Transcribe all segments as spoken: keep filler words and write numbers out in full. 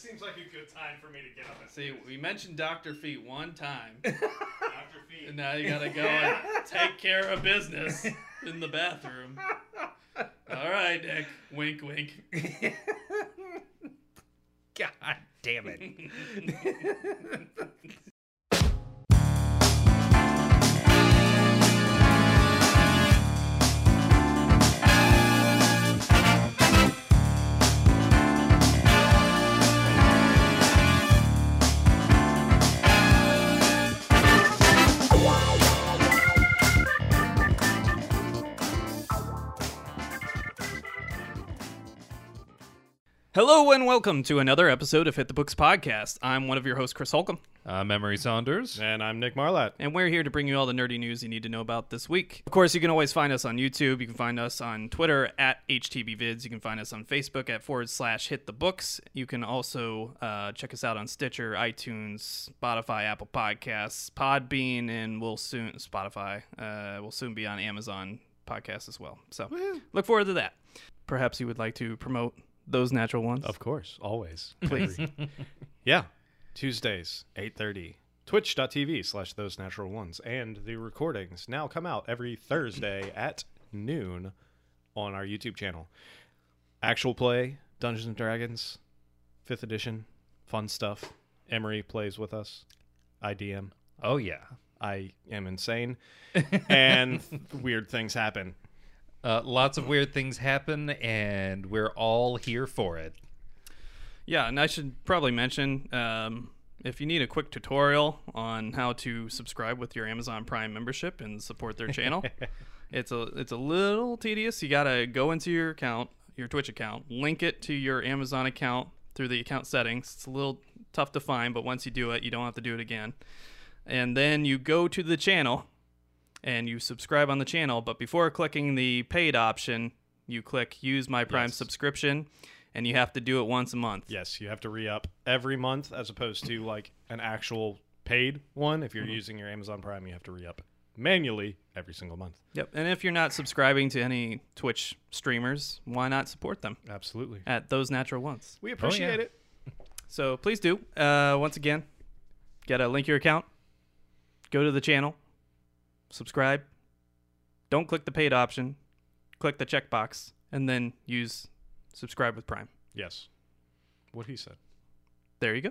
seems like a good time for me to get up. And see, we mentioned Doctor Feet one time. Doctor Feet. And now you gotta go and take care of business in the bathroom. All right, Nick. Wink, wink. God damn it. Hello and welcome to another episode of Hit the Books Podcast. I'm one of your hosts, Chris Holcomb. I'm Emery Saunders. And I'm Nick Marlatt. And we're here to bring you all the nerdy news you need to know about this week. Of course, you can always find us on YouTube. You can find us on Twitter at H T B vids. You can find us on Facebook at forward slash Hit the Books. You can also uh, check us out on Stitcher, iTunes, Spotify, Apple Podcasts, Podbean, and we'll soon, Spotify, uh, we'll soon be on Amazon Podcasts as well. So Woo. Look forward to that. Perhaps you would like to promote Those Natural Ones? Of course, always. Please. Yeah. Tuesdays, eight thirty, Twitch.tv slash Those Natural Ones. And the recordings now come out every Thursday at noon on our YouTube channel. Actual play, Dungeons and Dragons, fifth edition, fun stuff. Emery plays with us. I D M. Oh, yeah. I am insane. And weird things happen. Uh, lots of weird things happen, and we're all here for it. Yeah, and I should probably mention, um, if you need a quick tutorial on how to subscribe with your Amazon Prime membership and support their channel, it's a it's a little tedious. You got to go into your account, your Twitch account, link it to your Amazon account through the account settings. It's a little tough to find, but once you do it, you don't have to do it again. And then you go to the channel, and you subscribe on the channel, but before clicking the paid option, you click use my Prime yes. subscription, and you have to do it once a month. Yes, you have to re-up every month as opposed to like an actual paid one. If you're mm-hmm. using your Amazon Prime, you have to re-up manually every single month. Yep, and if you're not subscribing to any Twitch streamers, why not support them? Absolutely. At Those Natural Ones. We appreciate oh, yeah. it. So please do. Uh, once again, gotta link your account, go to the channel, subscribe, don't click the paid option, click the checkbox, and then use subscribe with Prime. Yes. What he said. There you go.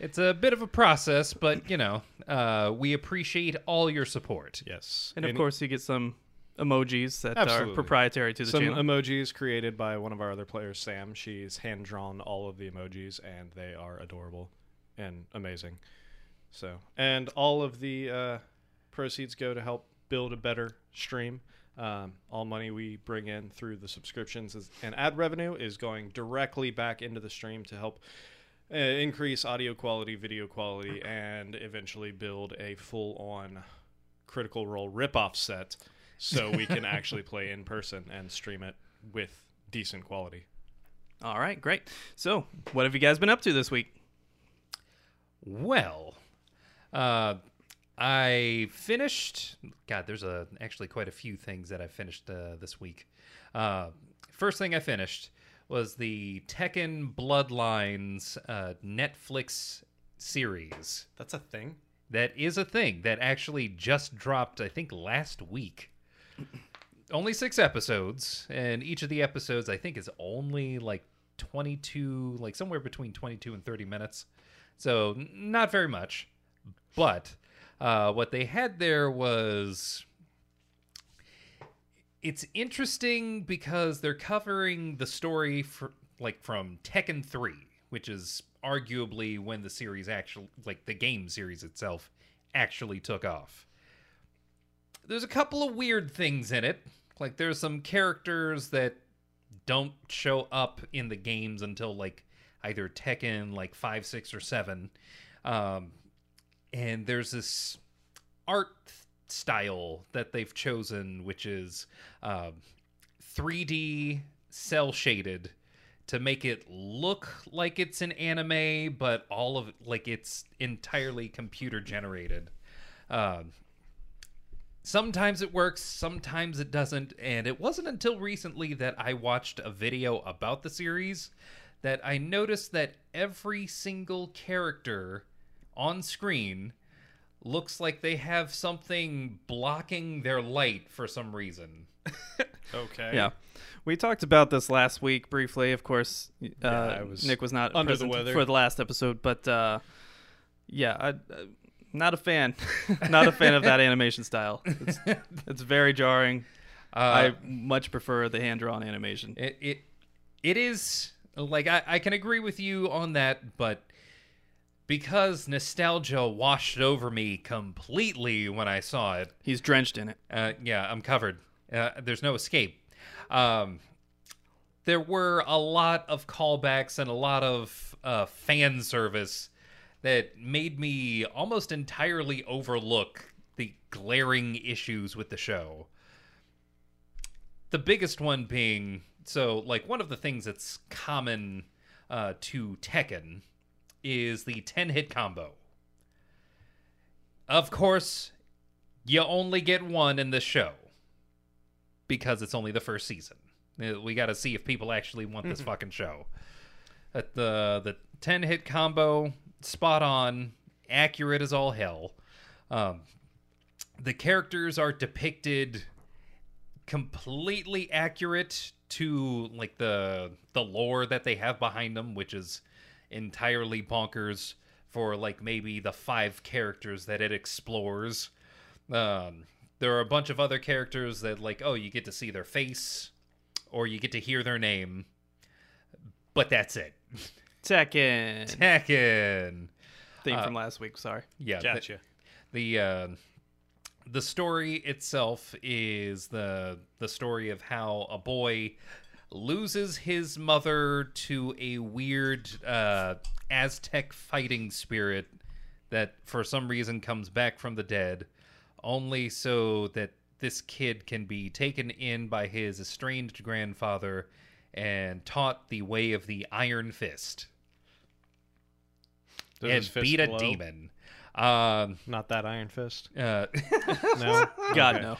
It's a bit of a process, but, you know, uh, we appreciate all your support. Yes. And, of and course, you get some emojis that absolutely. Are proprietary to the some channel. Some emojis created by one of our other players, Sam. She's hand-drawn all of the emojis, and they are adorable and amazing. So, and all of the... Uh, proceeds go to help build a better stream. Um, all money we bring in through the subscriptions is, and ad revenue is going directly back into the stream to help uh, increase audio quality, video quality, and eventually build a full-on Critical Role rip-off set so we can actually play in person and stream it with decent quality. All right, great. So what have you guys been up to this week? Well, uh... I finished... God, there's a, actually quite a few things that I finished uh, this week. Uh, first thing I finished was the Tekken Bloodlines uh, Netflix series. That's a thing? That is a thing that actually just dropped, I think, last week. Only six episodes, and each of the episodes, I think, is only like twenty-two, like somewhere between twenty-two and thirty minutes. So not very much, but... Uh, what they had there was, it's interesting because they're covering the story for, like from Tekken three, which is arguably when the series actually, like the game series itself, actually took off. There's a couple of weird things in it. Like there's some characters that don't show up in the games until like either Tekken like five, six, or seven. Um, And there's this art style that they've chosen, which is uh, three D cell-shaded to make it look like it's an anime, but all of it, like it's entirely computer-generated. Uh, sometimes it works, sometimes it doesn't, and it wasn't until recently that I watched a video about the series that I noticed that every single character on screen looks like they have something blocking their light for some reason. Okay. Yeah. We talked about this last week briefly. Of course, uh, yeah, was Nick was not under present the weather for the last episode, but uh, yeah, I, uh, not a fan. Not a fan of that animation style. It's, it's very jarring. Uh, I much prefer the hand-drawn animation. It, it it is, like, I, I can agree with you on that, but because nostalgia washed over me completely when I saw it. He's drenched in it. Uh, yeah, I'm covered. Uh, there's no escape. Um, there were a lot of callbacks and a lot of uh, fan service that made me almost entirely overlook the glaring issues with the show. The biggest one being, so, like, one of the things that's common uh, to Tekken is the ten-hit combo. Of course, you only get one in this show, because it's only the first season. We got to see if people actually want this fucking show. At the the ten-hit combo, spot on, accurate as all hell. Um, the characters are depicted completely accurate to, like, the the lore that they have behind them, which is entirely bonkers for, like, maybe the five characters that it explores. Um, there are a bunch of other characters that, like, oh, you get to see their face or you get to hear their name, but that's it. Tekken. Tekken. Thing uh, from last week, sorry. Yeah. Gotcha. The... the uh, The story itself is the the story of how a boy loses his mother to a weird uh, Aztec fighting spirit that for some reason comes back from the dead, only so that this kid can be taken in by his estranged grandfather and taught the way of the Iron Fist. Does and his fist beat a glow? Demon. Um, Not that Iron Fist. Uh, no, God no.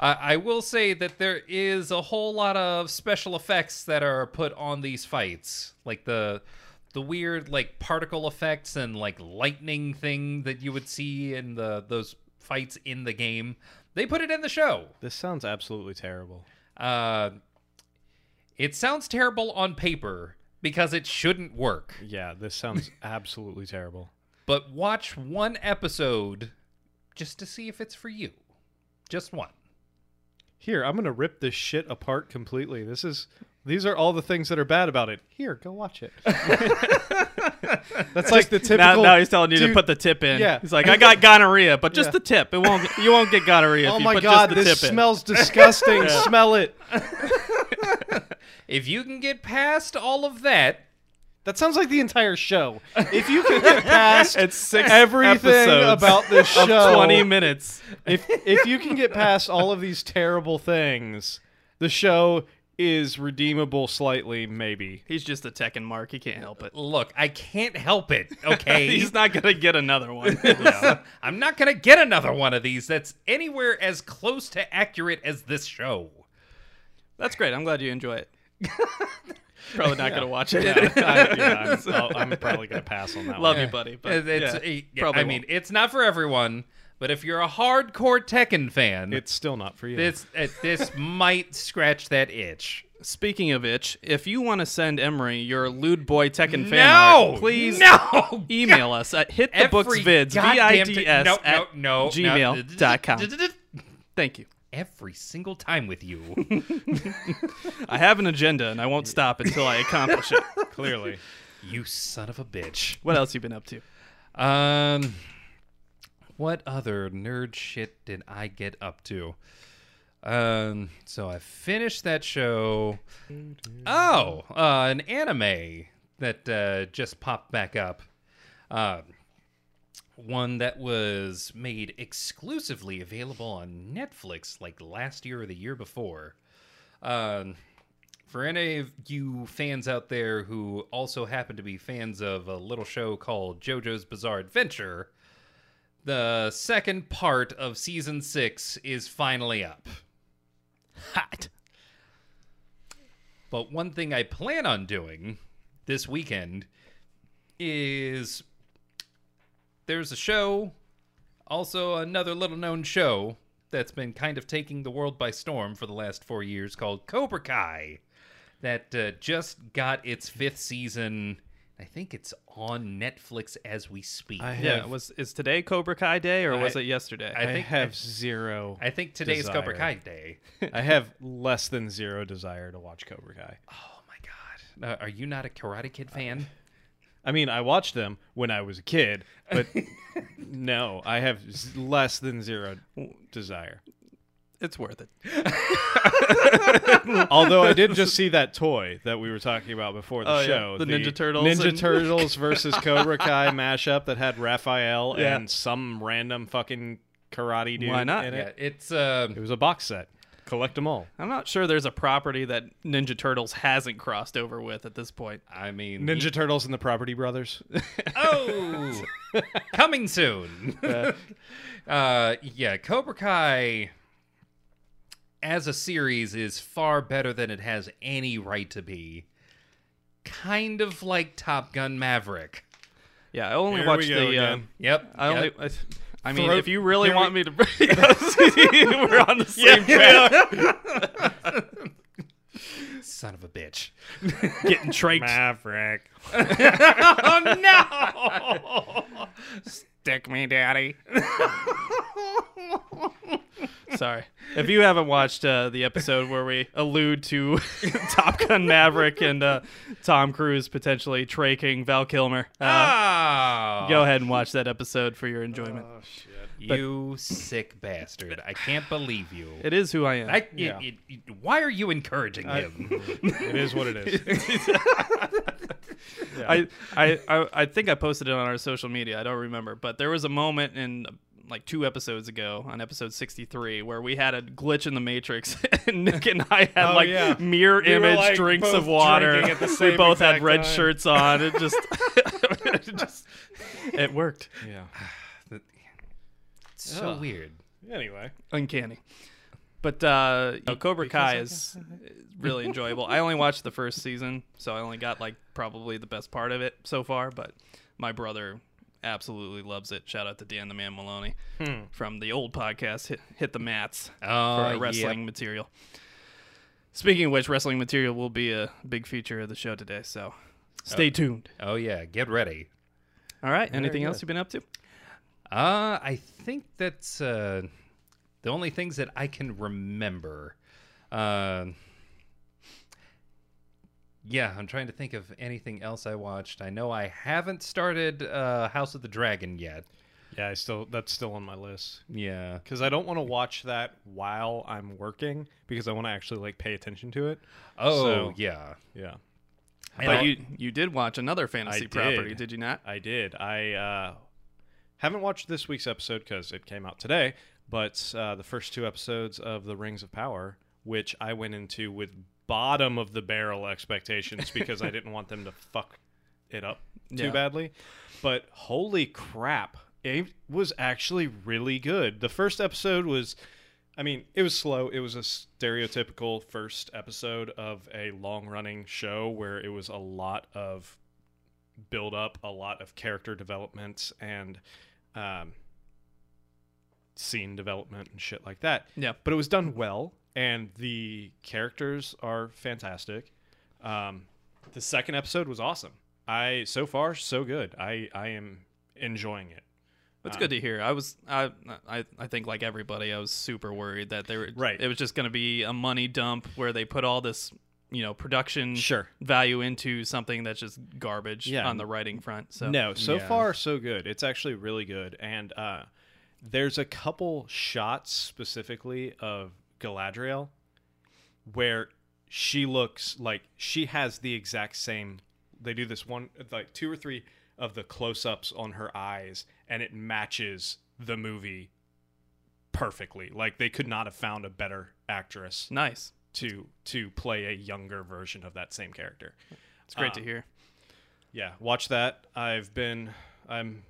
I, I will say that there is a whole lot of special effects that are put on these fights, like the the weird, like, particle effects and, like, lightning thing that you would see in the those fights in the game. They put it in the show. This sounds absolutely terrible. Uh, it sounds terrible on paper because it shouldn't work. Yeah, this sounds absolutely terrible. But watch one episode just to see if it's for you. Just one. Here, I'm going to rip this shit apart completely. This is, these are all the things that are bad about it. Here, go watch it. That's like the typical... Now, now he's telling you dude, to put the tip in. Yeah. He's like, I got gonorrhea, but just yeah. the tip. It won't. You won't get gonorrhea oh if you put God, just the tip in. Oh my God, this smells disgusting. Yeah. Smell it. If you can get past all of that... That sounds like the entire show. If you could get past it's six everything about this show, twenty minutes. If if you can get past all of these terrible things, the show is redeemable slightly, maybe. He's just a Tekken mark. He can't help it. Look, I can't help it. Okay, he's not gonna get another one. No. I'm not gonna get another one of these that's anywhere as close to accurate as this show. That's great. I'm glad you enjoy it. Probably not yeah. going to watch it. Yeah. I, yeah, I'm, I'll, I'm probably going to pass on that Love one. Love you, buddy. But it's, yeah, it, yeah, probably I won't. mean, it's not for everyone, but if you're a hardcore Tekken fan... It's still not for you. This it, this might scratch that itch. Speaking of itch, if you want to send Emery your lewd boy Tekken no! fan art, please no! email God. us at hit the books vids, V I D S, no, at no, no, gmail dot com. No. Thank you. Every single time with you. I have an agenda, and I won't stop until I accomplish it. Clearly. You son of a bitch. What else you been up to? Um, what other nerd shit did I get up to? Um, so I finished that show. Oh, uh, an anime that uh, just popped back up. Uh, one that was made exclusively available on Netflix like last year or the year before. Um, for any of you fans out there who also happen to be fans of a little show called JoJo's Bizarre Adventure, the second part of season six is finally up. Hot. But one thing I plan on doing this weekend is there's a show, also another little-known show that's been kind of taking the world by storm for the last four years called Cobra Kai that uh, just got its fifth season. I think it's on Netflix as we speak. I have, yeah, was is today Cobra Kai Day or I, was it yesterday? I, think, I have I, zero. I think today is Cobra Kai Day. I have less than zero desire to watch Cobra Kai. Oh my god! Uh, are you not a Karate Kid fan? I mean, I watched them when I was a kid, but no, I have less than zero desire. It's worth it. Although I did just see that toy that we were talking about before the oh, show. Yeah. The, the Ninja Turtles. Ninja and... Turtles versus Cobra Kai mashup that had Raphael yeah. and some random fucking karate dude Why not? in it. Yeah, it's, uh... it was a box set. Collect them all. I'm not sure there's a property that Ninja Turtles hasn't crossed over with at this point. I mean... Ninja he... Turtles and the Property Brothers. Oh! Coming soon. Uh, uh, yeah, Cobra Kai... as a series is far better than it has any right to be. Kind of like Top Gun Maverick. Yeah, I only Here watched the... Uh, yep. I yep. only... I, I mean, Throat, if you really want we... me to... We're on the same yeah. track. Son of a bitch. Getting traked. Maverick. Oh, no! Stick me, daddy. Sorry. If you haven't watched uh, the episode where we allude to Top Gun Maverick and uh, Tom Cruise potentially traking Val Kilmer, uh, oh. go ahead and watch that episode for your enjoyment. Oh, shit. But, you sick bastard. I can't believe you. It is who I am. I, yeah. it, it, it, why are you encouraging I, him? It is what it is. yeah. I, I, I think I posted it on our social media. I don't remember. But there was a moment in... like two episodes ago on episode sixty-three where we had a glitch in the Matrix and Nick and I had oh, like yeah. mirror we image like drinks of water. At the same we both had red time. shirts on. It just, it just, it worked. Yeah. It's so oh. weird. Anyway. Uncanny. But uh, you know, Cobra Kai is really enjoyable. I only watched the first season, so I only got like probably the best part of it so far, but my brother absolutely loves it. Shout out to Dan the Man Maloney hmm. from the old podcast Hit, Hit the Mats oh, for our wrestling yeah. material. Speaking of which, wrestling material will be a big feature of the show today, so stay oh. tuned. Oh yeah, get ready. All right, Very anything good. else you've been up to? Uh, I think that's uh, the only things that I can remember. Uh, Yeah, I'm trying to think of anything else I watched. I know I haven't started uh, House of the Dragon yet. Yeah, I still that's still on my list. Yeah. Because I don't want to watch that while I'm working, because I want to actually like pay attention to it. Oh, so, yeah. Yeah. And but I'll, you you did watch another fantasy I property, did. did you not? I did. I uh, haven't watched this week's episode because it came out today, but uh, the first two episodes of The Rings of Power, which I went into with bottom of the barrel expectations because I didn't want them to fuck it up too yeah. badly. But holy crap, it was actually really good. The first episode was, I mean, it was slow. It was a stereotypical first episode of a long-running show where it was a lot of build-up, a lot of character development, and um, scene development and shit like that. Yeah. But it was done well. And the characters are fantastic. Um, the second episode was awesome. I so far so good. I, I am enjoying it. It's um, good to hear. I was I, I I think like everybody, I was super worried that they were right. It was just going to be a money dump where they put all this you know production sure. value into something that's just garbage yeah. on the writing front. So no, so yeah. far so good. It's actually really good. And uh, there's a couple shots specifically of Galadriel where she looks like she has the exact same, they do this one like two or three of the close-ups on her eyes and it matches the movie perfectly. Like they could not have found a better actress nice to to play a younger version of that same character. It's great um, to hear. Yeah, watch that. I've been I'm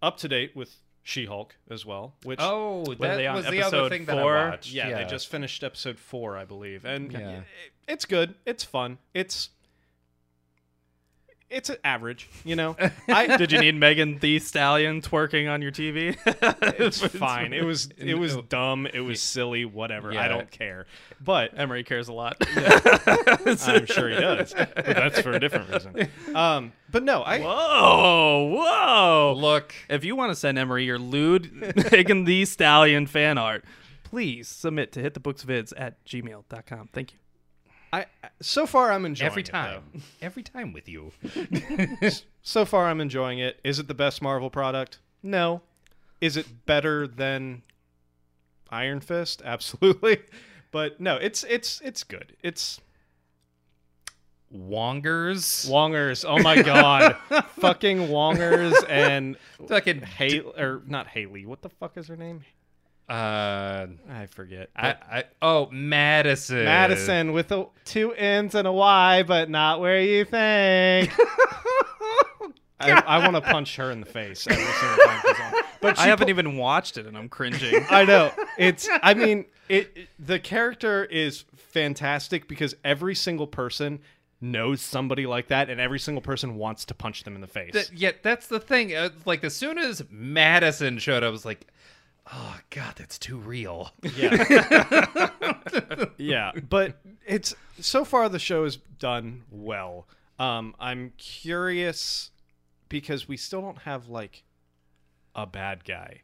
up to date with She-Hulk as well, which oh, that was the other thing that I watched. Yeah, yeah, they just finished episode four, I believe, and yeah. it, it's good. It's fun. It's it's average, you know. I, Did you need Megan Thee Stallion twerking on your T V? It's fine. It was it was dumb. It was silly. Whatever. Yeah. I don't care. But Emery cares a lot. I'm sure he does. But that's for a different reason. Um, but no, I. Whoa, whoa! Look, if you want to send Emery your lewd Megan Thee Stallion fan art, please submit to hit the books vids at gmail dot com. Thank you. I, so far, I'm enjoying every time. It, every time with you. So far, I'm enjoying it. Is it the best Marvel product? No. Is it better than Iron Fist? Absolutely. But no, it's it's it's good. It's Wongers. Wongers. Oh my god. Fucking Wongers and fucking Haley or not Haley. What the fuck is her name? Uh, I forget. I, I oh Madison. Madison with a, two N's and a Y, but not where you think. I, I want to punch her in the face every single time she's on. But I haven't po- even watched it, and I'm cringing. I know. It's. I mean, it, it. The character is fantastic because every single person knows somebody like that, and every single person wants to punch them in the face. Th- yeah, that's the thing. Uh, like as soon as Madison showed up, I was like, oh god, that's too real. Yeah. Yeah, but it's so far the show is done well. Um, I'm curious because we still don't have like a bad guy.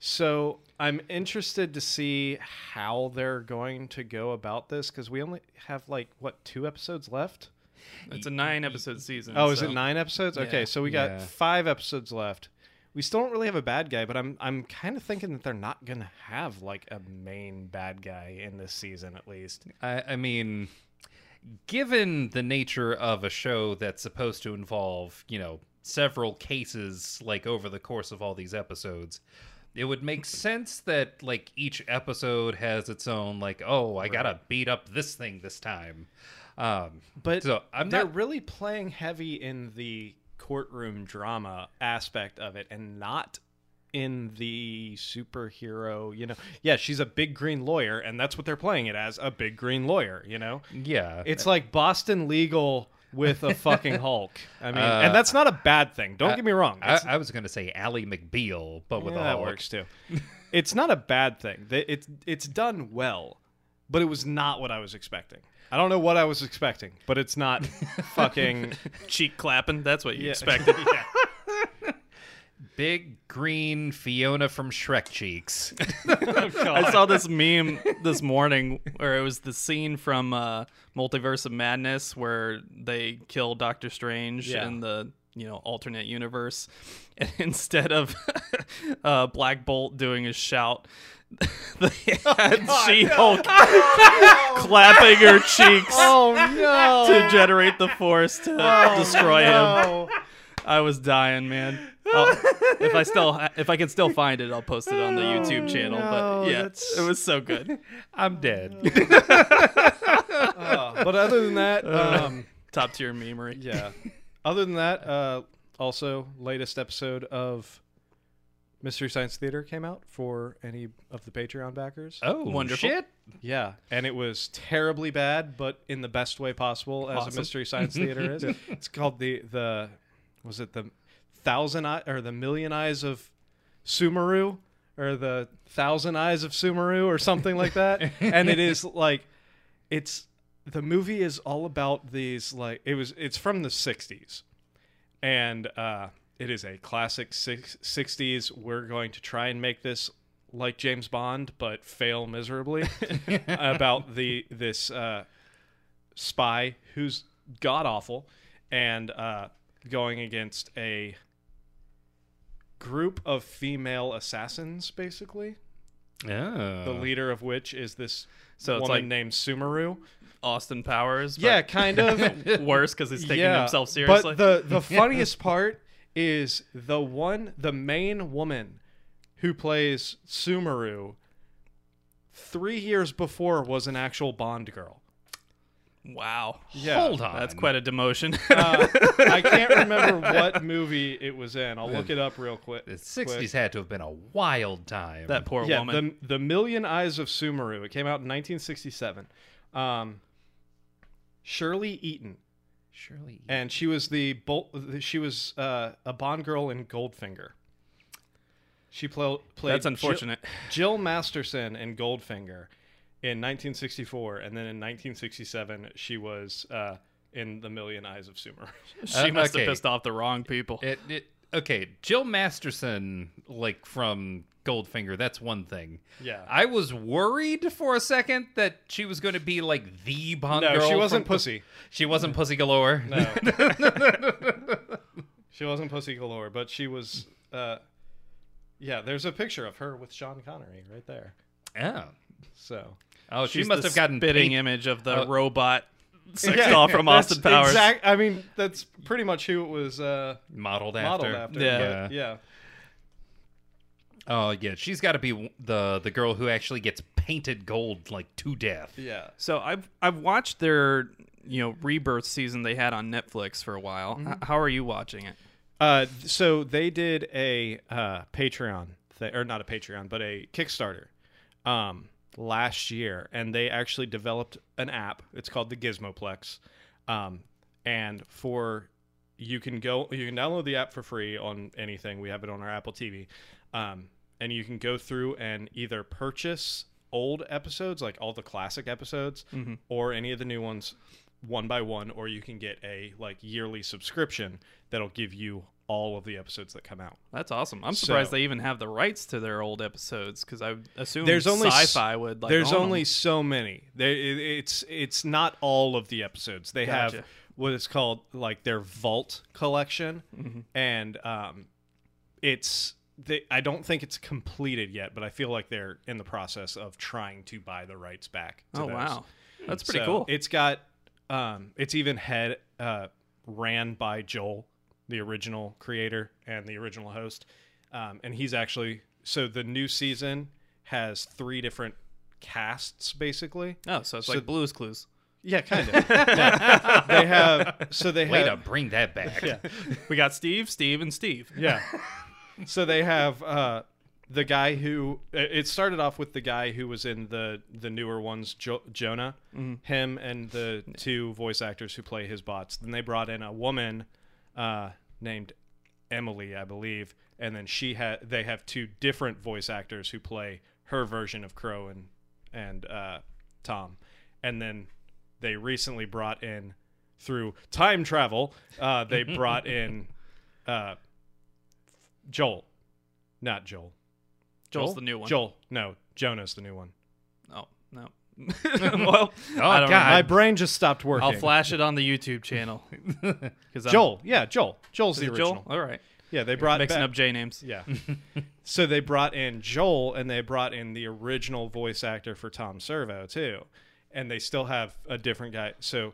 So I'm interested to see how they're going to go about this because we only have like what two episodes left. It's a nine episode season. Oh, so. Is it nine episodes? Yeah. Okay, so we got yeah. five episodes left. We still don't really have a bad guy, but I'm I'm kind of thinking that they're not going to have, like, a main bad guy in this season, at least. I, I mean, given the nature of a show that's supposed to involve, you know, several cases, like, over the course of all these episodes, it would make sense that, like, each episode has its own, like, oh, I right. gotta beat up this thing this time. Um, but so I'm they're not... really playing heavy in the courtroom drama aspect of it and not in the superhero, you know. Yeah, she's a big green lawyer and that's what they're playing it as, a big green lawyer, you know. Yeah, it's like Boston Legal with a fucking Hulk. I mean, uh, and that's not a bad thing, don't uh, get me wrong. I, I was gonna say Ally McBeal, but with yeah, a Hulk. That works too. It's not a bad thing. It's it's done well, but it was not what I was expecting. I don't know what I was expecting, but it's not fucking cheek clapping. That's what you yeah. expected. Yeah. Big green Fiona from Shrek cheeks. Oh, I saw this meme this morning where it was the scene from uh, Multiverse of Madness where they kill Doctor Strange yeah. in the, you know, alternate universe. And instead of uh, Black Bolt doing his shout, they had oh, She-Hulk no. clapping her cheeks oh, no. to generate the force to oh, destroy no. him. I was dying, man. I'll, if I still, if I can still find it, I'll post it on the YouTube channel. Oh, no, but yeah, that's... it was so good. I'm dead. uh, but other than that, um, top tier memery. Yeah. Other than that, uh, also latest episode of Mystery Science Theater came out for any of the Patreon backers. Oh, wonderful. Shit. Yeah, and it was terribly bad, but in the best way possible, awesome. As a Mystery Science Theater is. It's called the, the was it the thousand eye, or the million eyes of Sumeru or the thousand eyes of Sumeru or something like that. And it is like it's the movie is all about these like it was it's from the sixties and uh it is a classic sixties. We're going to try and make this like James Bond, but fail miserably. About the this uh, spy who's god awful and uh, going against a group of female assassins, basically. Oh. The leader of which is this so woman like named Sumeru. Austin Powers. Yeah, kind of. Worse because he's taking yeah, himself seriously. But the the funniest part is the one, the main woman who plays Sumeru three years before was an actual Bond girl. Wow. Yeah. Hold on. That's quite a demotion. uh, I can't remember what movie it was in. I'll look it up real quick. The sixties quick. Had to have been a wild time. That poor yeah, woman. The, the Million Eyes of Sumeru. It came out in nineteen sixty-seven. Um, Shirley Eaton. Shirley Eaton. And she was the Bol- she was uh, a Bond girl in Goldfinger. She pl- played. That's unfortunate. Jill, Jill Masterson in Goldfinger in nineteen sixty-four, and then in nineteen sixty-seven she was uh, in The Million Eyes of Sumer. She uh, must okay. have pissed off the wrong people. It, it, okay, Jill Masterson, like from Goldfinger, that's one thing. Yeah, I was worried for a second that she was going to be like the Bond no, girl. No, she wasn't Pussy. P- she wasn't Pussy Galore. No, she wasn't Pussy Galore, but she was. Uh, yeah, there's a picture of her with Sean Connery right there. Yeah. So, oh, she must have gotten spitting paint. image of the uh, robot sex yeah, doll from Austin Powers. Exact, I mean, that's pretty much who it was uh, modeled, modeled after. after yeah, yeah. Oh yeah, she's got to be the the girl who actually gets painted gold like to death. Yeah. So I've I've watched their you know rebirth season they had on Netflix for a while. Mm-hmm. How are you watching it? Uh, so they did a uh, Patreon th- or not a Patreon, but a Kickstarter. Um. Last year, and they actually developed an app. It's called the Gizmoplex, um, and for you can go, you can download the app for free on anything. We have it on our Apple T V, um, and you can go through and either purchase old episodes, like all the classic episodes, mm-hmm. or any of the new ones, one by one, or you can get a like yearly subscription that'll give you all of the episodes that come out. That's awesome. I'm surprised so, they even have the rights to their old episodes, because I assume there's only sci-fi would like there's only them. so many. They, it's it's not all of the episodes. They gotcha. have what is called like their vault collection, mm-hmm. and um, it's they, I don't think it's completed yet, but I feel like they're in the process of trying to buy the rights back. To oh those. wow, that's pretty so cool. It's got um, it's even had uh, ran by Joel, the original creator and the original host. Um, and he's actually... So the new season has three different casts, basically. Oh, so it's so, like Blue's Clues. Yeah, kind of. yeah. They have... So they Way have, to bring that back. Yeah. We got Steve, Steve, and Steve. Yeah. So they have uh, the guy who... It started off with the guy who was in the, the newer ones, jo- Jonah. Mm-hmm. Him and the two voice actors who play his bots. Then they brought in a woman... Uh, named Emily, I believe, and then she ha- they have two different voice actors who play her version of Crow and and uh, Tom, and then they recently brought in through time travel. Uh, they brought in uh, Joel, not Joel. Joel's Joel? the new one. Joel, no, Jonah's the new one. Oh no. well, oh, I don't God. know. My brain just stopped working. I'll flash it on the YouTube channel. Joel, yeah, Joel. Joel's the original. Joel? All right. Yeah, they brought mixing back. up J names. Yeah. So they brought in Joel, and they brought in the original voice actor for Tom Servo too, and they still have a different guy. So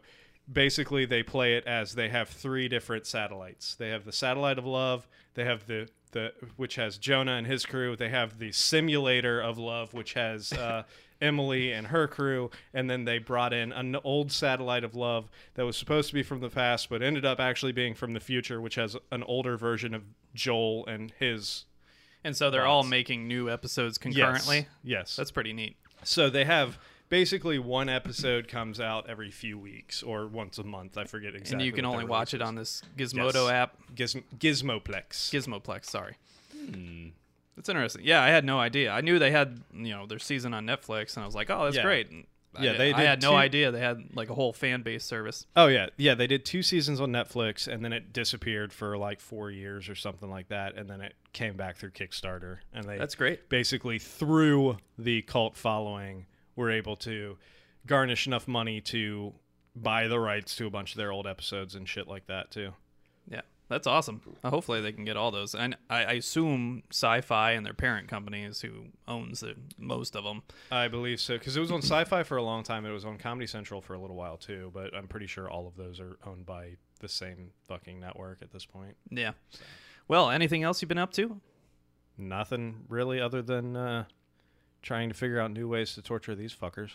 basically, they play it as they have three different satellites. They have the satellite of love. They have the the which has Jonah and his crew. They have the simulator of love, which has. Uh, Emily and her crew, and then they brought in an old satellite of love that was supposed to be from the past but ended up actually being from the future, which has an older version of Joel and his and so they're thoughts. all making new episodes concurrently. Yes. yes that's pretty neat. So they have basically one episode comes out every few weeks or once a month, I forget exactly, and you can only watch it on this Gizmodo yes. app Giz- Gizmoplex Gizmoplex sorry hmm. It's interesting. Yeah, I had no idea. I knew they had, you know, their season on Netflix, and I was like, oh, that's yeah. great. And yeah, I, they did I had two... no idea they had, like, a whole fan-based service. Oh, yeah. Yeah, they did two seasons on Netflix, and then it disappeared for, like, four years or something like that, and then it came back through Kickstarter. And they That's great. Basically, through the cult following, were able to garnish enough money to buy the rights to a bunch of their old episodes and shit like that, too. Yeah. That's awesome. Hopefully they can get all those. And I, I assume Sci-Fi and their parent company is who owns the, most of them. I believe so, because it was on Sci-Fi for a long time. It was on Comedy Central for a little while, too. But I'm pretty sure all of those are owned by the same fucking network at this point. Yeah. So. Well, anything else you've been up to? Nothing really other than uh, trying to figure out new ways to torture these fuckers.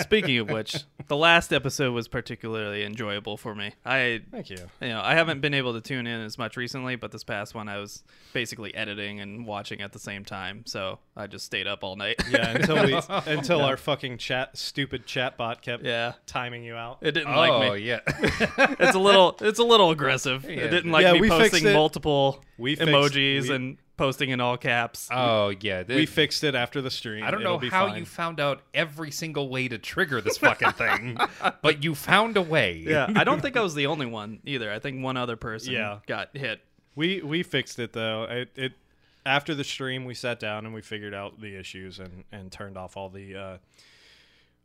Speaking of which, the last episode was particularly enjoyable for me. I Thank you. You know, I haven't been able to tune in as much recently, but this past one I was basically editing and watching at the same time. So I just stayed up all night. Yeah, until we, until yeah. our fucking chat, stupid chatbot kept yeah. timing you out. It didn't oh, like me. Oh yeah, it's a little, it's a little aggressive. Yeah. It didn't like yeah, me posting multiple we emojis fixed, we, and posting in all caps. Oh yeah, this, we fixed it after the stream. I don't It'll know how fine. You found out every single way to trigger this fucking thing, but you found a way. Yeah, I don't think I was the only one either. I think one other person yeah. got hit. We we fixed it though. It. it After the stream, we sat down and we figured out the issues and, and turned off all the uh,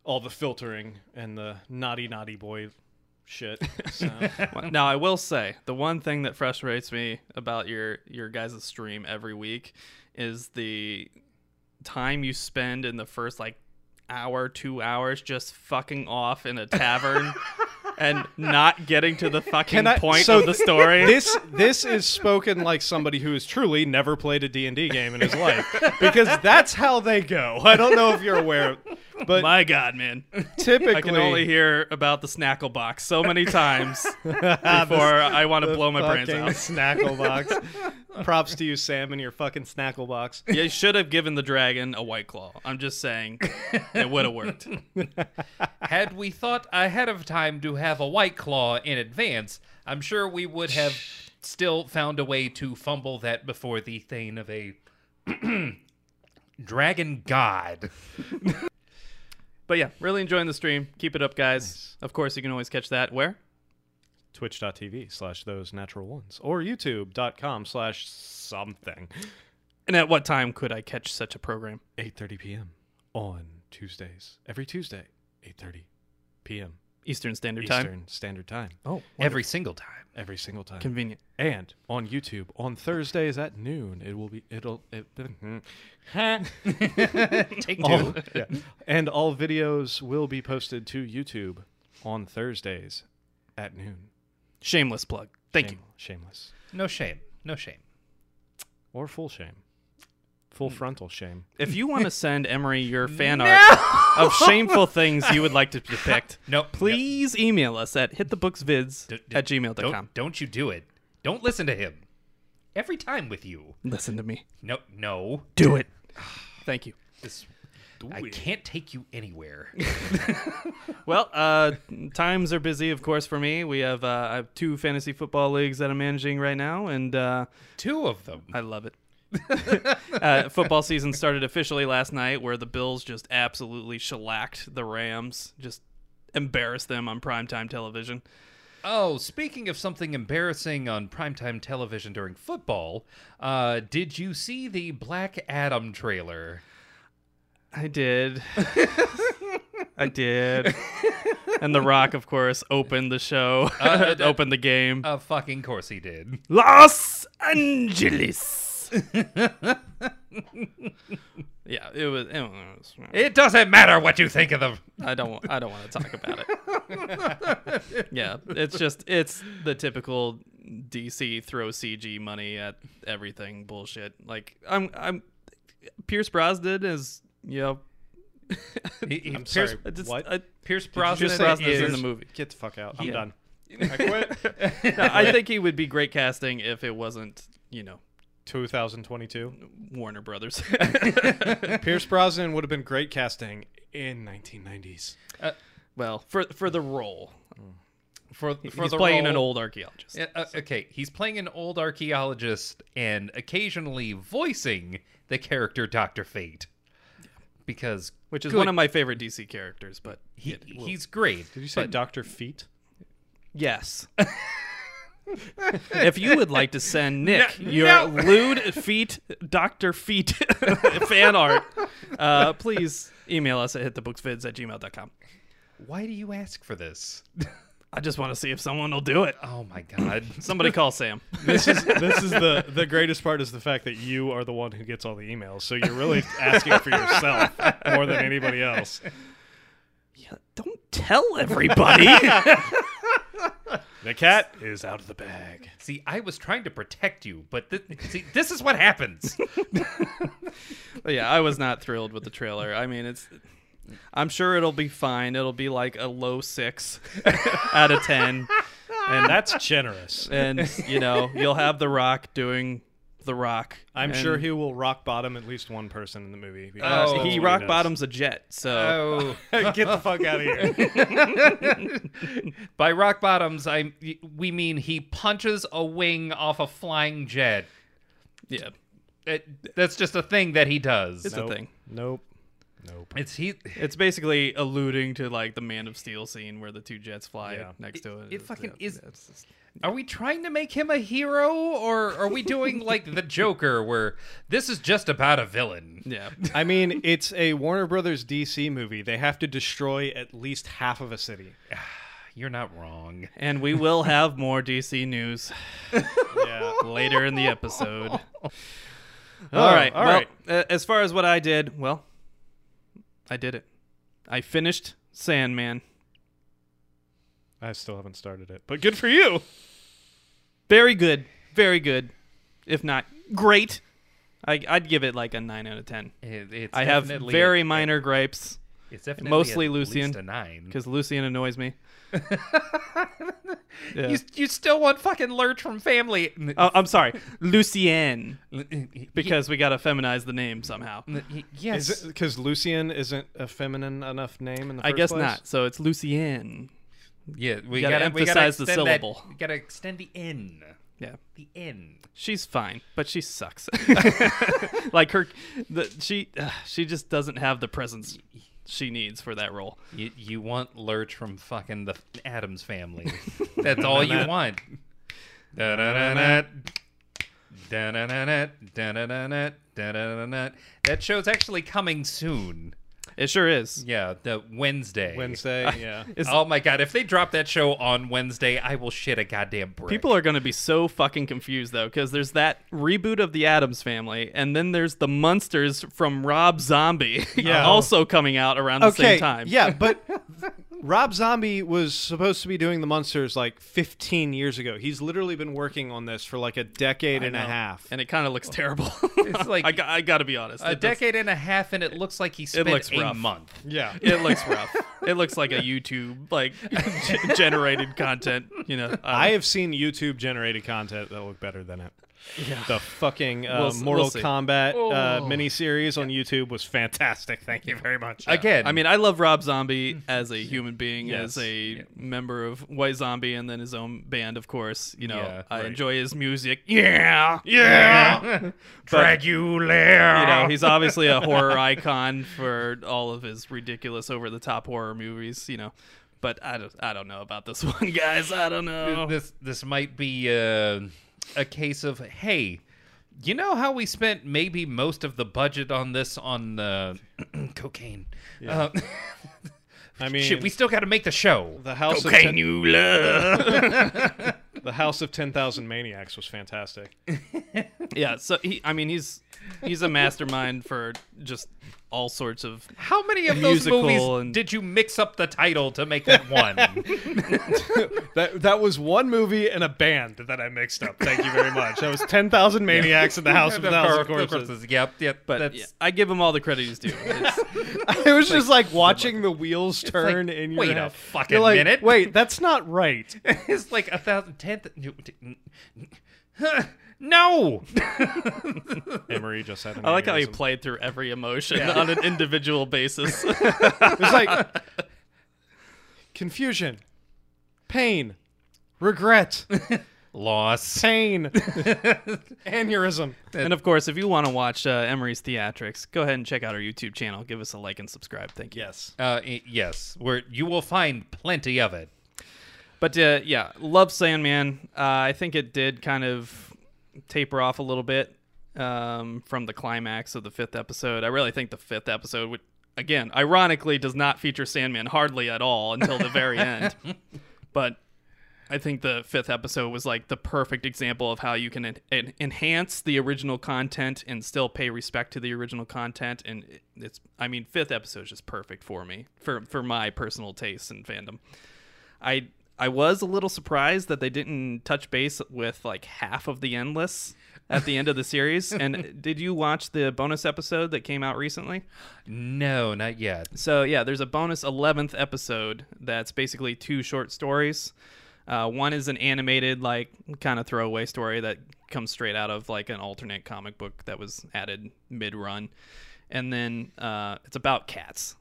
all the filtering and the naughty, naughty boy shit. So. Now, I will say, the one thing that frustrates me about your, your guys' stream every week is the time you spend in the first, like, hour, two hours just fucking off in a tavern. And not getting to the fucking I, point so of the story. This this is spoken like somebody who has truly never played a D and D game in his life. Because that's how they go. I don't know if you're aware. But my God, man. Typically. I can only hear about the snackle box so many times before I want to blow my brains out. Snackle box. Props to you, Sam, and your fucking snackle box. You should have given the dragon a White Claw. I'm just saying, it would have worked. Had we thought ahead of time to have a White Claw in advance, I'm sure we would have still found a way to fumble that before the thane of a dragon god. But yeah, really enjoying the stream. Keep it up, guys. Nice. Of course, you can always catch that where? Twitch.tv slash those natural ones or YouTube.com slash something. And at what time could I catch such a program? eight thirty p.m. on Tuesdays. Every Tuesday, eight thirty p.m. Eastern Standard Time. Eastern Standard Time. Oh, wonderful. Every single time. Every single time. Convenient. And on YouTube on Thursdays at noon, it will be it'll it, take two. All, yeah. And all videos will be posted to YouTube on Thursdays at noon. Shameless plug. Thank Shame, you. Shameless. No shame. No shame. Or full shame. Full frontal shame. If you want to send Emery your fan no! art of shameful things you would like to depict, no, please no. email us at hitthebooksvids d- d- at gmail dot com. Don't, don't you do it. Don't listen to him. Every time with you. Listen to me. No. no. Do it. Thank you. This, do I it. can't take you anywhere. Well, uh, times are busy, of course, for me. We have, uh, I have two fantasy football leagues that I'm managing right now. and uh, Two of them. I love it. uh, football season started officially last night, where the Bills just absolutely shellacked the Rams, just embarrassed them on primetime television. Oh, speaking of something embarrassing on primetime television during football, uh, did you see the Black Adam trailer? I did. I did. And The Rock, of course, opened the show, uh, uh, opened the game. Of uh, fucking course he did. Los Angeles. yeah, it was, it was. It doesn't matter what you think of them. I don't. I don't want to talk about it. yeah, it's just it's the typical D C throw C G money at everything bullshit. Like I'm, I'm. Pierce Brosnan is you know. he, he, I'm Pierce, sorry. Just, what? I, Pierce Brosnan is in the movie. Get the fuck out. I'm yeah. done. I quit. No, I think he would be great casting if it wasn't you know. twenty twenty-two Warner Brothers. Pierce Brosnan would have been great casting in nineteen nineties. Uh, well, for for the role, for, for he's the playing role. an old archaeologist. Yeah, uh, okay, he's playing an old archaeologist and occasionally voicing the character Doctor Fate, yeah. because which is good. One of my favorite D C characters. But he, he's great. Did you say Doctor Feet? Yes. If you would like to send Nick no, your no. lewd feet, Doctor Feet fan art, uh, please email us at hitthebooksvids at gmail dot com. Why do you ask for this? I just want to see if someone will do it. Oh, my God. Somebody call Sam. This is this is the, the greatest part is the fact that you are the one who gets all the emails, so you're really asking for yourself more than anybody else. Yeah, don't tell everybody. The cat is out of the bag. See, I was trying to protect you, but th- see, this is what happens. Yeah, I was not thrilled with the trailer. I mean, it's. I'm sure it'll be fine. It'll be like a low six out of ten, and that's generous. And you know, you'll have The Rock doing The Rock. I'm and sure he will rock bottom at least one person in the movie. Oh, he rock he bottoms a jet, so... Oh. Get the fuck out of here. By rock bottoms, I we mean he punches a wing off a flying jet. Yeah. It, that's just a thing that he does. It's nope. a thing. Nope. Nope. It's he. It's basically alluding to like the Man of Steel scene where the two jets fly yeah. next it, to it. It, it fucking yeah, is... It's just... Are we trying to make him a hero, or are we doing like the Joker, where this is just about a villain? Yeah, I mean, it's a Warner Brothers D C movie. They have to destroy at least half of a city. You're not wrong. And we will have more D C news yeah. later in the episode. all oh, right, all well, right. Uh, as far as what I did, well, I did it. I finished Sandman. I still haven't started it, but good for you. Very good. Very good. If not great. I, I'd give it like a nine out of ten. It, it's I have very a, minor gripes. It's definitely mostly Lucienne, a nine. Because Lucienne annoys me. yeah. you, you still want fucking Lurch from Family. Oh, I'm sorry. Lucienne. Because we got to feminize the name somehow. Yes. Because Lucienne isn't a feminine enough name in the first place? I guess place? not. So it's Lucienne. Yeah, we gotta, gotta emphasize we gotta the syllable. That, we gotta extend the N. Yeah, the N. She's fine, but she sucks. Like her, the, she uh, she just doesn't have the presence she needs for that role. You you want Lurch from fucking the Addams Family? That's all you want. Da da da da da da da da da da da. That show's actually coming soon. It sure is. Yeah, the Wednesday. Wednesday, I, yeah. Oh, my God. If they drop that show on Wednesday, I will shit a goddamn brick. People are going to be so fucking confused, though, because there's that reboot of the Addams Family, and then there's the Munsters from Rob Zombie yeah. also coming out around the okay, same time. Yeah, but Rob Zombie was supposed to be doing the Munsters like fifteen years ago. He's literally been working on this for like a decade I and know. a half. And it kind of looks terrible. It's like I, I got to be honest. A decade does, and a half, and it looks like he spent eight rough. month. Yeah. It looks rough. It looks like a YouTube like generated content, you know. Um, I have seen YouTube generated content that looked better than it. Yeah. The fucking uh, we'll, Mortal we'll Kombat oh. uh, miniseries yeah. on YouTube was fantastic. Thank you very much. Yeah. Again, I mean, I love Rob Zombie as a human being, yes. as a yeah. member of White Zombie, and then his own band, of course. You know, yeah, I right. enjoy his music. Yeah, yeah. yeah. Dracula. You know, he's obviously a horror icon for all of his ridiculous, over-the-top horror movies. You know, but I don't, I don't know about this one, guys. I don't know. This, this might be. Uh... a case of, hey, you know how we spent maybe most of the budget on this on uh, cocaine? Yeah. Uh, I mean, shit, we still got to make the show. The House cocaine of ten- you love. The House of ten thousand Maniacs was fantastic. Yeah, so he, I mean, he's he's a mastermind for just all sorts of how many of those movies and... did you mix up the title to make that one? that that was one movie and a band that I mixed up. Thank you very much. That was ten thousand Maniacs in the House of one thousand Corpses. Yep, yep. But that's... Yeah, I give him all the credit he's due. It's, it was like, just like watching the wheels turn like, in your wait head. a fucking You're like, minute. Wait, that's not right. It's like a thousand, ten... Th- No! Emery just had an I like orgasm. How he played through every emotion yeah. on an individual basis. It was like confusion, pain, regret, loss, pain, aneurysm. And of course, if you want to watch uh, Emery's theatrics, go ahead and check out our YouTube channel. Give us a like and subscribe. Thank you. Yes. Uh, yes, where you will find plenty of it. But uh, yeah, love Sandman. Uh, I think it did kind of taper off a little bit um, from the climax of the fifth episode. I really think the fifth episode, which, again, ironically, does not feature Sandman hardly at all until the very end. But I think the fifth episode was like the perfect example of how you can en- en- enhance the original content and still pay respect to the original content. And it's, I mean, fifth episode is just perfect for me, for, for my personal tastes and fandom. I... I was a little surprised that they didn't touch base with like half of the Endless at the end of the series. And did you watch the bonus episode that came out recently? No, not yet. So yeah, there's a bonus eleventh episode that's basically two short stories Uh, one is an animated, like, kind of throwaway story that comes straight out of, like, an alternate comic book that was added mid-run. And then uh, it's about cats.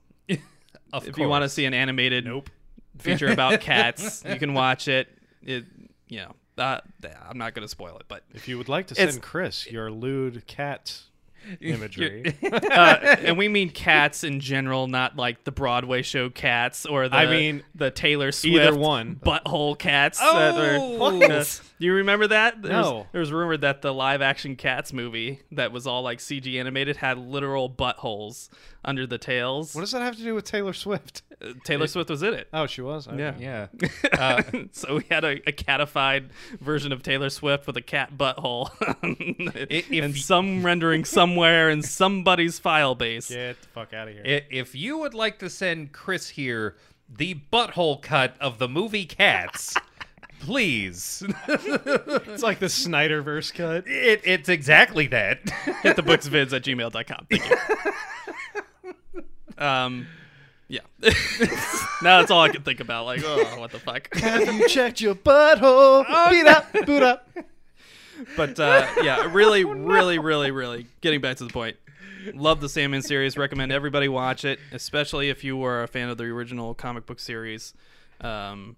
Of if course. You want to see an animated nope. feature about cats, you can watch it. It, you know, uh, I'm not going to spoil it, but if you would like to send Chris your lewd cat imagery, uh, and we mean cats in general, not like the Broadway show Cats or the I mean the Taylor Swift either one butthole cats. Oh, that are, what? Uh, do you remember that? There no, was, there was rumored that the live action Cats movie that was all like C G animated had literal buttholes under the tails. What does that have to do with Taylor Swift? Uh, Taylor it, Swift was in it. Oh, she was. I yeah, know. yeah. Uh, so we had a, a catified version of Taylor Swift with a cat butthole, if, and some rendering some. Somewhere in somebody's file base. Get the fuck out of here. If you would like to send Chris here the butthole cut of the movie Cats, please. It's like the Snyderverse cut. It, it's exactly that. Hit the books vids at gmail dot com. Thank you. um, yeah. Now that's all I can think about. Like, oh, what the fuck? Have you checked your butthole? Oh, beat up, boot up. But, uh, yeah, really, oh, no. really, really, really, getting back to the point. Love the Sandman series. Recommend everybody watch it, especially if you were a fan of the original comic book series. Um,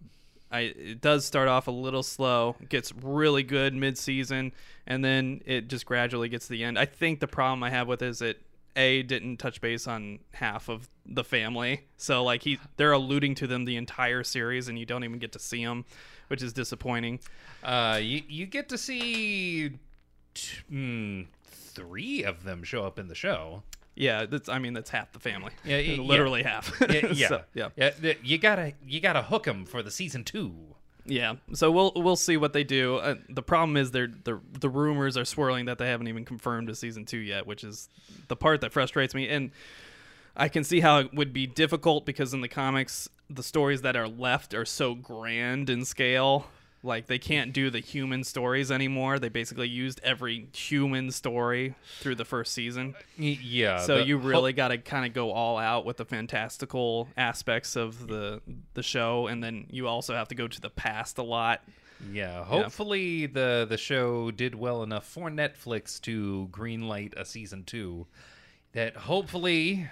I, it does start off a little slow. It gets really good mid-season, and then it just gradually gets to the end. I think the problem I have with it is it, A, didn't touch base on half of the family. So, like, he they're alluding to them the entire series, and you don't even get to see them, which is disappointing. Uh, you, you get to see t- mm, three of them show up in the show. Yeah, that's. I mean, that's half the family. Yeah, yeah literally yeah. half. Yeah, yeah. So, yeah, yeah. You gotta, you gotta hook them for the season two. Yeah, so we'll we'll see what they do. Uh, the problem is they're, they're the rumors are swirling that they haven't even confirmed a season two yet, which is the part that frustrates me. And I can see how it would be difficult because in the comics, the stories that are left are so grand in scale. Like, they can't do the human stories anymore. They basically used every human story through the first season. Yeah. So you really ho- got to kind of go all out with the fantastical aspects of the the show, and then you also have to go to the past a lot. Yeah. Hopefully yeah. the the show did well enough for Netflix to greenlight a season two that hopefully,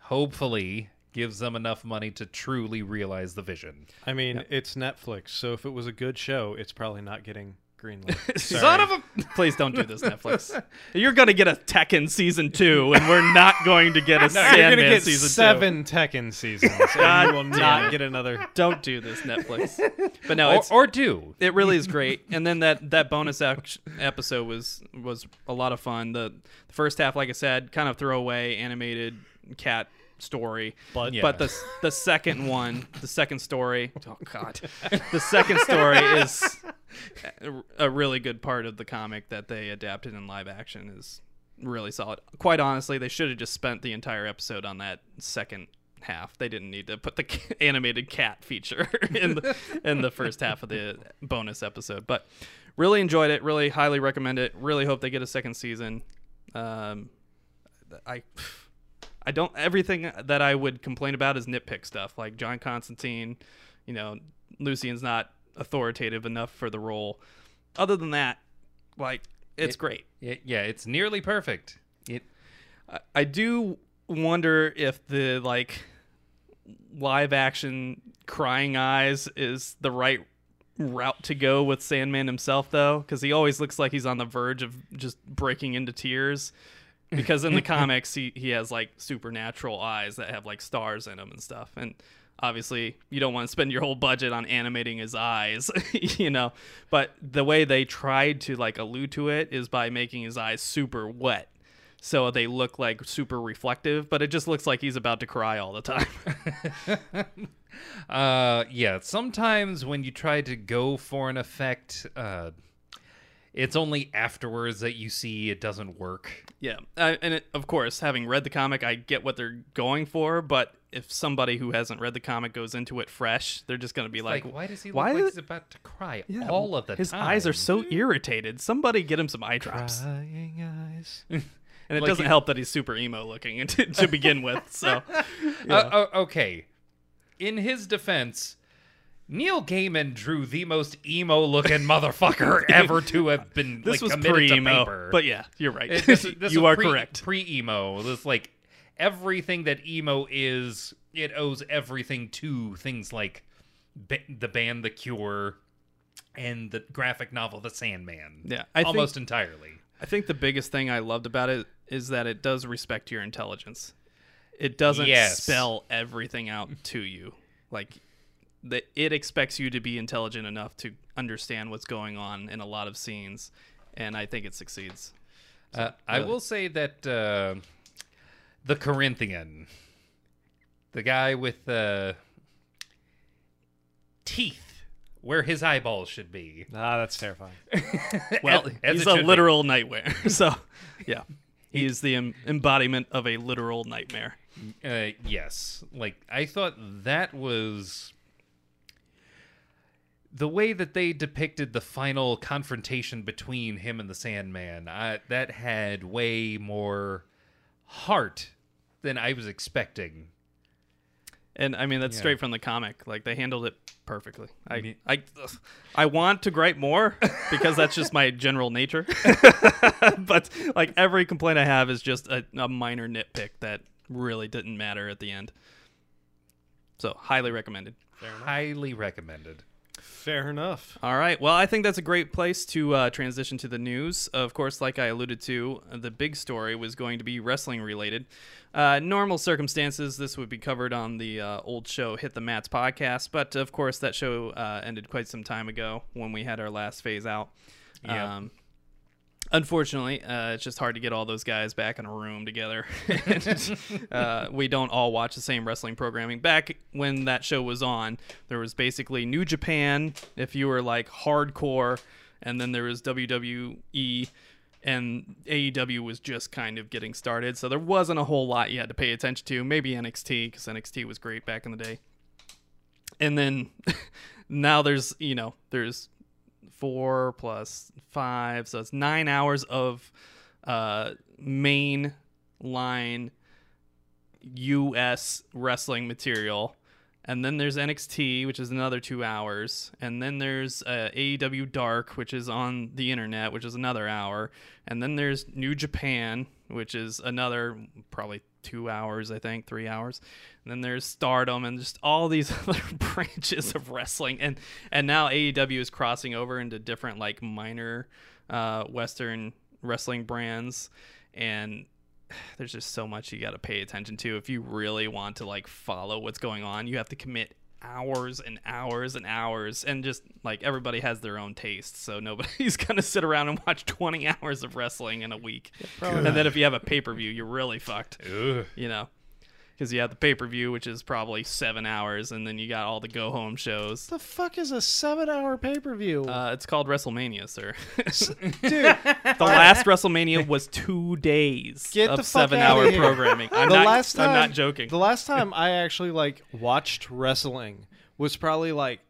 hopefully... gives them enough money to truly realize the vision. I mean, yep. It's Netflix, so if it was a good show, it's probably not getting greenlit. Son of a... Please don't do this, Netflix. You're going to get a Tekken season two, and we're not going to get a no, Sandman season seven two. Seven Tekken seasons, and you will not get another. Don't do this, Netflix. But no, or, it's, or do. It really is great. And then that, that bonus ac- episode was, was a lot of fun. The, the first half, like I said, kind of throwaway, animated cat story, but yeah. but the the second one, the second story, oh god, the second story is a really good part of the comic that they adapted in live action is really solid. Quite honestly, they should have just spent the entire episode on that second half. They didn't need to put the animated cat feature in the, in the first half of the bonus episode. But really enjoyed it. Really highly recommend it. Really hope they get a second season. Um, I. I don't. Everything that I would complain about is nitpick stuff, like John Constantine. You know, Lucien's not authoritative enough for the role. Other than that, like it's it, great. It, yeah, it's nearly perfect. It. I, I do wonder if the like live action crying eyes is the right route to go with Sandman himself, though, because he always looks like he's on the verge of just breaking into tears. Because in the comics, he, he has, like, supernatural eyes that have, like, stars in them and stuff. And obviously, you don't want to spend your whole budget on animating his eyes, you know. But the way they tried to, like, allude to it is by making his eyes super wet. So they look, like, super reflective. But it just looks like he's about to cry all the time. uh, yeah, sometimes when you try to go for an effect... Uh... It's only afterwards that you see it doesn't work. Yeah, uh, and it, of course, having read the comic, I get what they're going for, but if somebody who hasn't read the comic goes into it fresh, they're just going to be like, like, why does he look like he's about to cry yeah, all of the his time? His eyes are so irritated. Somebody get him some eye drops. Crying eyes. And it like doesn't he... help that he's super emo looking to, to begin with. So, yeah. uh, okay. In his defense... Neil Gaiman drew the most emo-looking motherfucker ever to have been this like, was committed to paper. But yeah, you're right. It, this, this you are pre, correct. Pre-emo. This like everything that emo is, it owes everything to things like ba the band The Cure and the graphic novel The Sandman. Yeah, I almost think, entirely. I think the biggest thing I loved about it is that it does respect your intelligence. It doesn't yes. spell everything out to you, like. That it expects you to be intelligent enough to understand what's going on in a lot of scenes, and I think it succeeds. So, uh, I uh, will say that uh, the Corinthian, the guy with uh, teeth where his eyeballs should be. Ah, that's terrifying. Well, as, he's as a literal be. nightmare. So, yeah, he is the em embodiment of a literal nightmare. Uh, yes. Like, I thought that was... The way that they depicted the final confrontation between him and the Sandman, I, that had way more heart than I was expecting. And, I mean, that's yeah. straight from the comic. Like, they handled it perfectly. I mm-hmm. I, I want to gripe more because that's just my general nature. But, like, every complaint I have is just a, a minor nitpick that really didn't matter at the end. So, highly recommended. Highly recommended. Fair enough. All right. Well, I think that's a great place to uh, transition to the news. Of course, like I alluded to, the big story was going to be wrestling related. Uh, normal circumstances, this would be covered on the uh, old show Hit the Mats podcast. But, of course, that show uh, ended quite some time ago when we had our last phase out. Yeah. Um, unfortunately, uh, it's just hard to get all those guys back in a room together. And, uh, we don't all watch the same wrestling programming. Back when that show was on, there was basically New Japan, if you were like hardcore, and then there was W W E, and A E W was just kind of getting started. So there wasn't a whole lot you had to pay attention to. Maybe N X T, because N X T was great back in the day. And then now there's, you know, there's... four plus five, so it's nine hours of uh main line U S wrestling material, and then there's N X T, which is another two hours, and then there's uh, A E W Dark, which is on the internet, which is another hour, and then there's New Japan, which is another probably two hours, I think three hours, and then there's Stardom, and just all these other branches of wrestling, and and now A E W is crossing over into different like minor uh Western wrestling brands, and there's just so much you got to pay attention to if you really want to like follow what's going on. You have to commit hours and hours and hours, and just like everybody has their own taste, so nobody's gonna sit around and watch twenty hours of wrestling in a week. And then if you have a pay-per-view, you're really fucked. Ugh. You know, because you have the pay-per-view, which is probably seven hours, and then you got all the go-home shows. The fuck is a seven hour pay-per-view? Uh it's called WrestleMania, sir. Dude, the last WrestleMania was two days Get of the seven hour here. Programming. I'm, the not, last time, I'm not joking. The last time I actually like watched wrestling was probably like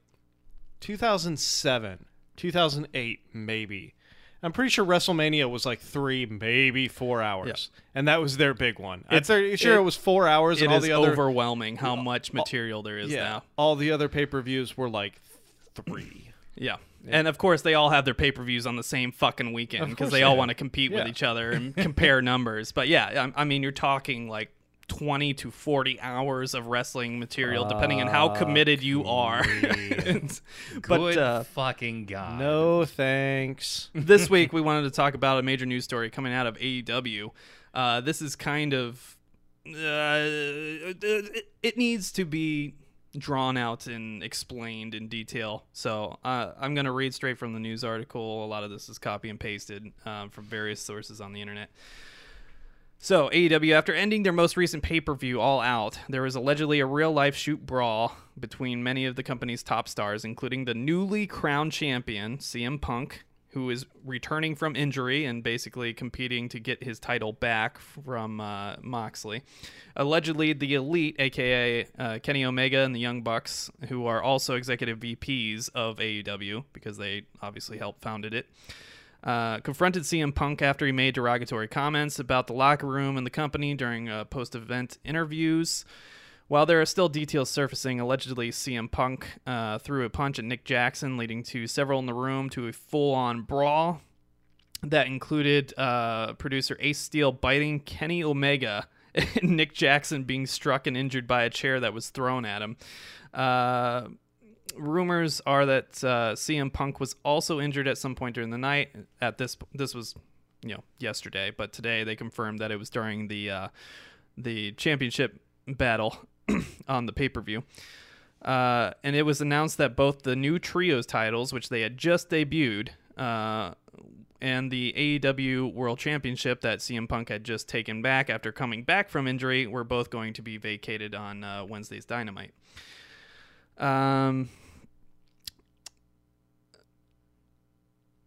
two thousand seven, two thousand eight, maybe. I'm pretty sure WrestleMania was like three, maybe four hours, yeah. and that was their big one. It's, I'm pretty sure it, it was four hours. It and all is the other, overwhelming how much material all, there is yeah, now. All the other pay-per-views were like three. Yeah. yeah, and of course they all have their pay-per-views on the same fucking weekend because they, they all want to compete yeah. with each other and compare numbers. But yeah, I, I mean, you're talking like twenty to forty hours of wrestling material, uh, depending on how committed you are. Good but, uh, fucking God. No thanks. This week, we wanted to talk about a major news story coming out of A E W. Uh, this is kind of... Uh, it, it needs to be drawn out and explained in detail. So uh, I'm going to read straight from the news article. A lot of this is copy and pasted um, from various sources on the internet. So, A E W, after ending their most recent pay-per-view, All Out, there was allegedly a real-life shoot brawl between many of the company's top stars, including the newly crowned champion, C M Punk, who is returning from injury and basically competing to get his title back from uh, Moxley. Allegedly, the Elite, a k a. Uh, Kenny Omega and the Young Bucks, who are also executive V Ps of A E W, because they obviously helped founded it, Uh, confronted C M Punk after he made derogatory comments about the locker room and the company during uh, post-event interviews. While there are still details surfacing, allegedly C M Punk uh, threw a punch at Nick Jackson, leading to several in the room to a full-on brawl that included uh, producer Ace Steel biting Kenny Omega and Nick Jackson being struck and injured by a chair that was thrown at him. Uh, rumors are that uh, C M Punk was also injured at some point during the night. At this, this was, you know, yesterday, but today they confirmed that it was during the uh, the championship battle on the pay-per-view, uh, and it was announced that both the new trios titles, which they had just debuted, uh, and the A E W World Championship that C M Punk had just taken back after coming back from injury, were both going to be vacated on uh, Wednesday's Dynamite. Um,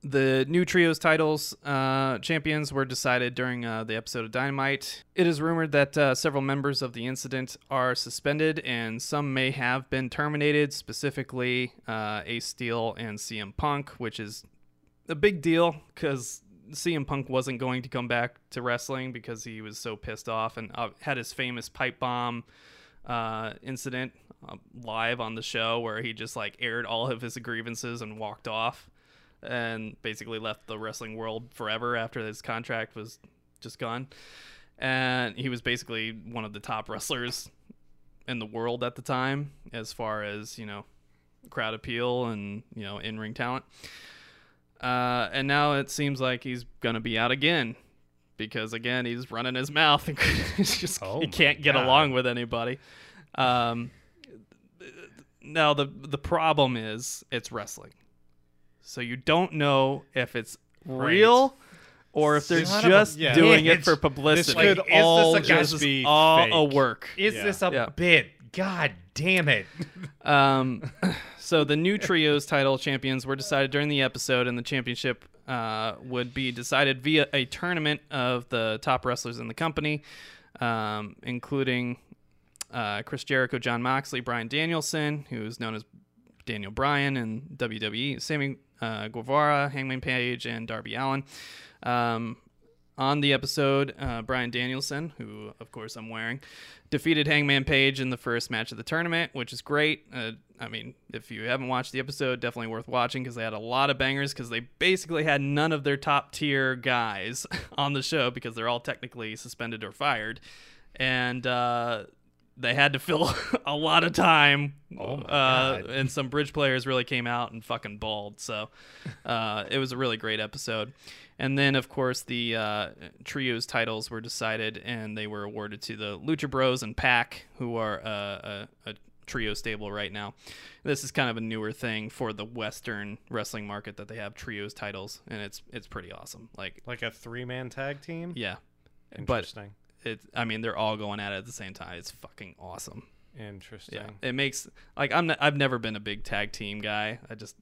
the new trios titles uh, champions were decided during uh, the episode of Dynamite. It is rumored that uh, several members of the incident are suspended, and some may have been terminated, specifically uh, Ace Steel and C M Punk, which is a big deal because C M Punk wasn't going to come back to wrestling because he was so pissed off and uh, had his famous pipe bomb uh, incident uh, live on the show where he just like aired all of his grievances and walked off and basically left the wrestling world forever after his contract was just gone. And he was basically one of the top wrestlers in the world at the time, as far as, you know, crowd appeal and, you know, in-ring talent. Uh, and now it seems like he's going to be out again because, again, he's running his mouth and just, oh he can't get God. along with anybody. Um, now, the, the problem is it's wrestling. So you don't know if it's right. real or if they're Son just a, yeah. doing yeah, it for publicity. This could like, all is this a just guy? be all fake. a work. Is yeah. this a yeah. bit? God damn it. um, so the new trios title champions were decided during the episode, and the championship uh, would be decided via a tournament of the top wrestlers in the company, um, including uh, Chris Jericho, John Moxley, Bryan Danielson, who is known as Daniel Bryan in W W E, Sammy uh, Guevara, Hangman Page, and Darby Allin. Um, on the episode, uh, Bryan Danielson, who, of course, I'm wearing, defeated Hangman Page in the first match of the tournament, which is great. Uh, I mean, if you haven't watched the episode, definitely worth watching because they had a lot of bangers because they basically had none of their top-tier guys on the show because they're all technically suspended or fired. And uh, they had to fill a lot of time. Oh my uh, God. And some bridge players really came out and fucking bawled. So uh, it was a really great episode. And then, of course, the uh, trios titles were decided, and they were awarded to the Lucha Bros and Pac, who are uh, a, a trio stable right now. This is kind of a newer thing for the Western wrestling market that they have trios titles, and it's it's pretty awesome. Like like a three-man tag team? Yeah. Interesting. But it, I mean, they're all going at it at the same time. It's fucking awesome. Interesting. Yeah. It makes like I'm not, I've never been a big tag team guy. I just.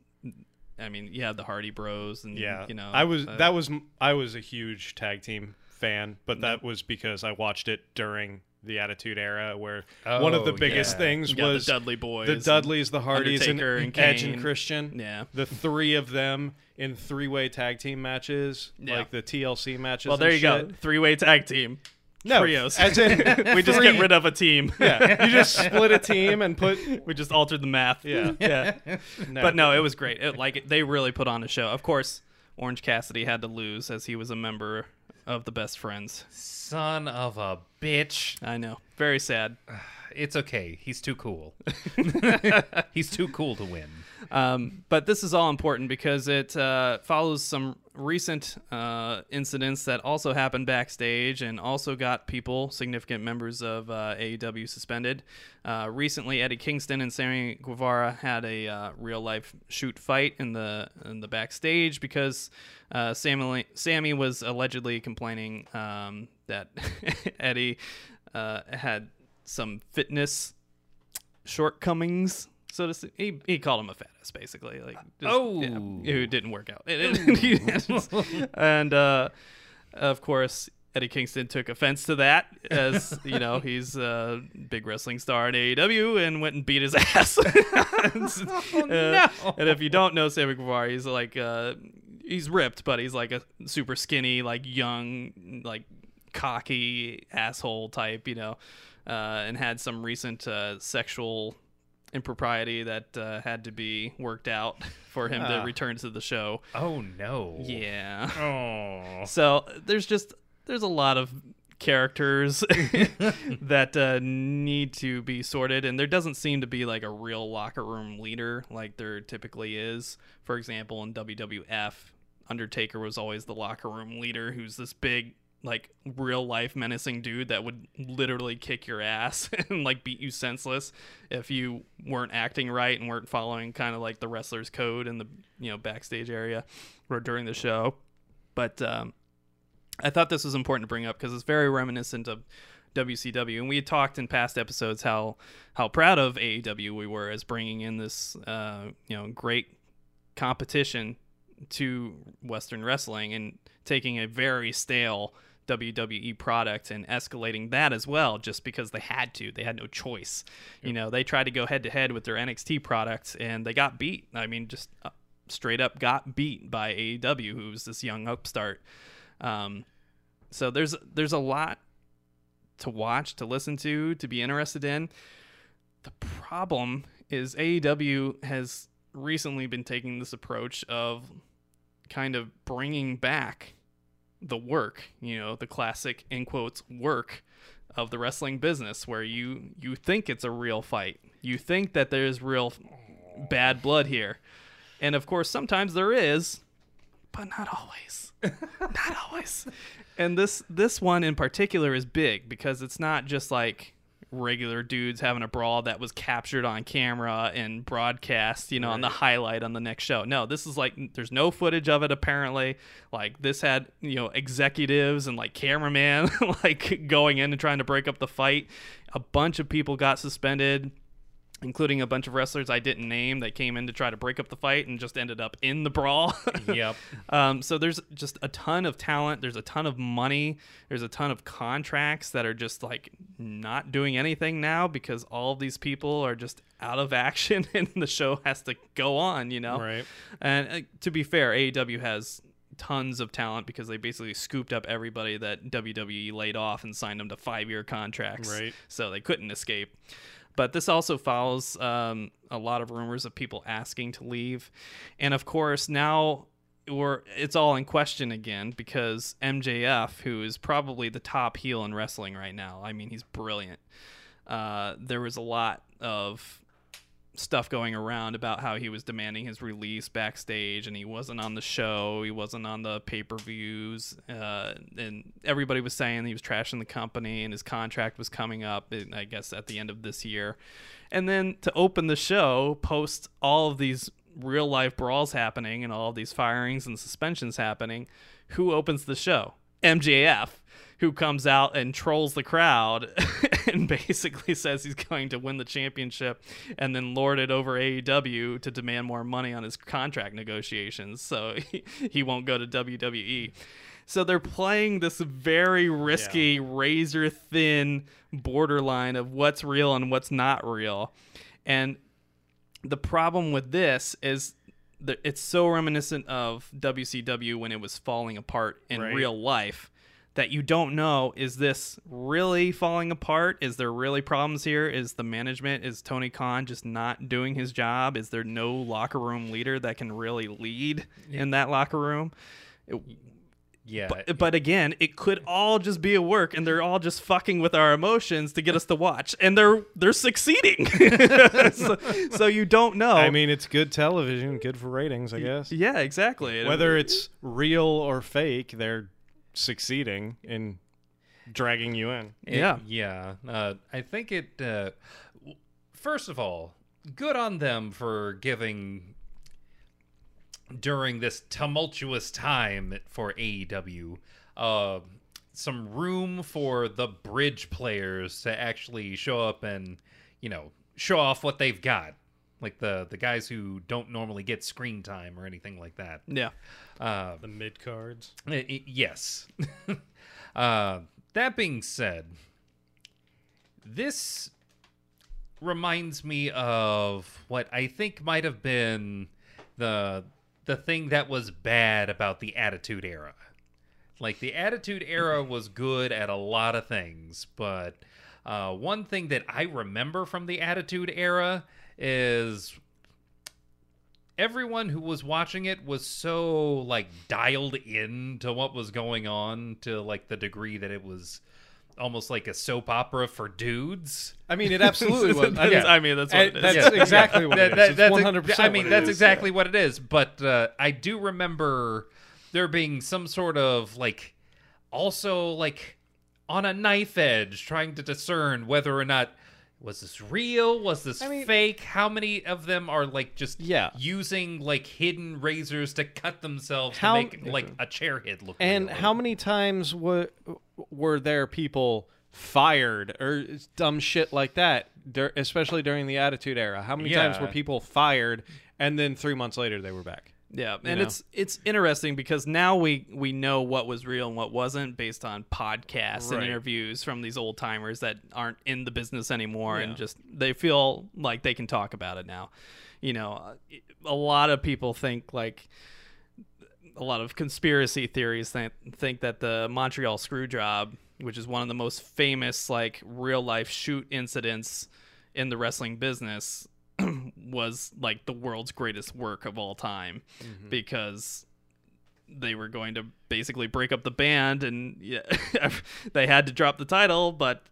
I mean, you have the Hardy Bros, and yeah, you know, I was uh, that was I was a huge tag team fan, but that was because I watched it during the Attitude Era, where oh, one of the biggest yeah. things you was the Dudley Boys, the Dudleys, the Hardys, and, and Edge and Christian. Yeah, the three of them in three-way tag team matches, yeah. like the T L C matches. Well, there and you shit. go, three-way tag team. No, trios. As in we just three. get rid of a team. Yeah, you just split a team and put. We just altered the math. Yeah, yeah. No. But no, it was great. It, like it, they really put on a show. Of course, Orange Cassidy had to lose as he was a member of the Best Friends. Son of a bitch. I know. Very sad. It's okay. He's too cool. He's too cool to win. Um, but this is all important because it uh, follows some recent uh, incidents that also happened backstage and also got people, significant members of uh, A E W, suspended. Uh, recently, Eddie Kingston and Sammy Guevara had a uh, real-life shoot fight in the in the backstage because uh, Sammy Sammy was allegedly complaining um, that Eddie uh, had some fitness shortcomings. So to see, he he called him a fat ass, basically. Like, just, oh, yeah, who didn't work out. And uh, of course, Eddie Kingston took offense to that, as you know, he's a big wrestling star in A E W and went and beat his ass. and, oh, no. uh, and if you don't know Sammy Guevara, he's like uh, he's ripped, but he's like a super skinny, like young, like cocky asshole type, you know. uh, and had some recent uh, sexual impropriety that uh, had to be worked out for him uh, to return to the show. Oh, no. Yeah. Oh. So there's just there's a lot of characters that uh, need to be sorted, and there doesn't seem to be like a real locker room leader like there typically is. For example, in W W F, Undertaker was always the locker room leader, who's this big, like, real life menacing dude that would literally kick your ass and like beat you senseless if you weren't acting right and weren't following kind of like the wrestler's code in the, you know, backstage area or during the show. But um I thought this was important to bring up because it's very reminiscent of W C W, and we had talked in past episodes how how proud of A E W we were as bringing in this uh you know great competition to Western wrestling and taking a very stale W W E product and escalating that as well, just because they had to. They had no choice. Yep. You know, they tried to go head to head with their N X T products and they got beat. I mean, just straight up got beat by A E W, who's this young upstart. Um, so there's there's a lot to watch, to listen to, to be interested in. The problem is A E W has recently been taking this approach of kind of bringing back the work, you know, the classic in quotes work of the wrestling business, where you you think it's a real fight, you think that there's real bad blood here, and of course sometimes there is, but not always. Not always. And this this one in particular is big because it's not just like regular dudes having a brawl that was captured on camera and broadcast, you know, right. on the highlight on the next show. No, this is like, there's no footage of it apparently. Like this had, you know, executives and like cameraman like going in and trying to break up the fight. A bunch of people got suspended, including a bunch of wrestlers I didn't name that came in to try to break up the fight and just ended up in the brawl. Yep. Um, so there's just a ton of talent. There's a ton of money. There's a ton of contracts that are just like not doing anything now because all of these people are just out of action and the show has to go on, you know? Right. And uh, to be fair, A E W has tons of talent because they basically scooped up everybody that W W E laid off and signed them to five-year contracts. Right. So they couldn't escape. But this also follows um, a lot of rumors of people asking to leave. And, of course, now we're, it's all in question again because M J F, who is probably the top heel in wrestling right now, I mean, he's brilliant. Uh, there was a lot of stuff going around about how he was demanding his release backstage and he wasn't on the show, he wasn't on the pay-per-views, uh, and everybody was saying he was trashing the company and his contract was coming up, I guess, at the end of this year. And then to open the show, post all of these real-life brawls happening and all of these firings and suspensions happening, who opens the show? M J F, who comes out and trolls the crowd and basically says he's going to win the championship and then lord it over A E W to demand more money on his contract negotiations so he, he won't go to W W E. So they're playing this very risky, yeah. razor-thin borderline of what's real and what's not real. And the problem with this is that it's so reminiscent of W C W when it was falling apart in right. real life, that you don't know, is this really falling apart? Is there really problems here? Is the management, is Tony Khan just not doing his job? Is there no locker room leader that can really lead yeah. in that locker room? It, yeah. But, but again, it could all just be a work, and they're all just fucking with our emotions to get us to watch, and they're they're succeeding. so, so you don't know. I mean, it's good television, good for ratings, I guess. Yeah, exactly. Whether it's real or fake, they're succeeding in dragging you in. Yeah. It, yeah. Uh, I think it, uh, first of all, good on them for giving, during this tumultuous time for A E W, uh, some room for the bridge players to actually show up and, you know, show off what they've got. Like the, the guys who don't normally get screen time or anything like that. Yeah. Uh, the mid-cards. It, it, yes. uh, that being said, this reminds me of what I think might have been the the thing that was bad about the Attitude Era. Like, the Attitude Era was good at a lot of things, but Uh, one thing that I remember from the Attitude Era is everyone who was watching it was so, like, dialed in to what was going on to, like, the degree that it was almost like a soap opera for dudes. I mean, it absolutely was. I mean, yeah. I mean, that's what it is. That's yeah. exactly what that, it that, is. That's one hundred percent I mean, that's is. exactly yeah. what it is. But uh, I do remember there being some sort of, like, also, like, on a knife edge, trying to discern whether or not, was this real? Was this I mean, fake? How many of them are, like, just yeah. using, like, hidden razors to cut themselves how, to make, like, a chair head look And real. How many times were, were there people fired or dumb shit like that, especially during the Attitude Era? How many yeah. times were people fired and then three months later they were back? Yeah, and you know? it's it's interesting because now we, we know what was real and what wasn't based on podcasts right. and interviews from these old timers that aren't in the business anymore yeah. and just they feel like they can talk about it now. You know, a lot of people think like a lot of conspiracy theories think, think that the Montreal Screwjob, which is one of the most famous like real life shoot incidents in the wrestling business, was like the world's greatest work of all time mm-hmm. because they were going to basically break up the band and yeah, they had to drop the title, but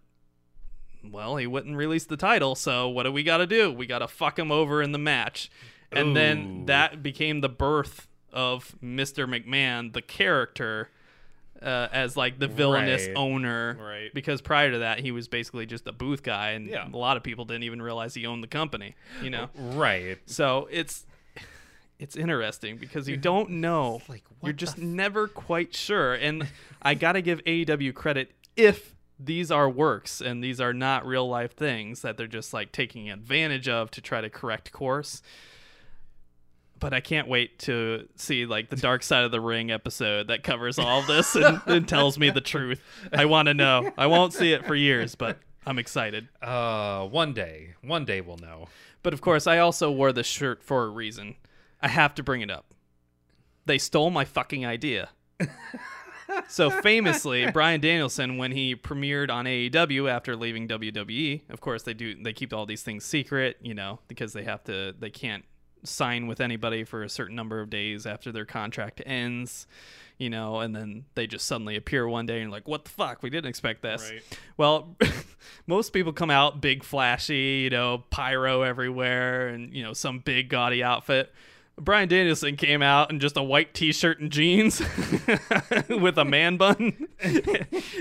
well, he wouldn't release the title. So what do we got to do? We got to fuck him over in the match. And Ooh. Then that became the birth of Mister McMahon, the character, Uh, as like the villainous right. owner right. because prior to that he was basically just a booth guy and yeah. a lot of people didn't even realize he owned the company, you know. Right. So it's it's interesting because you don't know. Like, you're just never quite sure. And I got to give A E W credit if these are works and these are not real life things that they're just like taking advantage of to try to correct course. But I can't wait to see like the Dark Side of the Ring episode that covers all this and, and tells me the truth. I want to know. I won't see it for years, but I'm excited. Uh, one day, one day we'll know. But of course, I also wore this shirt for a reason. I have to bring it up. They stole my fucking idea. So famously, Bryan Danielson, when he premiered on A E W after leaving W W E, of course they do. They keep all these things secret, you know, because they have to. They can't sign with anybody for a certain number of days after their contract ends, you know, and then they just suddenly appear one day and like, what the fuck? We didn't expect this. Right. Well, most people come out big, flashy, you know, pyro everywhere and, you know, some big gaudy outfit. Bryan Danielson came out in just a white t-shirt and jeans with a man bun.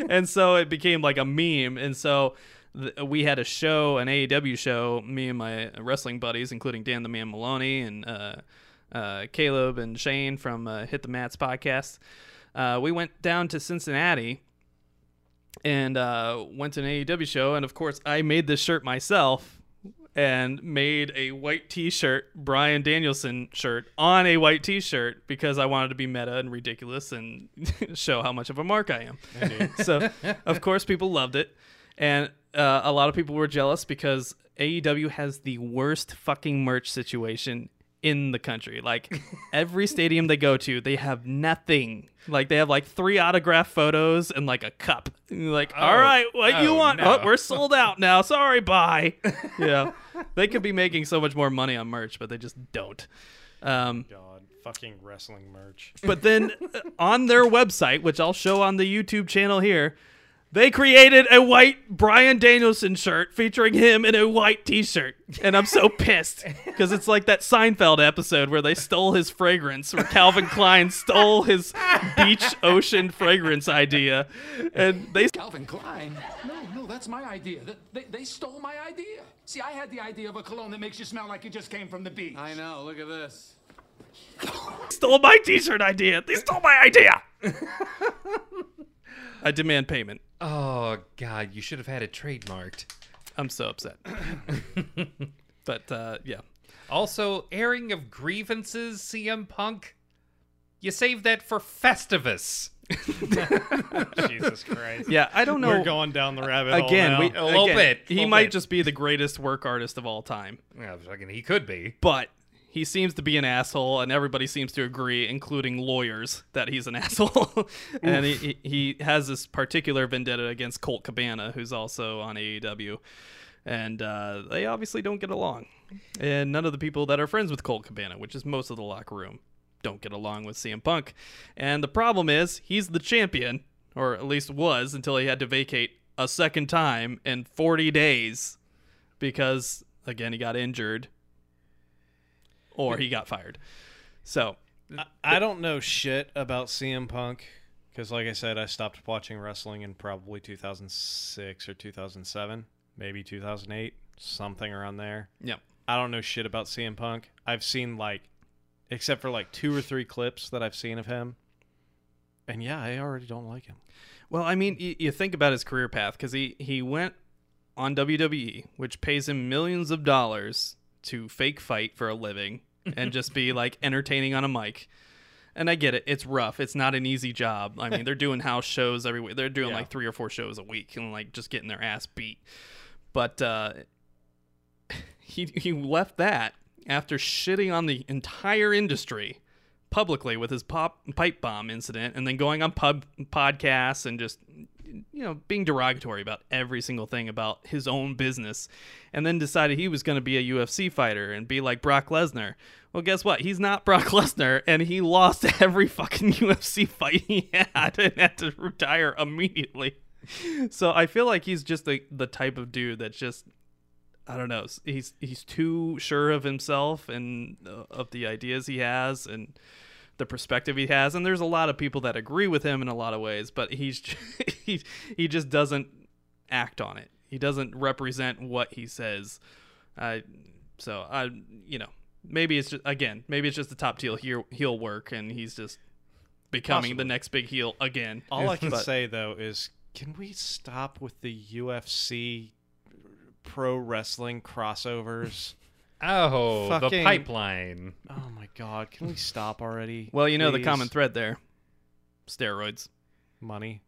And so it became like a meme. And so we had a show, an A E W show, me and my wrestling buddies, including Dan the Man Maloney and uh, uh, Caleb and Shane from uh, Hit the Mats podcast. Uh, we went down to Cincinnati and uh, went to an A E W show. And, of course, I made this shirt myself and made a white T-shirt, Bryan Danielson shirt, on a white T-shirt because I wanted to be meta and ridiculous and show how much of a mark I am. I so, of course, people loved it. And uh, a lot of people were jealous because A E W has the worst fucking merch situation in the country. Like, every stadium they go to, they have nothing. Like, they have, like, three autograph photos and, like, a cup. And you're like, oh, all right, what oh, you want? No. Oh, we're sold out now. Sorry, bye. You know, they could be making so much more money on merch, but they just don't. Um, God, fucking wrestling merch. But then on their website, which I'll show on the YouTube channel here, they created a white Bryan Danielson shirt featuring him in a white T-shirt. And I'm so pissed because it's like that Seinfeld episode where they stole his fragrance, where Calvin Klein stole his beach ocean fragrance idea. And they Calvin Klein? No, no, that's my idea. They, they stole my idea. See, I had the idea of a cologne that makes you smell like you just came from the beach. I know. Look at this. Stole my T-shirt idea. They stole my idea. I demand payment. Oh, God, you should have had it trademarked. I'm so upset. But, uh, yeah. Also, airing of grievances, C M Punk. You saved that for Festivus. Jesus Christ. Yeah, I don't know. We're going down the rabbit hole again, now. We, a little again, bit. He little might bit. just be the greatest work artist of all time. Yeah, he could be. But He seems to be an asshole, and everybody seems to agree, including lawyers, that he's an asshole. And he, he has this particular vendetta against Colt Cabana, who's also on A E W. And uh, they obviously don't get along. And none of the people that are friends with Colt Cabana, which is most of the locker room, don't get along with C M Punk. And the problem is, he's the champion, or at least was, until he had to vacate a second time in forty days. Because, again, he got injured. Or he got fired. So I, I don't know shit about C M Punk because, like I said, I stopped watching wrestling in probably two thousand six or two thousand seven, maybe two thousand eight, something around there. Yep. I don't know shit about C M Punk. I've seen, like, except for, like, two or three clips that I've seen of him. And, yeah, I already don't like him. Well, I mean, you, you think about his career path because he, he went on W W E, which pays him millions of dollars to fake fight for a living and just be like entertaining on a mic. And I get it. It's rough. It's not an easy job. I mean, they're doing house shows every week. They're doing yeah. like three or four shows a week and like just getting their ass beat. But uh, he, he left that after shitting on the entire industry publicly with his pop pipe bomb incident and then going on pub podcasts and just, you know, being derogatory about every single thing about his own business, and then decided he was going to be a U F C fighter and be like Brock Lesnar. Well, guess what? He's not Brock Lesnar, and he lost every fucking U F C fight he had and had to retire immediately. So I feel like he's just the, the type of dude that just, I don't know, he's he's too sure of himself and uh, of the ideas he has and the perspective he has, and there's a lot of people that agree with him in a lot of ways, but he's he, he just doesn't act on it. He doesn't represent what he says. Uh, so I, you know, maybe it's just, again, maybe it's just the top heel heel, heel work, and he's just becoming Possibly. the next big heel again. All I can but, say though is, can we stop with the U F C pro wrestling crossovers? Oh, fucking, the pipeline. Oh, my God. Can we stop already? Well, you please? know the common thread there. Steroids. Money.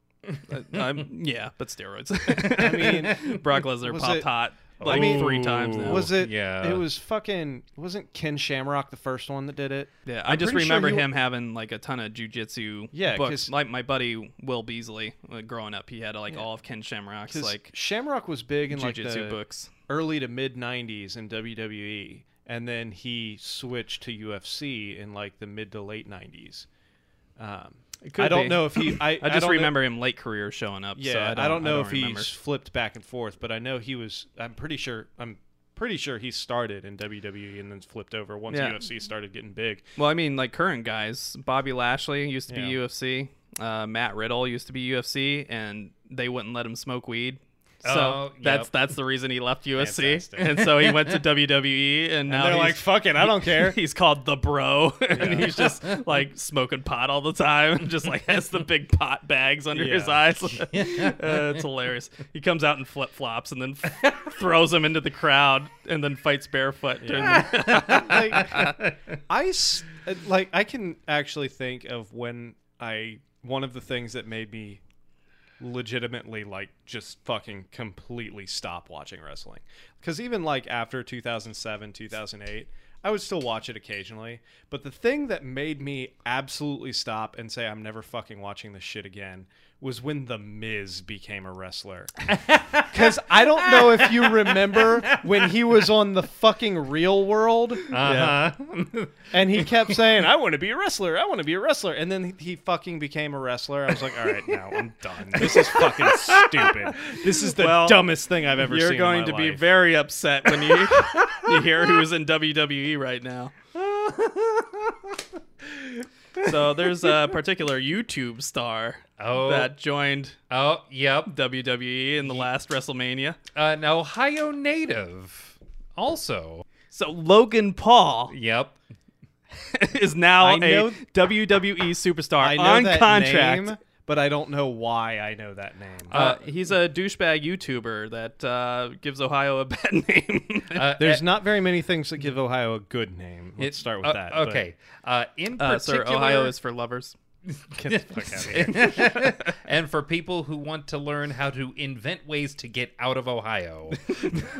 Uh, I'm, yeah, but steroids. I mean, Brock Lesnar popped it, hot like I mean, three times now. Was it? Yeah. It was fucking, wasn't Ken Shamrock the first one that did it? Yeah, I'm I just remember sure him w- having like a ton of jujitsu yeah, books. Like my buddy Will Beasley, like, growing up, he had like yeah. all of Ken Shamrock's like Shamrock was big in like the books. Early to mid nineties in W W E, and then he switched to U F C in like the mid to late nineties. Um, I don't be. know if he. I, I just I remember know. him late career showing up. Yeah, so I, don't, I don't know I don't if remember. he's flipped back and forth, but I know he was. I'm pretty sure. I'm pretty sure he started in W W E and then flipped over once yeah. U F C started getting big. Well, I mean, like current guys, Bobby Lashley used to be yeah. U F C. Uh, Matt Riddle used to be U F C, and they wouldn't let him smoke weed. So oh, that's yep. that's the reason he left U S C, Fantastic. and so he went to W W E, and, and now they're like, "Fuck it, I don't care." He's called the bro, yeah. and he's just like smoking pot all the time, and just like has the big pot bags under yeah. his eyes. uh, it's hilarious. He comes out in flip flops and then f- throws them into the crowd, and then fights barefoot. Yeah. The- like, I like I can actually think of when I one of the things that made me legitimately like just fucking completely stop watching wrestling, because even like after two thousand seven, two thousand eight, I would still watch it occasionally, but the thing that made me absolutely stop and say I'm never fucking watching this shit again was when The Miz became a wrestler. Because I don't know if you remember when he was on the fucking Real World. Uh-huh. Yeah. And he kept saying, I want to be a wrestler. I want to be a wrestler. And then he fucking became a wrestler. I was like, all right, now I'm done. This is fucking stupid. This is the well, dumbest thing I've ever you're seen You're going in my to life. Be very upset when you, you hear who's in W W E right now. So there's a particular YouTube star oh. that joined oh yep W W E in the last WrestleMania. An Ohio native, also. So Logan Paul. Yep. Is now I a know, W W E superstar I know on that contract. Name, but I don't know why I know that name. Uh, he's a douchebag YouTuber that uh, gives Ohio a bad name. uh, There's uh, not very many things that give Ohio a good name. Let's it, start with uh, that. Okay. But, uh, in particular, uh, sir, Ohio is for lovers. Get the fuck out of here. And for people who want to learn how to invent ways to get out of Ohio.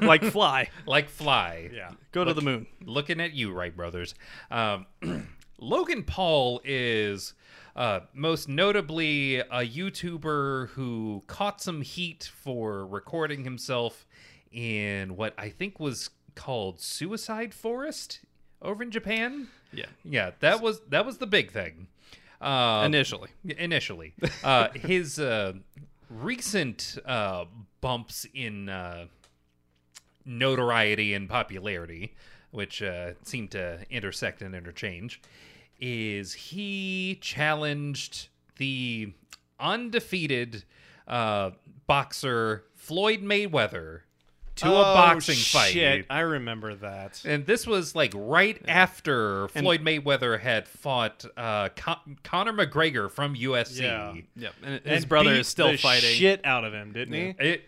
Like fly. Like fly. Yeah. Go Look, to the moon. Looking at you, Wright Brothers. Um, Logan Paul is uh, most notably a YouTuber who caught some heat for recording himself in what I think was called Suicide Forest over in Japan. Yeah. Yeah, that was that was the big thing. Uh, initially. Initially. Uh, his uh, recent uh, bumps in uh, notoriety and popularity, which uh, seem to intersect and interchange, is he challenged the undefeated uh, boxer Floyd Mayweather to oh, a boxing fight. Shit, I remember that. And this was like right yeah. after Floyd and Mayweather had fought uh, Con- Conor McGregor from U F C. Yeah, yeah. And his and brother is still the fighting shit out of him, didn't yeah. he? It,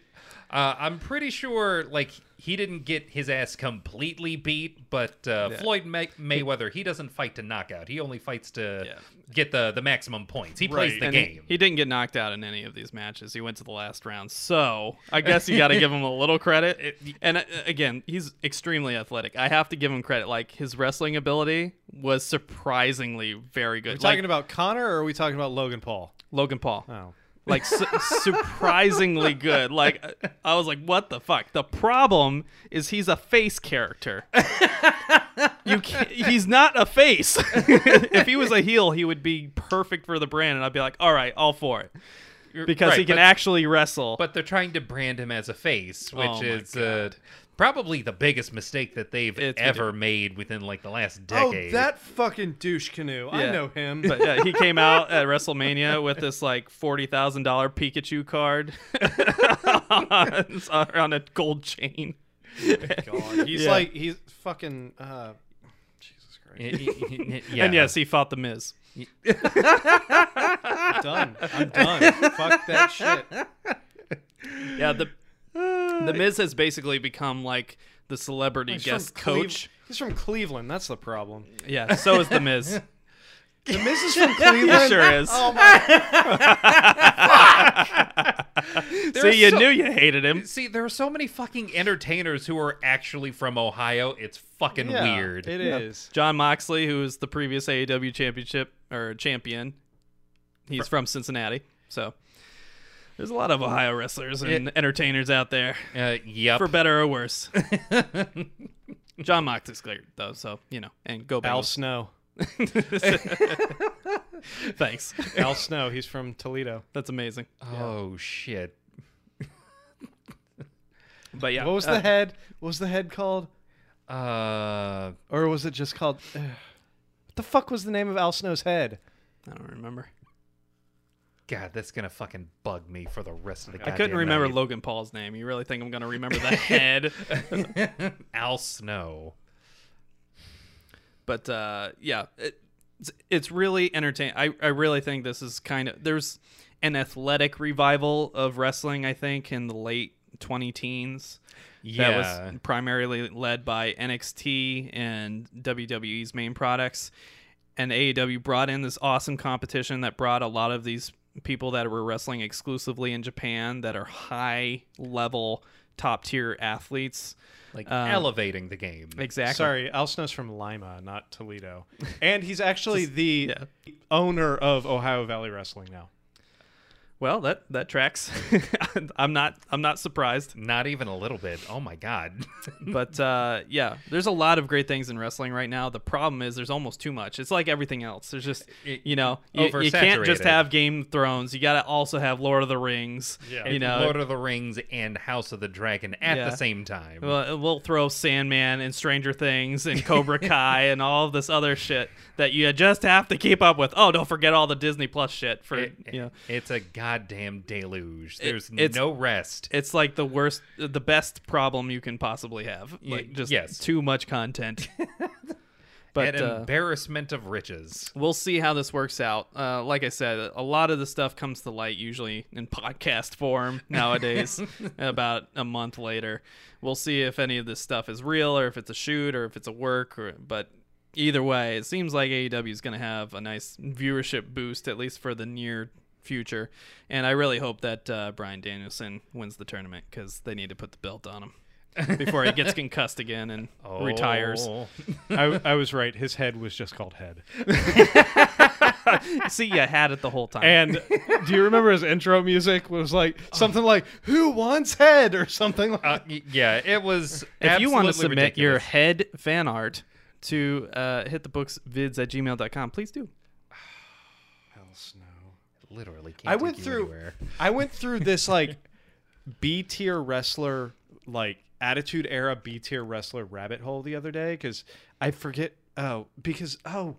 uh, I'm pretty sure like he didn't get his ass completely beat, but uh, yeah. Floyd May- Mayweather he doesn't fight to knockout. He only fights to yeah. get the the maximum points. He right. plays the and game. He didn't get knocked out in any of these matches. He went to the last round. So I guess you got to give him a little credit. It, and uh, again, he's extremely athletic. I have to give him credit. Like his wrestling ability was surprisingly very good. Are we talking like, about Connor, or are we talking about Logan Paul? Logan Paul. Oh. Like, su- surprisingly good. Like, I was like, what the fuck? The problem is he's a face character. You can't, he's not a face. If he was a heel, he would be perfect for the brand, and I'd be like, all right, all for it. Because right, he can but, actually wrestle. But they're trying to brand him as a face, which oh is uh, probably the biggest mistake that they've it's ever ridiculous. made within, like, the last decade. Oh, that fucking douche canoe. Yeah. I know him. But yeah, he came out at WrestleMania with this, like, forty thousand dollars Pikachu card on a gold chain. Oh my God. He's yeah. like, he's fucking, uh, Jesus Christ. Yeah. And yes, he fought The Miz. I'm done. I'm done. Fuck that shit. Yeah, the the Miz has basically become like the celebrity he's guest coach. Cleve- he's from Cleveland. That's the problem. Yeah, so is the Miz. The Miz is from Cleveland. He sure is. Oh my! See, you so... knew you hated him. See, there are so many fucking entertainers who are actually from Ohio. It's fucking yeah, weird. It yeah. is. John Moxley, who was the previous A E W championship or champion, he's Bro. from Cincinnati. So there's a lot of Ohio wrestlers and it... entertainers out there. Uh, yep. For better or worse. John Moxley's cleared though, so you know, and go back. Al Snow. Thanks. Al Snow, he's from Toledo. That's amazing. Oh yeah. shit. But yeah. What was uh, the head? What was the head called? Uh or was it just called uh, what the fuck was the name of Al Snow's head? I don't remember. God, that's going to fucking bug me for the rest of the goddamn I couldn't remember night. Logan Paul's name. You really think I'm going to remember the head? Al Snow. But, uh, yeah, it, it's really entertaining. I, I really think this is kind of... There's an athletic revival of wrestling, I think, in the late twenty-teens. Yeah. That was primarily led by N X T and W W E's main products. And A E W brought in this awesome competition that brought a lot of these people that were wrestling exclusively in Japan that are high-level, top-tier athletes... Like um, elevating the game. Exactly. Sorry, Al Snow's from Lima, not Toledo. And he's actually Just, the yeah. owner of Ohio Valley Wrestling now. Well, that that tracks. I'm not I'm not surprised. Not even a little bit. Oh my God. But uh, yeah, there's a lot of great things in wrestling right now. The problem is there's almost too much. It's like everything else. There's just you know you, you can't just have Game of Thrones. You got to also have Lord of the Rings. Yeah. You know, Lord of the Rings and House of the Dragon at yeah. the same time. Well, we'll throw Sandman and Stranger Things and Cobra Kai and all of this other shit that you just have to keep up with. Oh, don't forget all the Disney Plus shit for it, you know. It's a goddamn deluge. There's it, no rest. It's like the worst, the best problem you can possibly have. Like just yes. too much content. But an uh, embarrassment of riches. We'll see how this works out. Uh, like I said, a lot of the stuff comes to light usually in podcast form nowadays. About a month later, we'll see if any of this stuff is real or if it's a shoot or if it's a work. Or, but either way, it seems like A E W is going to have a nice viewership boost, at least for the near future. And I really hope that uh, Bryan Danielson wins the tournament, because they need to put the belt on him before he gets concussed again and oh. retires. I, I was right. His head was just called Head. See, you had it the whole time. And do you remember his intro music was like something like "Who Wants Head" or something like that? Uh, yeah, it was. If you want to submit ridiculous. your head fan art to uh, hit the books vids at gmail dot com, please do. Hell, snow. Literally, can't I went through. Anywhere. I went through this like B tier wrestler like. Attitude era B-tier wrestler rabbit hole the other day because I forget oh because oh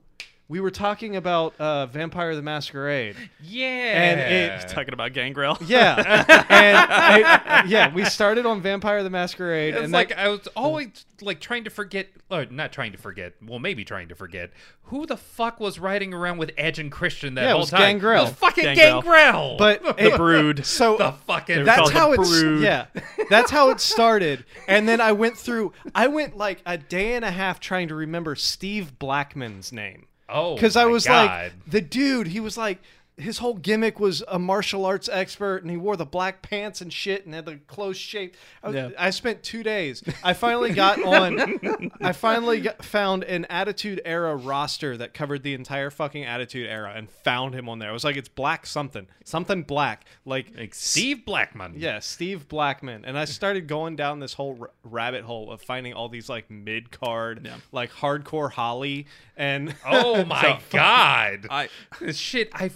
we were talking about uh Vampire the Masquerade, yeah, and it, talking about Gangrel, yeah, and it, yeah, we started on Vampire the Masquerade, it's and like that, I was always like trying to forget or not trying to forget well maybe trying to forget who the fuck was riding around with Edge and Christian that yeah, whole it was time Gangrel. It was fucking Gangrel, Gangrel. But it, the Brood, so the fucking that's how it yeah that's how it started. And then I went through, I went like a day and a half trying to remember Steve Blackman's name. Oh, because I was God. like, the dude, he was like, his whole gimmick was a martial arts expert, and he wore the black pants and shit and had the close shape. I, yeah. I spent two days. I finally got on, I finally got, found an Attitude Era roster that covered the entire fucking Attitude Era and found him on there. I was like, it's black something, something black. Like, like Steve Blackman. Yeah, Steve Blackman. And I started going down this whole r rabbit hole of finding all these like mid-card, yeah. like hardcore Holly. And oh my so, God. I, shit, I...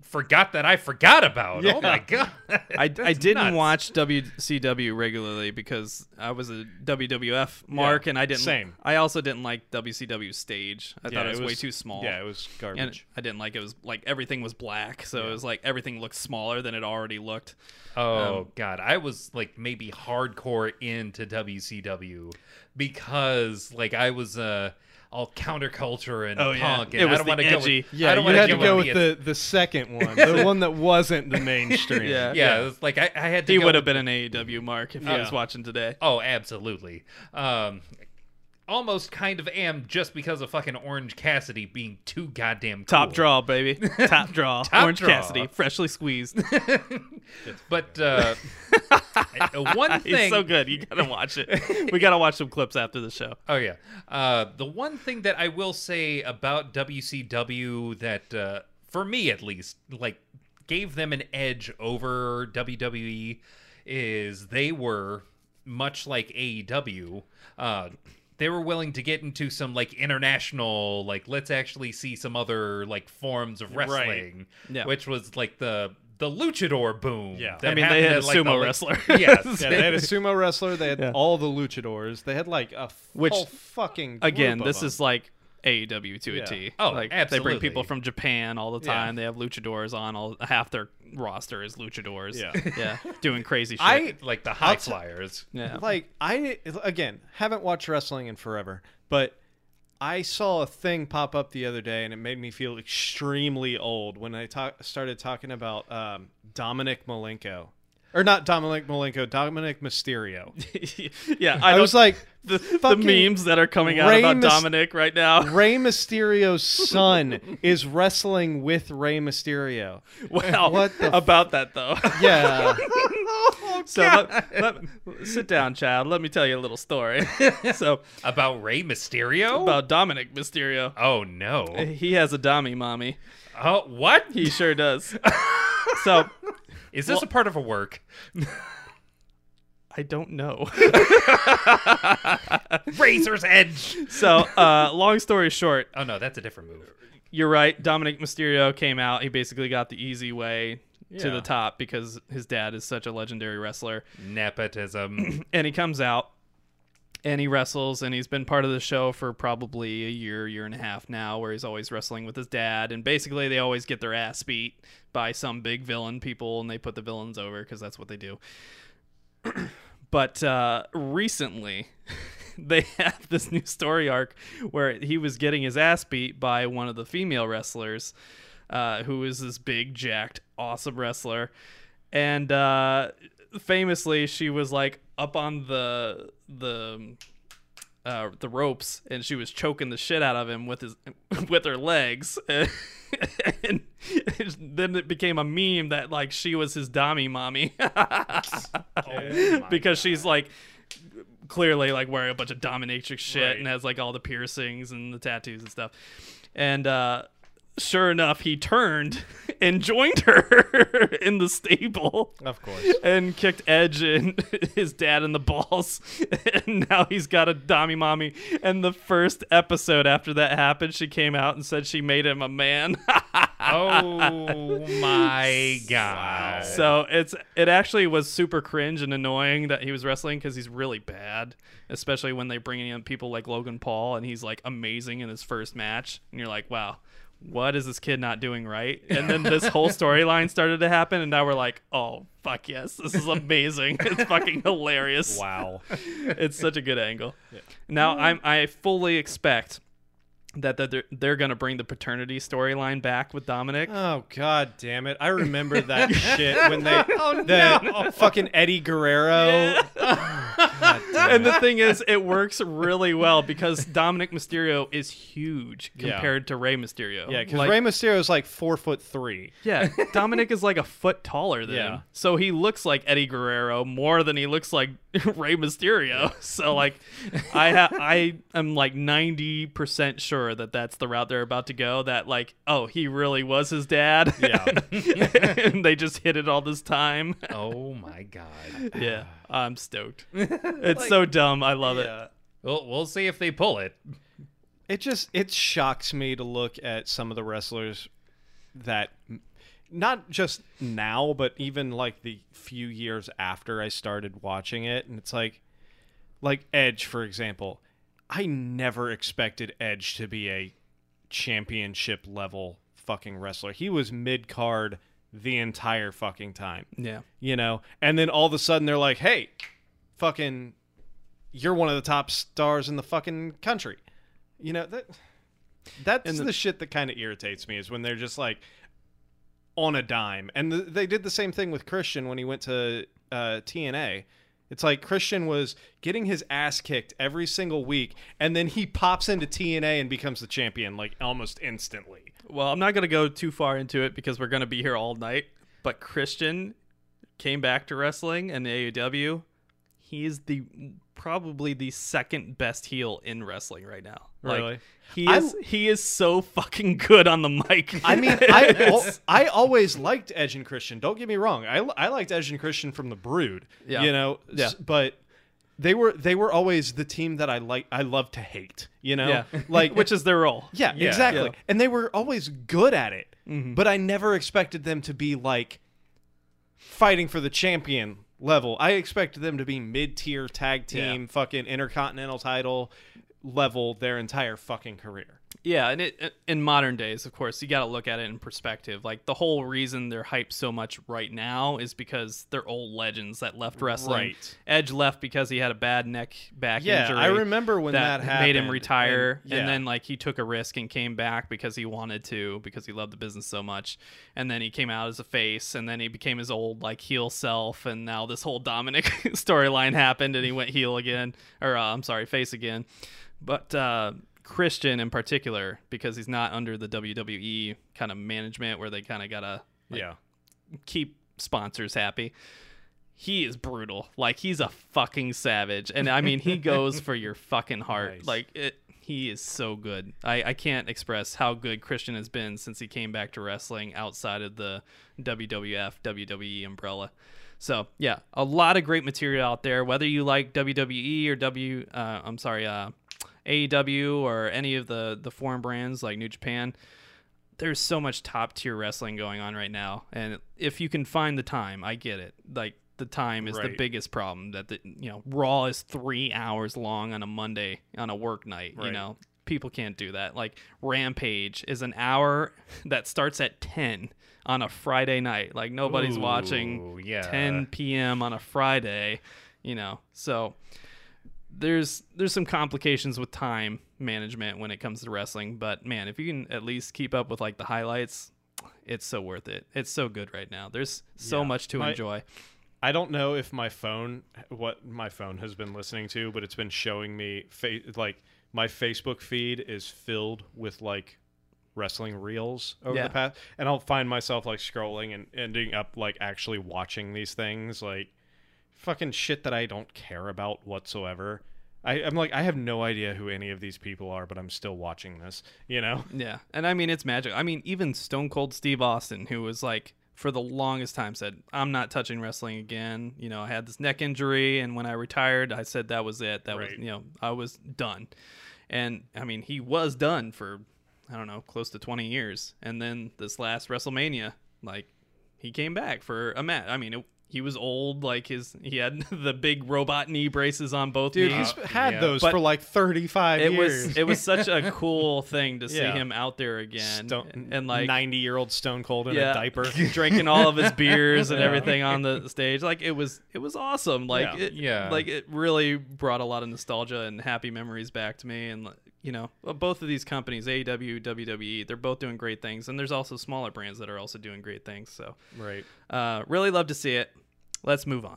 forgot that I forgot about. Yeah. Oh my God. I, I didn't nuts. watch W C W regularly because I was a W W F mark, yeah, and I didn't same. I also didn't like W C W stage. I yeah, thought it was, it was way too small. Yeah, it was garbage. And I didn't like it was like everything was black, so yeah. it was like everything looked smaller than it already looked. Oh um, God. I was like maybe hardcore into W C W because like I was uh all counterculture and oh, punk. Yeah. And it was I don't the edgy. Go with, yeah, I don't you had to go with the, the second one, the one that wasn't the mainstream. yeah, yeah, yeah. It was like I, I had to. He would have been an A E W mark if yeah. he was watching today. Oh, absolutely. Um, almost kind of am just because of fucking Orange Cassidy being too goddamn cool. Top draw, baby. Top draw. Top Orange draw. Cassidy, freshly squeezed. But uh, one thing... It's so good. You gotta watch it. We gotta watch some clips after the show. Oh, yeah. Uh, the one thing that I will say about W C W that, uh, for me at least, like gave them an edge over W W E is they were, much like A E W... Uh, they were willing to get into some, like, international, like, let's actually see some other, like, forms of wrestling. Right. Yeah. Which was, like, the the luchador boom. Yeah. I mean, they had a like, sumo the, wrestler. Yes. Yeah, they had a sumo wrestler. They had yeah. all the luchadors. They had, like, a Which, whole fucking Again, this them. is, like, A E W to yeah. a T. Oh, like, absolutely. They bring people from Japan all the time. Yeah. They have luchadors on. All half their roster is luchadors. Yeah. Yeah. Doing crazy shit. I, like the high flyers. Yeah. Like, I, again, haven't watched wrestling in forever, but I saw a thing pop up the other day, and it made me feel extremely old when I talk, started talking about um, Dominic Malenko. Or not Dominic Malenko, Dominic Mysterio. yeah, I, I was like the, the memes that are coming out Rey about Myster Dominic right now. Rey Mysterio's son is wrestling with Rey Mysterio. Wow, what the about that though? Yeah. oh, so let, let, sit down, child. Let me tell you a little story. so about Rey Mysterio? About Dominic Mysterio. Oh no, he has a dommy mommy. Oh what? He sure does. so. Is this well, a part of a work? I don't know. Razor's Edge. So, uh, long story short. Oh, no, that's a different move. You're right. Dominic Mysterio came out. He basically got the easy way yeah. to the top because his dad is such a legendary wrestler. Nepotism. And he comes out and he wrestles, and he's been part of the show for probably a year, year and a half now, where he's always wrestling with his dad. And basically they always get their ass beat by some big villain people, and they put the villains over because that's what they do. but uh, recently they have this new story arc where he was getting his ass beat by one of the female wrestlers, uh, who is this big, jacked, awesome wrestler. And uh, famously she was like up on the... the uh, the ropes, and she was choking the shit out of him with his with her legs. And, and then it became a meme that like she was his dommy mommy. Oh because God. She's like clearly like wearing a bunch of dominatrix shit, right. And has like all the piercings and the tattoos and stuff. And uh, sure enough, he turned and joined her in the stable. Of course. And kicked Edge and his dad in the balls. And now he's got a dommy mommy. And the first episode after that happened, she came out and said she made him a man. Oh, my God. So it's it actually was super cringe and annoying that he was wrestling because he's really bad, especially when they bring in people like Logan Paul, and he's like amazing in his first match. And you're like, wow. What is this kid not doing right? And then this whole storyline started to happen, and now we're like, oh, fuck yes. This is amazing. It's fucking hilarious. Wow. It's such a good angle. Yeah. Now, I'm, I fully expect that they're, they're going to bring the paternity storyline back with Dominic. Oh, God damn it. I remember that shit when they... Oh, the, no. Oh, fucking Eddie Guerrero. Yeah. Oh, God damn and it. The thing is, it works really well because Dominic Mysterio is huge compared yeah. to Rey Mysterio. Yeah, because like, Rey Mysterio is like four foot three. Yeah, Dominic is like a foot taller than yeah. him. So he looks like Eddie Guerrero more than he looks like Rey Mysterio. So, like, I, ha- I am like ninety percent sure that that's the route they're about to go, that like, oh, he really was his dad. Yeah. And they just hit it all this time. Oh my God. Yeah, I'm stoked. It's like, so dumb. I love yeah. it. Well, we'll see if they pull it. It just, it shocks me to look at some of the wrestlers that, not just now, but even like the few years after I started watching it. And it's like, like Edge, for example. I never expected Edge to be a championship level fucking wrestler. He was mid card the entire fucking time. Yeah. You know, and then all of a sudden they're like, hey, fucking, you're one of the top stars in the fucking country. You know, that that's the, the shit that kind of irritates me is when they're just like on a dime. And th- they did the same thing with Christian when he went to uh, T N A. It's like Christian was getting his ass kicked every single week, and then he pops into T N A and becomes the champion, like, almost instantly. Well, I'm not going to go too far into it because we're going to be here all night, but Christian came back to wrestling and A E W. He is the probably the second best heel in wrestling right now. Like, really? He is, he is so fucking good on the mic. I mean, I I always liked Edge and Christian. Don't get me wrong. I, I liked Edge and Christian from the Brood. Yeah. You know? Yeah. But they were they were always the team that I like I love to hate, you know? Yeah. Like which is their role. Yeah, yeah. Exactly. Yeah. And they were always good at it. Mm-hmm. But I never expected them to be like fighting for the champion level. I expected them to be mid-tier tag team, yeah. fucking intercontinental title level their entire fucking career. Yeah, and it in modern days, of course, you got to look at it in perspective. Like the whole reason they're hyped so much right now is because they're old legends that left wrestling. Right. Edge left because he had a bad neck back yeah, injury. Yeah, I remember when that, that happened. Made him retire, and, yeah. and then like he took a risk and came back because he wanted to, because he loved the business so much. And then he came out as a face, and then he became his old like heel self. And now this whole Dominic storyline happened, and he went heel again, or uh, I'm sorry, face again. But uh, Christian in particular, because he's not under the W W E kind of management where they kind of gotta like, yeah keep sponsors happy. He is brutal. Like he's a fucking savage, and I mean he goes for your fucking heart. Nice. Like it. He is so good. I, I can't express how good Christian has been since he came back to wrestling outside of the W W F, W W E umbrella. So yeah, a lot of great material out there. Whether you like W W E or W, uh, I'm sorry. Uh, A E W or any of the, the foreign brands like New Japan, there's so much top-tier wrestling going on right now. And if you can find the time, I get it. Like, the time is right. the biggest problem. That the you know Raw is three hours long on a Monday, on a work night. Right. You know, people can't do that. Like, Rampage is an hour that starts at ten on a Friday night. Like, nobody's Ooh, watching yeah. ten p.m. on a Friday, you know. So... There's there's some complications with time management when it comes to wrestling, but man, if you can at least keep up with like the highlights, it's so worth it. It's so good right now. There's so yeah. much to my, enjoy. I don't know if my phone, what my phone has been listening to, but it's been showing me, fa- like, my Facebook feed is filled with, like, wrestling reels over yeah. the past. And I'll find myself, like, scrolling and ending up, like, actually watching these things, like, fucking shit that I don't care about whatsoever. I, I'm like, I have no idea who any of these people are, but I'm still watching this, you know? Yeah. And I mean, it's magic. I mean, even Stone Cold Steve Austin, who was like, for the longest time said, I'm not touching wrestling again. You know, I had this neck injury, and when I retired, I said that was it. That right. was, you know, I was done. And I mean, he was done for, I don't know, close to twenty years. And then this last WrestleMania, like, he came back for a match. I mean, it, he was old, like his he had the big robot knee braces on both Dude, knees. He's had yeah. those but for like thirty-five it years. Was, it was such a cool thing to see yeah. him out there again. Stone, and like ninety-year-old Stone Cold in yeah, a diaper. Drinking all of his beers and yeah. everything on the stage. Like it was it was awesome. Like yeah. it yeah. like it really brought a lot of nostalgia and happy memories back to me. And you know, both of these companies, A E W, W W E, they're both doing great things, and there's also smaller brands that are also doing great things. So, right, uh, really love to see it. Let's move on.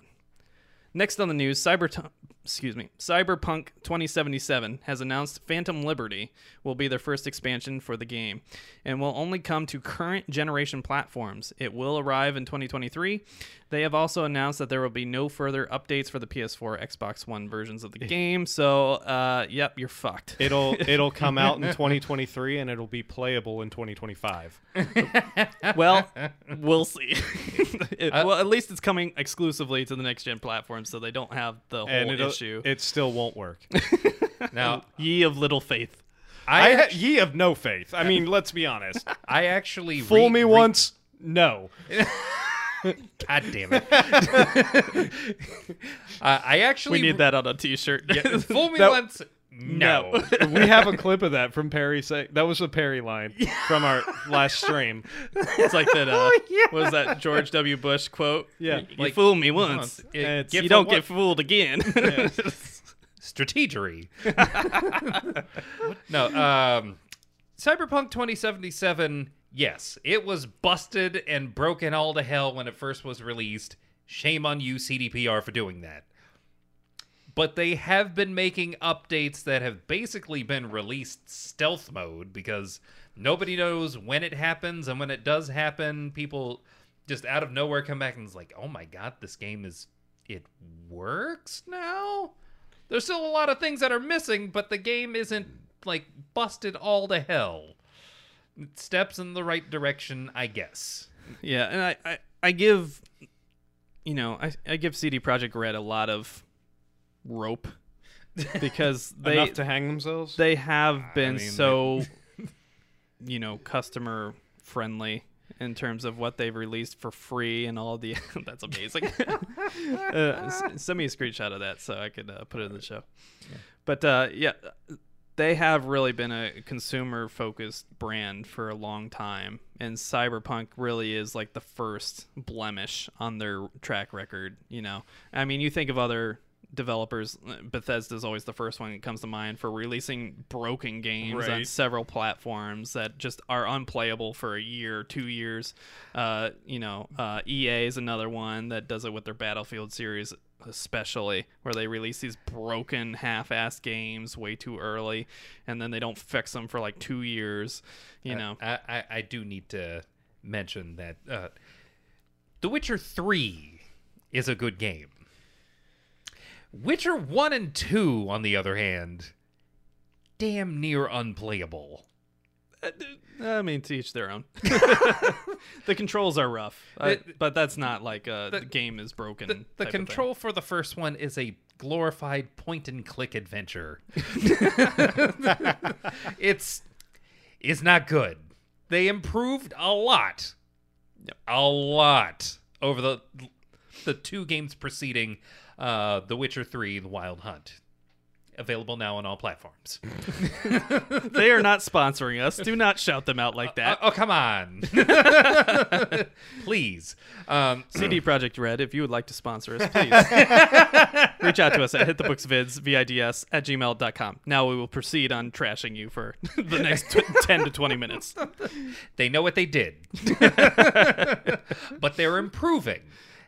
Next on the news, Cyberpunk, excuse me, Cyberpunk twenty seventy-seven has announced Phantom Liberty will be their first expansion for the game, and will only come to current generation platforms. It will arrive in twenty twenty-three. They have also announced that there will be no further updates for the P S four, Xbox One versions of the game. So, uh, yep, you're fucked. It'll it'll come out in twenty twenty-three, and it'll be playable in twenty twenty-five. Well, we'll see. It, well, at least it's coming exclusively to the next gen platform, so they don't have the whole issue. It still won't work. Now, ye of little faith, I, I ha- ye of no faith. I mean, let's be honest. I actually fool re- me re- once. No. God damn it! uh, I actually we need re- that on a T-shirt. Yeah, fool me that- once. No, we have a clip of that from Perry saying that was a Perry line from our last stream. It's like that. Uh, oh, yeah. What was that George W. Bush quote? Yeah, you like, fool me once, once. It, you don't one. get fooled again. Yeah. Strategery. No, um, Cyberpunk twenty seventy-seven. Yes, it was busted and broken all to hell when it first was released. Shame on you, C D P R, for doing that. But they have been making updates that have basically been released stealth mode because nobody knows when it happens, and when it does happen, people just out of nowhere come back and it's like, oh my god, this game is... it works now? There's still a lot of things that are missing, but the game isn't, like, busted all to hell. It steps in the right direction, I guess. Yeah, and I, I, I give... You know, I, I give C D Projekt Red a lot of... rope because they enough to hang themselves. They have been I mean, so you know, customer friendly in terms of what they've released for free and all the that's amazing. uh, send me a screenshot of that so I could uh, put it in the show. Yeah. But uh yeah, they have really been a consumer focused brand for a long time, and Cyberpunk really is like the first blemish on their track record, you know. I mean, you think of other developers, Bethesda's always the first one that comes to mind for releasing broken games right. on several platforms that just are unplayable for a year, two years. Uh, you know, uh, E A is another one that does it with their Battlefield series, especially, where they release these broken, half-assed games way too early, and then they don't fix them for like two years. You uh, know, I, I I do need to mention that uh, The Witcher three is a good game. Witcher one and two, on the other hand, damn near unplayable. I mean, to each their own. The controls are rough, I, it, but that's not like a, the, the game is broken. The, the control for the first one is a glorified point-and-click adventure. it's, it's not good. They improved a lot. Yep. A lot over the the two games preceding... Uh, The Witcher three, The Wild Hunt. Available now on all platforms. They are not sponsoring us. Do not shout them out like that. Uh, oh, come on. Please. Um, C D Projekt Red, if you would like to sponsor us, please. Reach out to us at hitthebooksvids, V I D S, at gmail dot com. Now we will proceed on trashing you for the next t- ten to twenty minutes. They know what they did. But they're improving.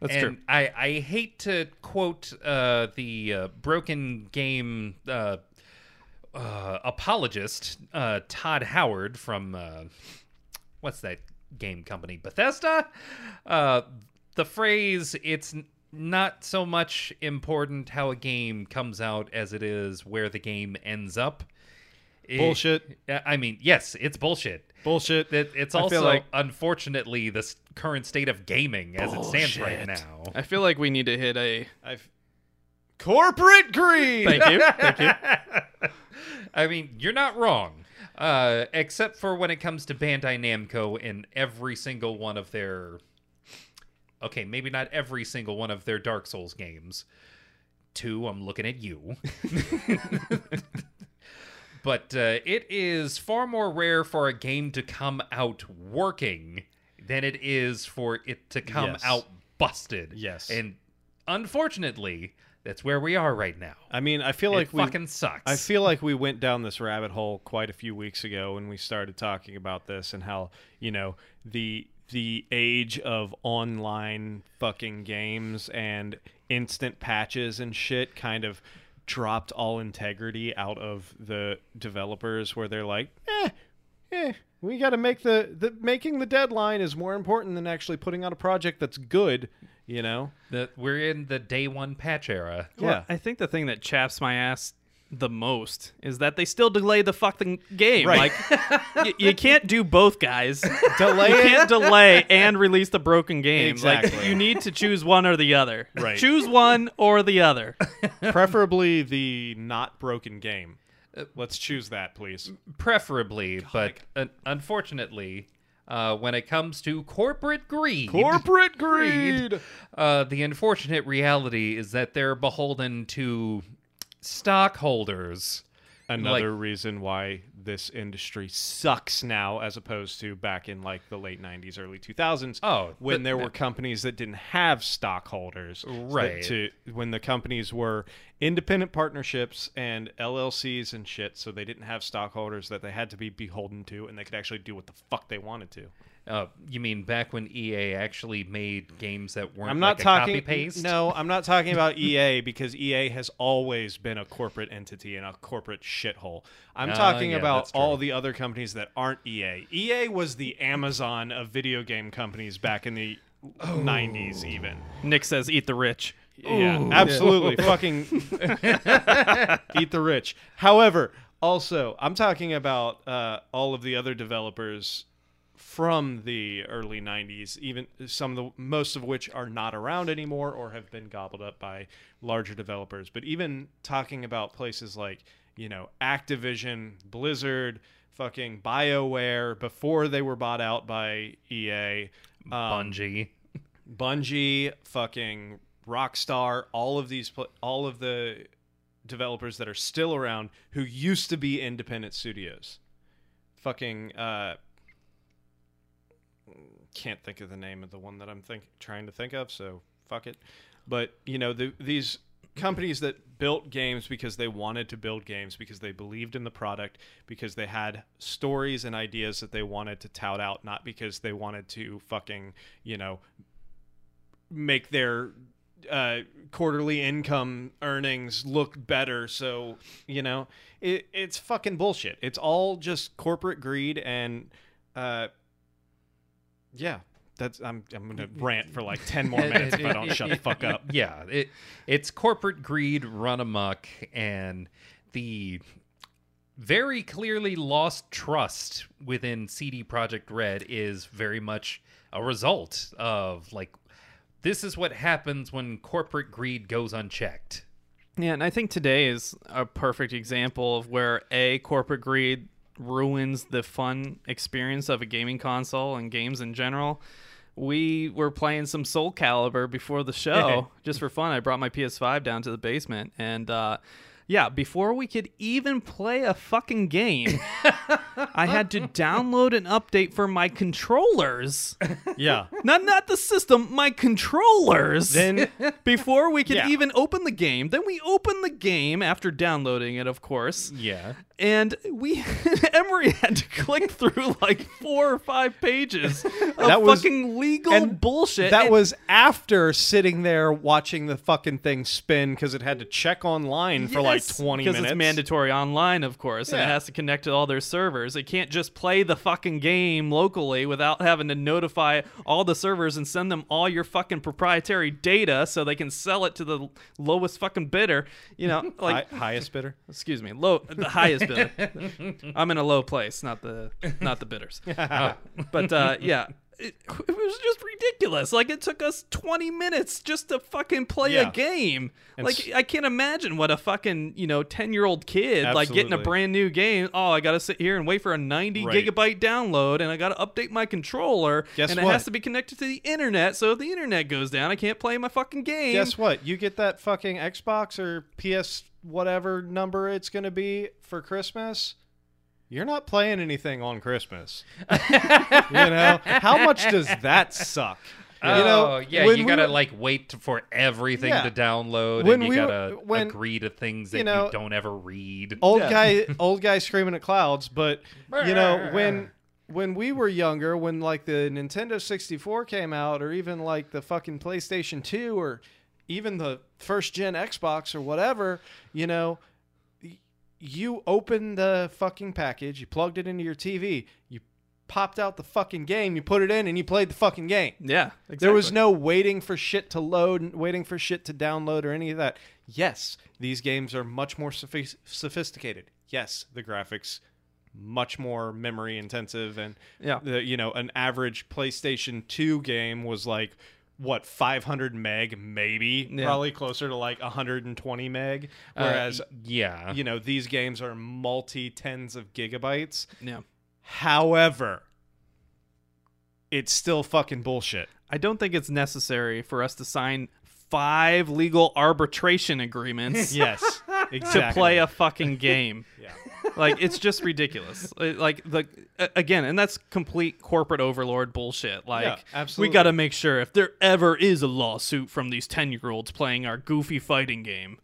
That's and true. I, I hate to quote uh, the uh, broken game uh, uh, apologist, uh, Todd Howard from, uh, what's that game company? Bethesda? Uh, the phrase, it's not so much important how a game comes out as it is where the game ends up. Bullshit. It, I mean, yes, it's bullshit. Bullshit. It, it's also, like, unfortunately, the current state of gaming bullshit. as it stands right now. I feel like we need to hit a I've... corporate greed. Thank you. Thank you. I mean, you're not wrong, uh, except for when it comes to Bandai Namco in every single one of their. Okay, maybe not every single one of their Dark Souls games. Two, I'm looking at you. But uh, it is far more rare for a game to come out working than it is for it to come yes. out busted. Yes. And unfortunately, that's where we are right now. I mean, I feel it like we... It fucking sucks. I feel like we went down this rabbit hole quite a few weeks ago when we started talking about this and how, you know, the the age of online fucking games and instant patches and shit kind of... dropped all integrity out of the developers, where they're like, eh, eh, we got to make the, the making the deadline is more important than actually putting out a project that's good, you know? That we're in the day one patch era. Yeah. Well, I think the thing that chaps my ass the most is that they still delay the fucking game. Right. Like, y- you can't do both, guys. Delay you can't delay and release the broken game. Exactly. Like, you need to choose one or the other. Right. Choose one or the other. Preferably the not broken game. Let's choose that, please. Preferably, God, but uh, unfortunately, uh, when it comes to corporate greed, corporate greed, uh, the unfortunate reality is that they're beholden to stockholders. Another like, reason why this industry sucks now as opposed to back in like the late nineties, early two thousands, oh, when the, there were companies that didn't have stockholders. Right. To, when the companies were independent partnerships and L L Cs and shit, so they didn't have stockholders that they had to be beholden to, and they could actually do what the fuck they wanted to. Uh, you mean back when E A actually made games that weren't I'm not like talking, a copy-paste? No, I'm not talking about E A, because E A has always been a corporate entity and a corporate shithole. I'm uh, talking yeah, about all the other companies that aren't E A. E A was the Amazon of video game companies back in the oh. nineties even. Nick says eat the rich. Yeah, Ooh, absolutely. Yeah. Fucking eat the rich. However, also, I'm talking about uh, all of the other developers from the early nineties, even some of the most of which are not around anymore or have been gobbled up by larger developers. But even talking about places like, you know, Activision, Blizzard, fucking BioWare before they were bought out by E A, um, Bungie, Bungie, fucking Rockstar, all of these, pl- all of the developers that are still around who used to be independent studios, fucking, uh, can't think of the name of the one that I'm think trying to think of, so fuck it. But, you know, the, these companies that built games because they wanted to build games, because they believed in the product, because they had stories and ideas that they wanted to tout out, not because they wanted to fucking, you know, make their uh, quarterly income earnings look better. So, you know, it, it's fucking bullshit. It's all just corporate greed and... uh Yeah, that's I'm I'm gonna rant for like ten more minutes if I don't shut the fuck up. Yeah, it it's corporate greed run amok, and the very clearly lost trust within C D Projekt Red is very much a result of like this is what happens when corporate greed goes unchecked. Yeah, and I think today is a perfect example of where a corporate greed ruins the fun experience of a gaming console and games in general. We were playing some Soul Calibur before the show just for fun. I brought my P S five down to the basement, and uh Yeah, before we could even play a fucking game, I had to download an update for my controllers. Yeah. Not not the system, my controllers. Then before we could yeah. even open the game. Then we opened the game after downloading it, of course. Yeah. And we Emery had to click through like four or five pages of that was, fucking legal and bullshit. That and, was after sitting there watching the fucking thing spin because it had to check online for yes, like twenty minutes. Because it's mandatory online, of course, yeah. and it has to connect to all their servers. It can't just play the fucking game locally without having to notify all the servers and send them all your fucking proprietary data so they can sell it to the lowest fucking bidder. You know, like High, highest bidder. Excuse me, low the highest. Bidder. I'm in a low place, not the not the bidders. Uh, but uh, yeah, it, it was just ridiculous. Like it took us twenty minutes just to fucking play yeah. a game. And like I can't imagine what a fucking you know ten year old kid absolutely. Like getting a brand new game. Oh, I gotta sit here and wait for a ninety right. gigabyte download, and I gotta update my controller. Guess and what? It has to be connected to the internet. So if the internet goes down, I can't play my fucking game. Guess what? You get that fucking Xbox or P S. Whatever number it's going to be for Christmas, you're not playing anything on Christmas. You know? How much does that suck? Oh, you know, yeah, you gotta, we were, like, wait for everything yeah. to download, when and you we gotta were, when, agree to things that you, know, you don't ever read. Old yeah. guy old guy screaming at clouds, but, you know, when... When we were younger, when, like, the Nintendo sixty-four came out, or even, like, the fucking PlayStation two, or... even the first-gen Xbox or whatever, you know, you opened the fucking package, you plugged it into your T V, you popped out the fucking game, you put it in, and you played the fucking game. Yeah, exactly. There was no waiting for shit to load and waiting for shit to download or any of that. Yes, these games are much more soph- sophisticated. Yes, the graphics much more memory-intensive, and, yeah. the, you know, an average PlayStation two game was like... what, five hundred meg, maybe yeah. probably closer to like one hundred twenty meg, whereas uh, yeah you know these games are multi tens of gigabytes. Yeah however, it's still fucking bullshit. I don't think it's necessary for us to sign five legal arbitration agreements yes exactly. to play a fucking game. yeah Like, it's just ridiculous. Like, the again, and that's complete corporate overlord bullshit. Like, yeah, absolutely. We got to make sure if there ever is a lawsuit from these ten-year-olds playing our goofy fighting game,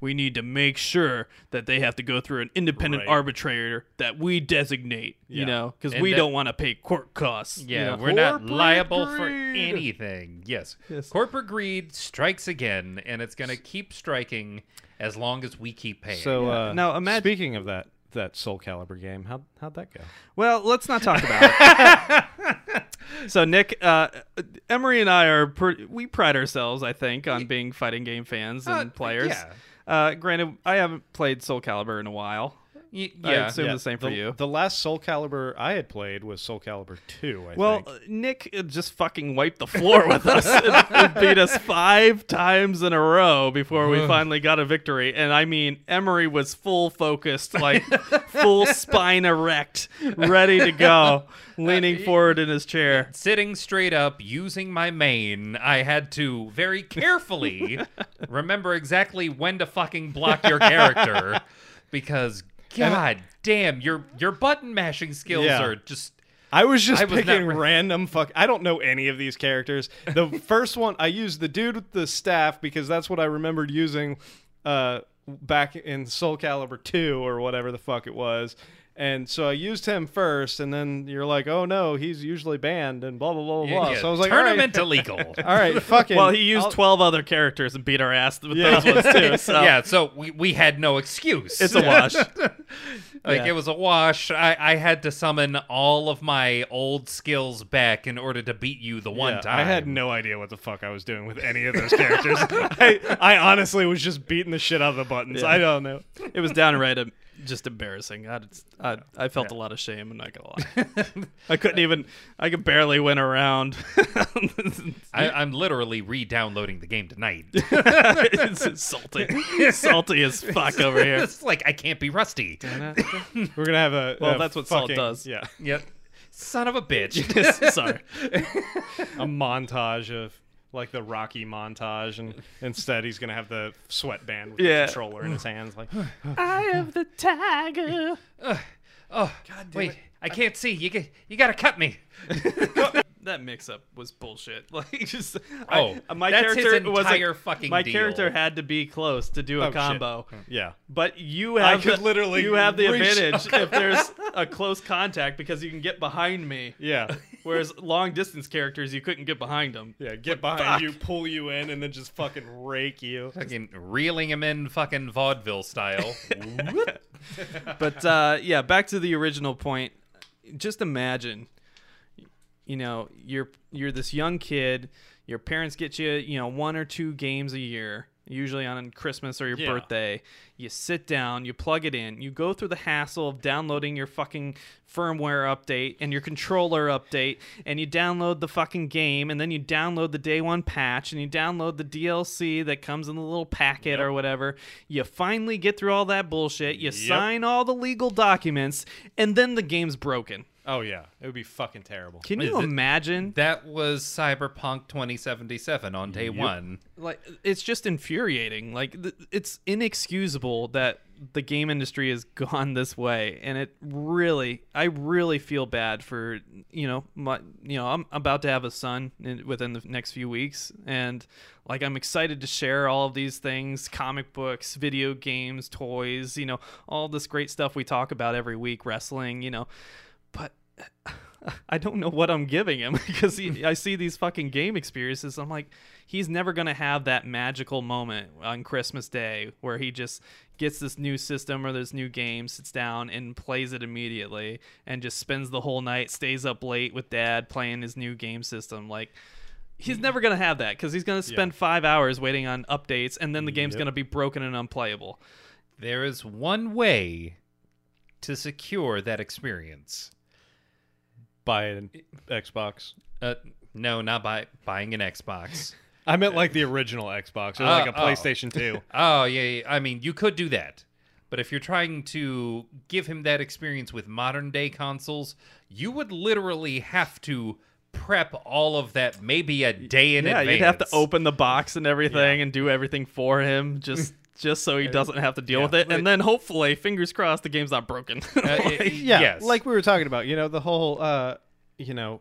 we need to make sure that they have to go through an independent right. arbitrator that we designate, yeah. you know, because we that, don't want to pay court costs. Yeah, you know? We're corporate not liable greed. For anything. Yes. yes. Corporate greed strikes again, and it's going to keep striking as long as we keep paying. So, yeah. uh, now, imagine, speaking of that, that Soul Calibur game, how how'd that go? Well, let's not talk about it. So Nick, uh, Emery and I are per- we pride ourselves, I think, on being fighting game fans and uh, players. Yeah. Uh, granted, I haven't played Soul Calibur in a while. Y- yeah, I assume yeah. the same for the, you. The last Soul Calibur I had played was Soul Calibur two, I well, think. Well, Nick just fucking wiped the floor with us and, and beat us five times in a row before we finally got a victory. And I mean, Emery was full focused, like full spine erect, ready to go, leaning uh, forward in his chair. Sitting straight up, using my mane, I had to very carefully remember exactly when to fucking block your character because... God damn, your your button mashing skills yeah. are just... I was just I was picking re- random fuck... I don't know any of these characters. The first one, I used the dude with the staff because that's what I remembered using uh, back in Soul Calibur two or whatever the fuck it was. And so I used him first, and then you're like, oh no, he's usually banned, and blah, blah, blah, blah. Yeah, so I was like, turn all right. him into legal. All right, fucking. Well, he used I'll... twelve other characters and beat our ass with yeah. those ones, too. So. Yeah, so we, we had no excuse. It's a wash. Like, yeah. it was a wash. I, I had to summon all of my old skills back in order to beat you the one yeah, time. I had no idea what the fuck I was doing with any of those characters. I, I honestly was just beating the shit out of the buttons. Yeah. I don't know. It was downright a... just embarrassing. I, I, I felt yeah. a lot of shame, I'm not gonna lie. I couldn't even, I could barely win around. I, I'm literally re-downloading the game tonight. It's insulting. Salty as fuck over here. It's like, I can't be rusty. We're gonna have a... Well, a that's what fucking, salt does. Yeah. Yep. Son of a bitch. Sorry. A montage of like the Rocky montage, and instead he's gonna have the sweatband with yeah. the controller in his hands, like I am the tiger. Uh, oh, God wait, it. I can't see. You get, you gotta cut me. That mix-up was bullshit. Like, just oh, I, my that's character his entire was like, fucking my deal. Character had to be close to do a oh, combo. Shit. Yeah, but you have I could the, literally you have the advantage if there's a close contact because you can get behind me. Yeah, whereas long distance characters you couldn't get behind them. Yeah, get like, behind fuck. you, pull you in, and then just fucking rake you. Fucking reeling him in, fucking vaudeville style. But uh, yeah, back to the original point. Just imagine. You know, you're you're this young kid. Your parents get you, you know, one or two games a year, usually on Christmas or your yeah. birthday. You sit down, you plug it in, you go through the hassle of downloading your fucking firmware update and your controller update, and you download the fucking game, and then you download the day one patch, and you download the D L C that comes in the little packet yep. or whatever. You finally get through all that bullshit. You yep. sign all the legal documents, and then the game's broken. Oh, yeah. It would be fucking terrible. Can you imagine? That was Cyberpunk twenty seventy-seven on day yep. one. Like, it's just infuriating. Like, th it's inexcusable that the game industry has gone this way. And it really, I really feel bad for, you know, my, you know, I'm about to have a son in, within the next few weeks. And, like, I'm excited to share all of these things, comic books, video games, toys, you know, all this great stuff we talk about every week, wrestling, you know. But I don't know what I'm giving him because he, I see these fucking game experiences. I'm like, he's never going to have that magical moment on Christmas Day where he just gets this new system or this new game, sits down and plays it immediately and just spends the whole night, stays up late with dad playing his new game system. Like, he's never going to have that because he's going to spend yeah. five hours waiting on updates, and then the game's yep. going to be broken and unplayable. There is one way to secure that experience. Buy an Xbox? Uh, no, not buy buying an Xbox. I meant like the original Xbox, or uh, like a PlayStation oh. two. Oh, yeah, yeah. I mean, you could do that. But if you're trying to give him that experience with modern-day consoles, you would literally have to prep all of that maybe a day in yeah, advance. Yeah, you'd have to open the box and everything yeah. and do everything for him, just... just so he doesn't have to deal yeah. with it. And then hopefully, fingers crossed, the game's not broken. like, uh, yeah, yes. Like we were talking about, you know, the whole, uh, you know,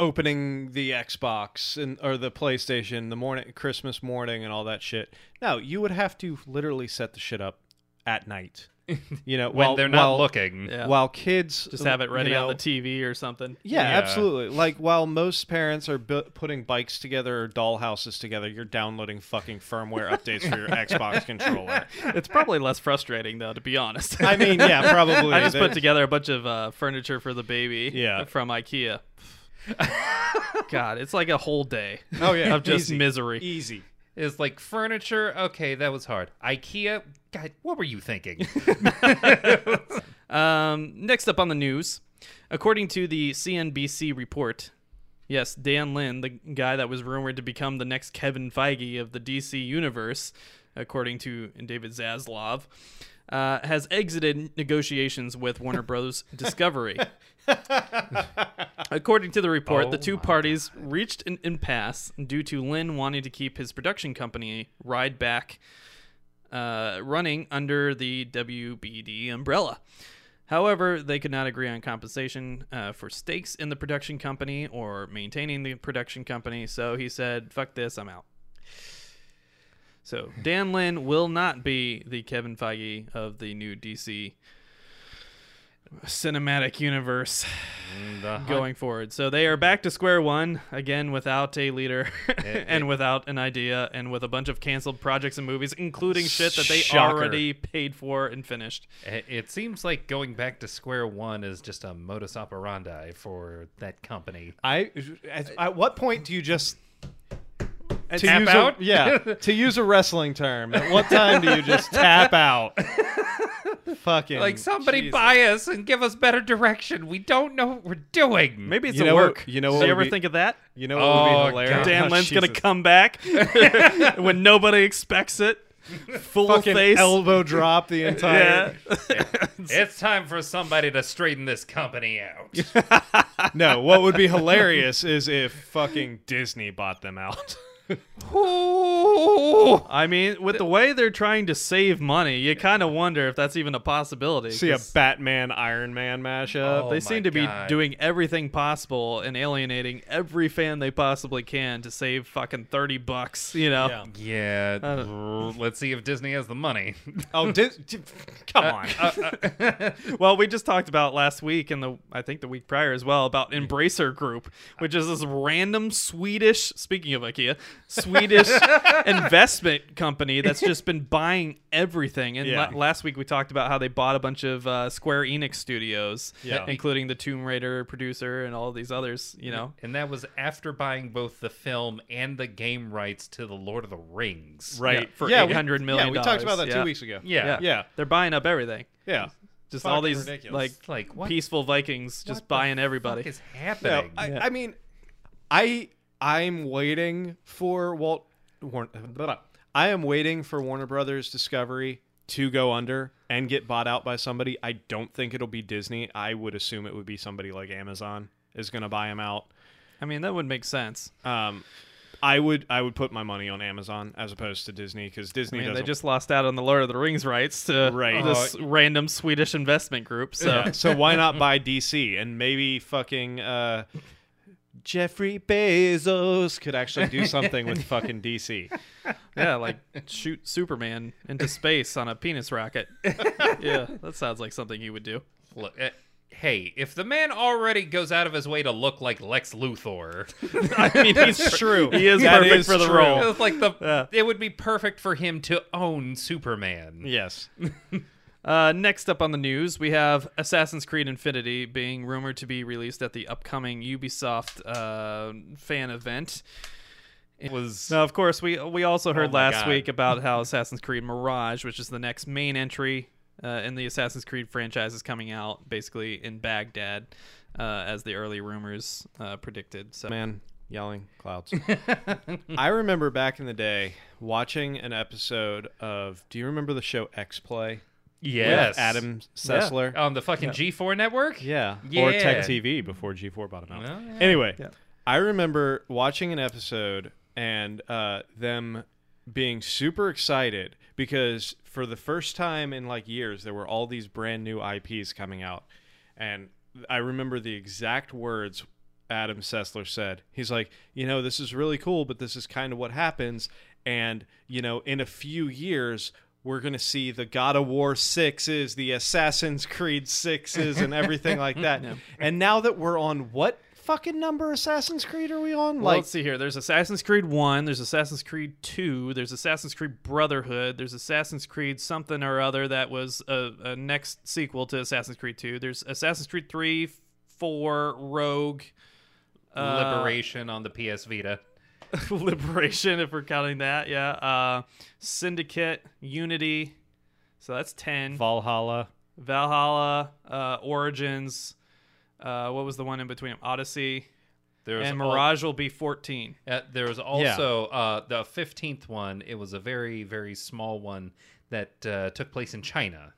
opening the Xbox and or the PlayStation the morning, Christmas morning and all that shit. No, you would have to literally set the shit up at night. You know, when while, they're not while, looking. Yeah. While kids... just have it ready you know, on the T V or something. Yeah, yeah, absolutely. Like, while most parents are bu putting bikes together or dollhouses together, you're downloading fucking firmware updates for your Xbox controller. It's probably less frustrating, though, to be honest. I mean, yeah, probably. I just put together a bunch of uh, furniture for the baby yeah. from Ikea. God, it's like a whole day oh, yeah. of just easy. misery. Easy. Is like furniture. Okay, that was hard. IKEA. God, what were you thinking? um, next up on the news, according to the C N B C report, yes, Dan Lin, the guy that was rumored to become the next Kevin Feige of the D C universe, according to David Zaslav, uh, has exited negotiations with Warner Bros. Discovery. According to the report, oh the two parties God. reached an impasse due to Lin wanting to keep his production company Rideback uh, running under the W B D umbrella. However, they could not agree on compensation uh, for stakes in the production company or maintaining the production company, so he said, fuck this, I'm out. So Dan Lin will not be the Kevin Feige of the new D C cinematic universe going forward. So they are back to square one again, without a leader it, and it, without an idea, and with a bunch of canceled projects and movies, including shit that they shocker. already paid for and finished. It seems like going back to square one is just a modus operandi for that company. I at, at what point do you just to tap out? A, yeah, to use a wrestling term, at what time do you just tap out? Fucking like somebody Jesus. buy us and give us better direction. We don't know what we're doing. Maybe it's you a work. What, you know, what you ever be, think of that? You know, what oh, would be hilarious? God. Dan Lin's oh, gonna come back when nobody expects it. Full fucking face. Elbow drop the entire. Yeah. It's time for somebody to straighten this company out. No, what would be hilarious is if fucking Disney bought them out. I mean, with the way they're trying to save money, you kind of wonder if that's even a possibility. See a Batman Iron Man mashup. Oh, they seem to God. be doing everything possible and alienating every fan they possibly can to save fucking thirty bucks. You know? Yeah. yeah. Let's see if Disney has the money. Oh, Dis- come on. Uh, uh, uh. Well, we just talked about last week and the I think the week prior as well about Embracer Group, which is this random Swedish. Speaking of IKEA. Swedish investment company that's just been buying everything. And yeah. la- last week we talked about how they bought a bunch of uh, Square Enix studios, yeah. including the Tomb Raider producer and all of these others, you know. And that was after buying both the film and the game rights to The Lord of the Rings. Right. Yeah, for yeah, eight hundred million dollars. Yeah, we talked about that yeah. two weeks ago. Yeah. Yeah. yeah. yeah. They're buying up everything. Yeah. Just fucking all these ridiculous. like, like peaceful Vikings just what buying the everybody. What is happening? No, I, yeah. I mean, I... I'm waiting for Walt. Warner, I am waiting for Warner Brothers Discovery to go under and get bought out by somebody. I don't think it'll be Disney. I would assume it would be somebody like Amazon is going to buy them out. I mean, that would make sense. Um, I would I would put my money on Amazon as opposed to Disney because Disney. I mean, they just lost out on the Lord of the Rings rights to right. this oh. random Swedish investment group. So yeah. so why not buy D C and maybe fucking. Uh, Jeffrey Bezos could actually do something with fucking D C. Yeah, like shoot Superman into space on a penis rocket. Yeah, that sounds like something he would do. Look, uh, hey, if the man already goes out of his way to look like Lex Luthor, I mean, he's true. He is that perfect is for the true. role. It's like the yeah. it would be perfect for him to own Superman. Yes. Uh, next up on the news, we have Assassin's Creed Infinity being rumored to be released at the upcoming Ubisoft uh, fan event. It was now, of course, we we also heard oh last God. week about how Assassin's Creed Mirage, which is the next main entry uh, in the Assassin's Creed franchise, is coming out basically in Baghdad, uh, as the early rumors uh, predicted. So, man, yelling clouds. I remember back in the day watching an episode of. Do you remember the show X-Play? Yes. With Adam Sessler. Yeah. On the fucking yeah. G four network? Yeah. yeah. Or Tech T V before G four bought them out. Oh, yeah. Anyway, yeah. I remember watching an episode and uh, them being super excited because for the first time in like years, there were all these brand new I Ps coming out. And I remember the exact words Adam Sessler said. He's like, you know, this is really cool, but this is kind of what happens. And, you know, in a few years... we're going to see the God of War sixes, the Assassin's Creed sixes, and everything like that. No. And now that we're on what fucking number Assassin's Creed are we on? Well, like, let's see here. There's Assassin's Creed one, there's Assassin's Creed two, there's Assassin's Creed Brotherhood, there's Assassin's Creed something or other that was a, a next sequel to Assassin's Creed two. There's Assassin's Creed three, four, Rogue. Uh, Liberation on the P S Vita. Liberation, if we're counting that, yeah. Uh, Syndicate, Unity, so that's ten. Valhalla, Valhalla, uh, Origins. Uh, what was the one in between? Odyssey. There's and Mirage al- will be fourteen. Uh, there was also yeah. uh, the fifteenth one. It was a very, very small one that uh, took place in China.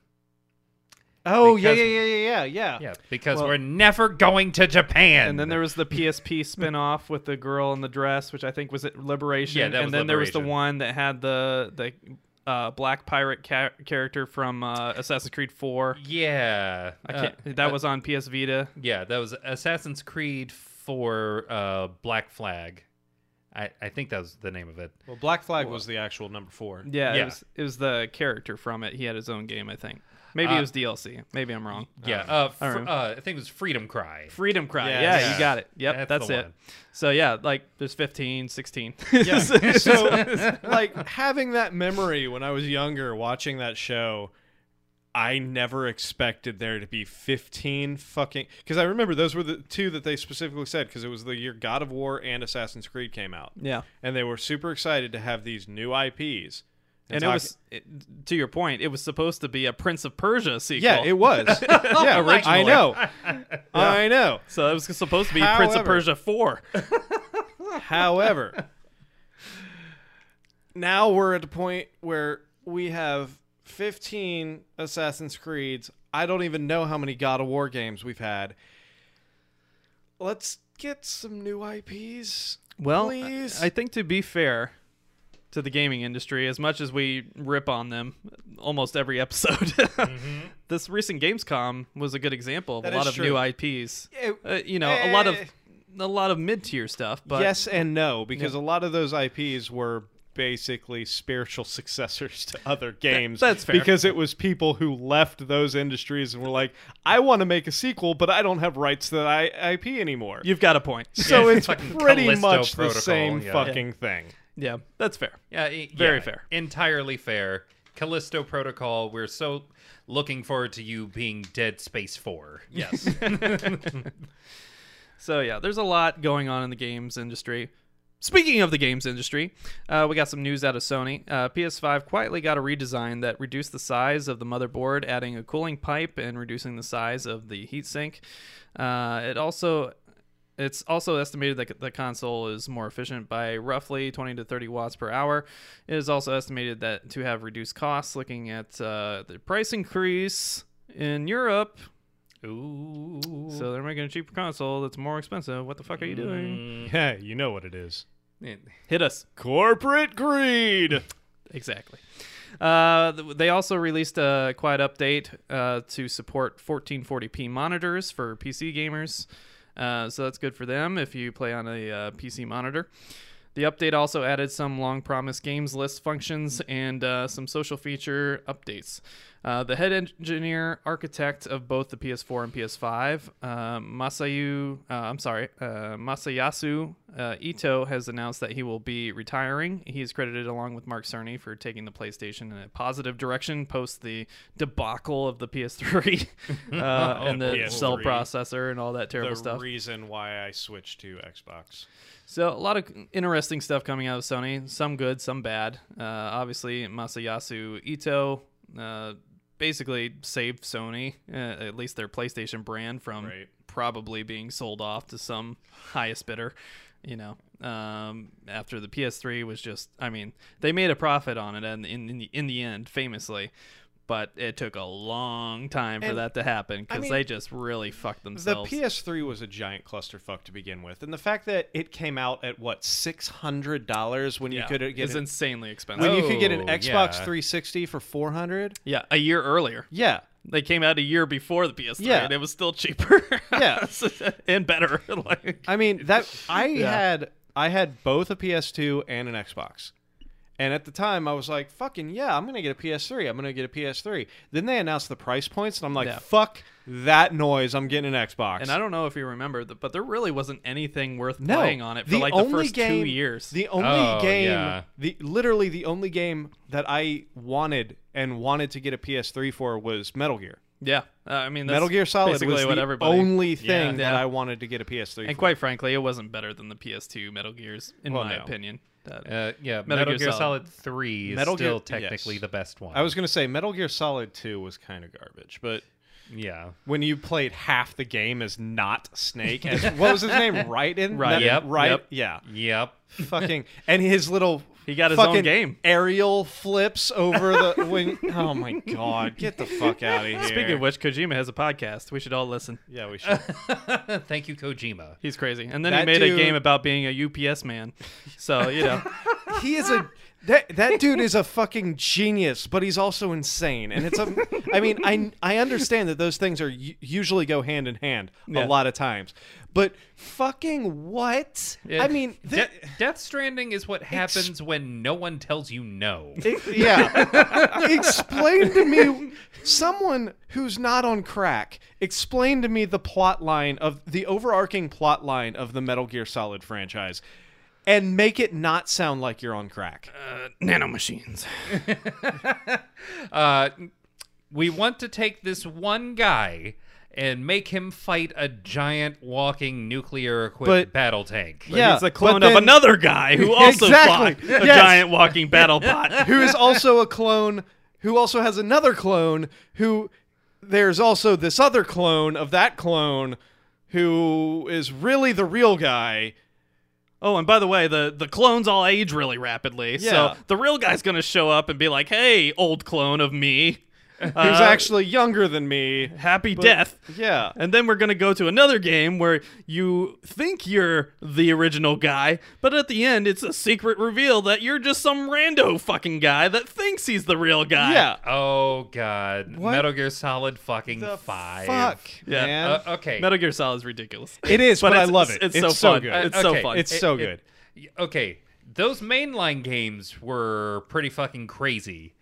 Oh, because, yeah, yeah, yeah, yeah, yeah. Yeah, because well, we're never going to Japan. And then there was the P S P spinoff with the girl in the dress, which I think was at Liberation. Yeah, that and was then Liberation. There was the one that had the the uh, black pirate ca- character from uh, Assassin's Creed four. Yeah. I can't, uh, that uh, was on P S Vita. Yeah, that was Assassin's Creed four uh, Black Flag. I, I think that was the name of it. Well, Black Flag well, was the actual number four. Yeah, yeah. It, was, it was the character from it. He had his own game, I think. Maybe uh, it was D L C. Maybe I'm wrong. Yeah, uh, fr- I, uh, I think it was Freedom Cry. Freedom Cry. Yeah, yeah, yeah. You got it. Yep, that's, that's it. One. So, yeah, like, there's fifteen, sixteen. Yeah. So, like, having that memory when I was younger watching that show, I never expected there to be fifteen fucking... Because I remember those were the two that they specifically said because it was the year God of War and Assassin's Creed came out. Yeah. And they were super excited to have these new I Ps. And talk- it was, it, to your point, it was supposed to be a Prince of Persia sequel. Yeah, it was. Yeah, originally. I know. Yeah. I know. So it was supposed to be however, Prince of Persia four. However, now we're at the point where we have fifteen Assassin's Creeds. I don't even know how many God of War games we've had. Let's get some new I Ps. Well, please. I, I think to be fair to the gaming industry, as much as we rip on them almost every episode, mm-hmm. this recent Gamescom was a good example of that a lot of true. new I Ps. It, uh, you know, eh. a lot of a lot of mid-tier stuff. But yes and no, because yeah. a lot of those I Ps were basically spiritual successors to other games. That, that's fair. Because it was people who left those industries and were like, I want to make a sequel, but I don't have rights to that I P anymore. You've got a point. So yeah, it's, it's pretty Callisto much protocol, the same yeah. fucking yeah. thing. Yeah, that's fair. Yeah, e- Very yeah, fair. Entirely fair. Callisto Protocol, we're so looking forward to you being Dead Space four. Yes. So yeah, there's a lot going on in the games industry. Speaking of the games industry, uh, we got some news out of Sony. Uh, P S five quietly got a redesign that reduced the size of the motherboard, adding a cooling pipe and reducing the size of the heatsink. Uh, it also, it's also estimated that the console is more efficient by roughly twenty to thirty watts per hour. It is also estimated that to have reduced costs. Looking at uh, the price increase in Europe. Ooh. So they're making a cheaper console that's more expensive. What the fuck are you doing? Yeah, you know what it is. Hit us. Corporate greed. Exactly. Uh, they also released a quiet update uh, to support fourteen forty p monitors for P C gamers. Uh, so that's good for them if you play on a uh, P C monitor. The update also added some long-promised games list functions and uh, some social feature updates. Uh, the head engineer, architect of both the P S four and P S five, uh, Masayu, uh, I'm sorry, uh, Masayasu uh, Ito has announced that he will be retiring. He is credited along with Mark Cerny for taking the PlayStation in a positive direction post the debacle of the P S three uh, oh, and the P S three. Cell processor and all that terrible the stuff. The reason why I switched to Xbox. So a lot of interesting stuff coming out of Sony, some good, some bad. Uh, obviously, Masayasu Ito uh, basically saved Sony, uh, at least their PlayStation brand, from right. probably being sold off to some highest bidder, you know, um, after the P S three was just, I mean, they made a profit on it and in, in, the, in the end, famously. But it took a long time for and, that to happen because I mean, they just really fucked themselves. The P S three was a giant clusterfuck to begin with. And the fact that it came out at, what, six hundred dollars when yeah, you could get it's an, insanely expensive. When oh, you could get an Xbox yeah. three sixty for four hundred dollars? Yeah, a year earlier. Yeah. They came out a year before the P S three, yeah. and it was still cheaper. Yeah. And better. Like, I mean, that I yeah. had I had both a P S two and an Xbox. And at the time, I was like, fucking yeah, I'm going to get a P S three. I'm going to get a P S three. Then they announced the price points, and I'm like, yeah. fuck that noise. I'm getting an Xbox. And I don't know if you remember, but there really wasn't anything worth no, playing on it for the like the first game, two years. The only oh, game, yeah. the literally the only game that I wanted and wanted to get a P S three for was Metal Gear. Yeah, uh, I mean, that's Metal Gear Solid was what the everybody... only thing yeah, yeah. that I wanted to get a P S three and for. And quite frankly, it wasn't better than the P S two Metal Gears, in well, my no. opinion. Uh, yeah, Metal, Metal Gear, Gear Solid. Solid three is Metal still Gear, technically yes. the best one. I was going to say, Metal Gear Solid two was kind of garbage, but yeah, when you played half the game as not Snake, as, what was his name? Raiden? Right, yep, right, yep. yeah. Yep. Fucking, and his little... He got his fucking own game. Aerial flips over the wing. Oh my god! Get the fuck out of here. Speaking of which, Kojima has a podcast. We should all listen. Yeah, we should. Thank you, Kojima. He's crazy. And then that he made dude... a game about being a U P S man. So you know, he is a that that dude is a fucking genius, but he's also insane. And it's a. I mean, I I understand that those things are usually go hand in hand yeah. a lot of times. But fucking what? Yeah. I mean, th- De- Death Stranding is what happens ex- when no one tells you no. It, yeah. Explain to me, someone who's not on crack, explain to me the plot line of the overarching plot line of the Metal Gear Solid franchise and make it not sound like you're on crack. Uh, nanomachines. uh, we want to take this one guy and make him fight a giant walking nuclear-equipped battle tank. But yeah, he's a clone then, of another guy who also exactly, fought a yes. giant walking battle bot. Who is also a clone, who also has another clone, who there's also this other clone of that clone who is really the real guy. oh, and by the way, the, the clones all age really rapidly. Yeah. So the real guy's going to show up and be like, hey, old clone of me. Who's uh, actually younger than me. Happy but, death. Yeah. And then we're going to go to another game where you think you're the original guy, but at the end, it's a secret reveal that you're just some rando fucking guy that thinks he's the real guy. Yeah. Oh, God. What? Metal Gear Solid fucking the five. Fuck, yeah. man. Uh, okay. Metal Gear Solid is ridiculous. It is, but, but I love it. It's, it's, it's so, so good. It's uh, okay. so fun. It's it, so good. It, okay. Those mainline games were pretty fucking crazy.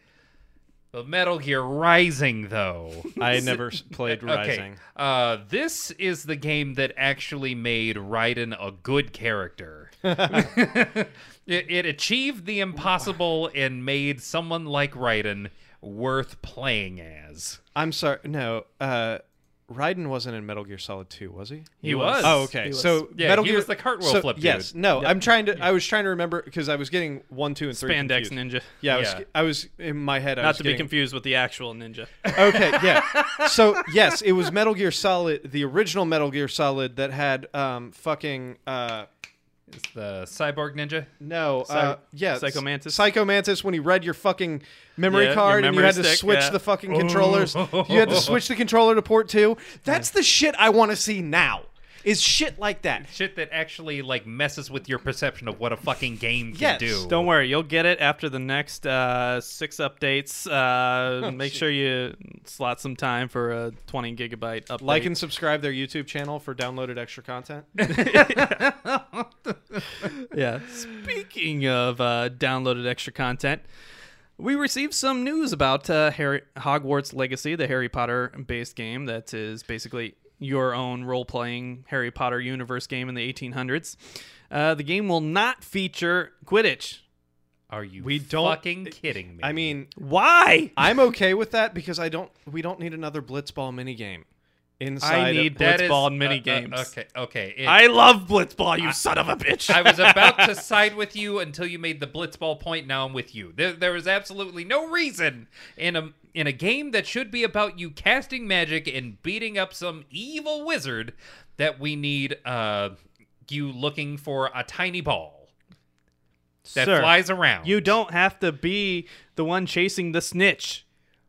But Metal Gear Rising, though. I never played Rising. Okay. Uh, this is the game that actually made Raiden a good character. it, it achieved the impossible and made someone like Raiden worth playing as. I'm sorry. No, uh, Raiden wasn't in Metal Gear Solid two, was he? He, he was. was. Oh, okay. Was. So yeah, Metal he Gear was the cartwheel so, flip dude. Yes. No, yeah. I'm trying to. Yeah. I was trying to remember because I was getting one, two, and three. Spandex confused. Ninja. Yeah, I, yeah. Was, I was in my head. I Not was to getting... be confused with the actual ninja. Okay. Yeah. So yes, it was Metal Gear Solid, the original Metal Gear Solid that had um fucking. Uh, Is the cyborg ninja? No. Uh, yeah. Psycho Mantis. Psycho Mantis, when he read your fucking memory yeah, card memory and you had to stick, switch yeah. the fucking oh. controllers. You had to switch the controller to port two. That's yeah. the shit I want to see now. Is shit like that. Shit that actually like messes with your perception of what a fucking game can yes. do. Don't worry. You'll get it after the next uh, six updates. Uh, oh, make shit. sure you slot some time for a twenty gigabyte update. Like and subscribe their YouTube channel for downloaded extra content. Yeah. Speaking of uh, downloaded extra content, we received some news about uh, Harry Hogwarts Legacy, the Harry Potter-based game that is basically your own role-playing Harry Potter universe game in the eighteen hundreds. Uh, the game will not feature Quidditch. Are you we fucking don't, kidding me? I mean, why? I'm okay with that because I don't. We don't need another Blitzball minigame. Inside I need Blitzball and minigames. Uh, uh, okay, okay. It, I love Blitzball, you I, son of a bitch. I was about to side with you until you made the Blitzball point. Now I'm with you. There, there is absolutely no reason in a in a game that should be about you casting magic and beating up some evil wizard that we need uh, you looking for a tiny ball that Sir, flies around. You don't have to be the one chasing the snitch.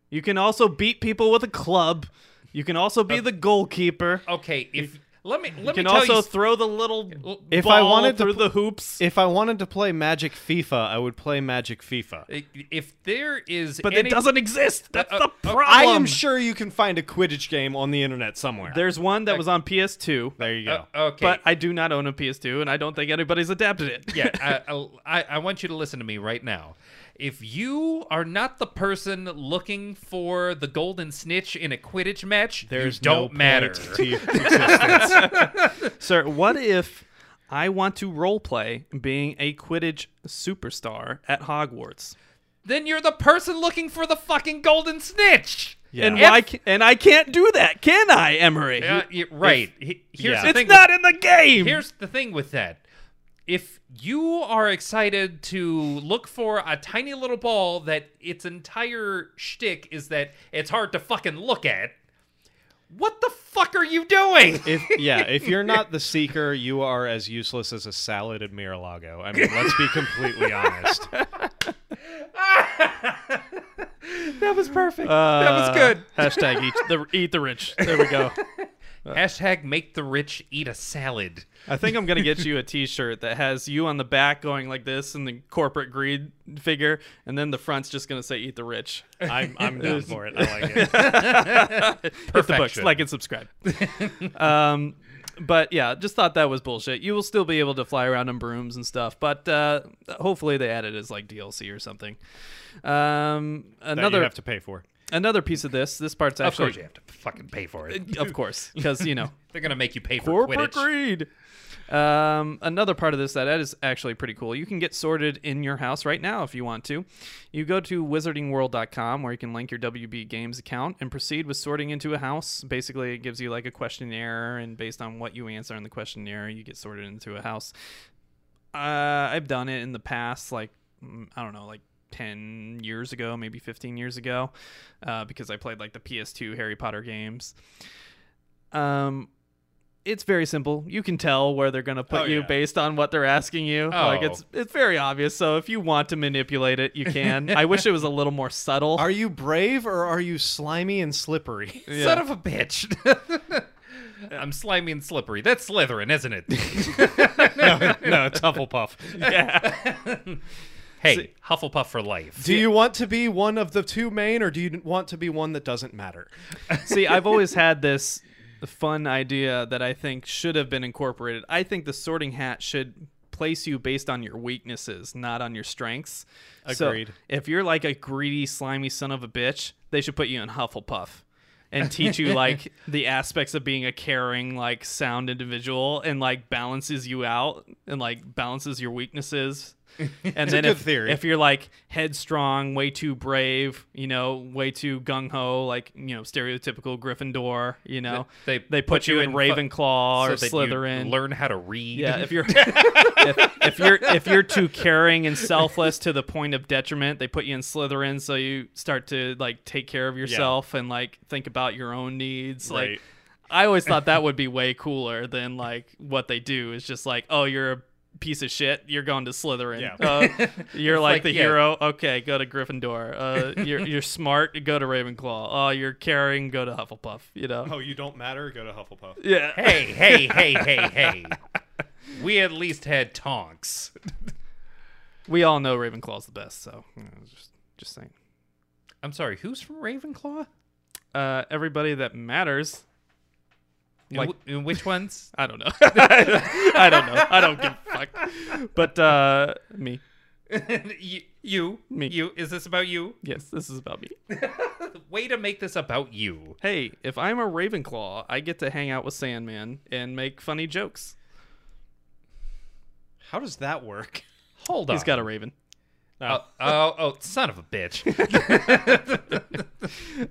You can also beat people with a club. You can also be uh, the goalkeeper. Okay, if let me let you me tell you. Can also throw the little if ball I wanted through to the hoops. If I wanted to play Magic FIFA, I would play Magic FIFA. If there is, but any, it doesn't exist. That's uh, the problem. I am sure you can find a Quidditch game on the internet somewhere. There's one that was on P S two. There you go. Uh, okay, but I do not own a P S two, and I don't think anybody's adapted it. Yeah, I, I I want you to listen to me right now. If you are not the person looking for the golden snitch in a Quidditch match, there's you don't no matter. To your existence. Sir, what if I want to roleplay being a Quidditch superstar at Hogwarts? Then you're the person looking for the fucking golden snitch. Yeah. And why? If, and I can't do that, can I, Emery? Uh, right. If, here's yeah. the it's thing not with, in the game. Here's the thing with that. If you are excited to look for a tiny little ball that its entire shtick is that it's hard to fucking look at, what the fuck are you doing? If, yeah, if you're not the seeker, you are as useless as a salad at Mar-a-Lago. I mean, let's be completely honest. That was perfect. Uh, that was good. Hashtag eat the, eat the rich. There we go. Uh, Hashtag make the rich eat a salad. I think I'm going to get you a t-shirt that has you on the back going like this and the corporate greed figure, and then the front's just going to say eat the rich. I'm, I'm down for it. I like it. Hit the books. Like and subscribe. um, but yeah, just thought that was bullshit. You will still be able to fly around on brooms and stuff, but uh, hopefully they add it as like D L C or something. Um, another that you have to pay for. Another piece of this, this part's actually... Of course you have to fucking pay for it. Of course, because, you know... They're going to make you pay for Quidditch. Corporate greed! Um, another part of this that is actually pretty cool. You can get sorted in your house right now if you want to. You go to wizarding world dot com where you can link your W B Games account and proceed with sorting into a house. Basically, it gives you like a questionnaire, and based on what you answer in the questionnaire, you get sorted into a house. Uh, I've done it in the past, like, I don't know, like, ten years ago, maybe fifteen years ago, uh, because I played like the P S two Harry Potter games. Um, it's very simple. You can tell where they're going to put oh, you yeah. based on what they're asking you. Oh. Like it's it's very obvious. So if you want to manipulate it, you can. I wish it was a little more subtle. Are you brave or are you slimy and slippery? Yeah. Son of a bitch. I'm slimy and slippery. That's Slytherin, isn't it? no, no, it's Hufflepuff. Yeah. Hey, See, Hufflepuff for life. Do you want to be one of the two main, or do you want to be one that doesn't matter? See, I've always had this fun idea that I think should have been incorporated. I think the sorting hat should place you based on your weaknesses, not on your strengths. Agreed. So if you're like a greedy, slimy son of a bitch, they should put you in Hufflepuff and teach you like the aspects of being a caring, like sound individual, and like balances you out and like balances your weaknesses. And it's then if, if you're like headstrong, way too brave, you know, way too gung-ho, like, you know, stereotypical Gryffindor, you know, they, they, they put, put you in, in Ravenclaw so or Slytherin. You learn how to read. Yeah, if you're if, if you're if you're too caring and selfless to the point of detriment, they put you in Slytherin, so you start to like take care of yourself yeah. and like think about your own needs. Right. Like, I always thought that would be way cooler than like what they do. It's just like, oh, you're a piece of shit, you're going to Slytherin. Yeah. Uh, you're like, like the yeah. hero. Okay, go to Gryffindor. Uh, you're you're smart. Go to Ravenclaw. Uh, you're caring. Go to Hufflepuff. You know. Oh, you don't matter. Go to Hufflepuff. Yeah. Hey, hey, hey, hey, hey. We at least had Tonks. We all know Ravenclaw's the best. So you know, just just saying. I'm sorry. Who's from Ravenclaw? Uh, everybody that matters. Like, in which ones? I don't know. I don't know. I don't give a fuck. But uh, me. you, you. Me. You. Is this about you? Yes, this is about me. Way to make this about you. Hey, if I'm a Ravenclaw, I get to hang out with Sandman and make funny jokes. How does that work? Hold on. He's got a raven. Oh, oh, oh, son of a bitch.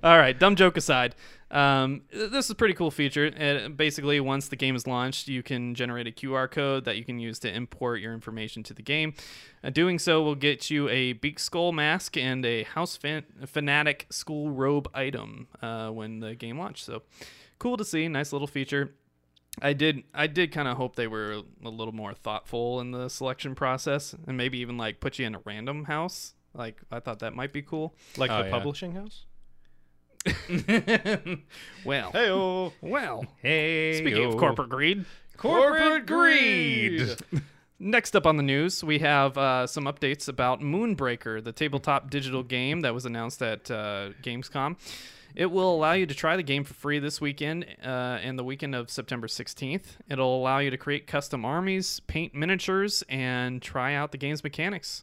All right, dumb joke aside. Um, this is a pretty cool feature. And basically, once the game is launched, you can generate a Q R code that you can use to import your information to the game. Uh, doing so will get you a Beak Skull mask and a House Fan- Fanatic School Robe item uh, when the game launched. So cool to see. Nice little feature. I did I did kind of hope they were a little more thoughtful in the selection process and maybe even like put you in a random house. Like, I thought that might be cool. Like oh, the yeah. publishing house? Well. Hey-o. Well. Hey. Speaking of corporate greed. Corporate greed. Next up on the news, we have uh, some updates about Moonbreaker, the tabletop digital game that was announced at uh, Gamescom. It will allow you to try the game for free this weekend uh, and the weekend of September sixteenth. It'll allow you to create custom armies, paint miniatures, and try out the game's mechanics.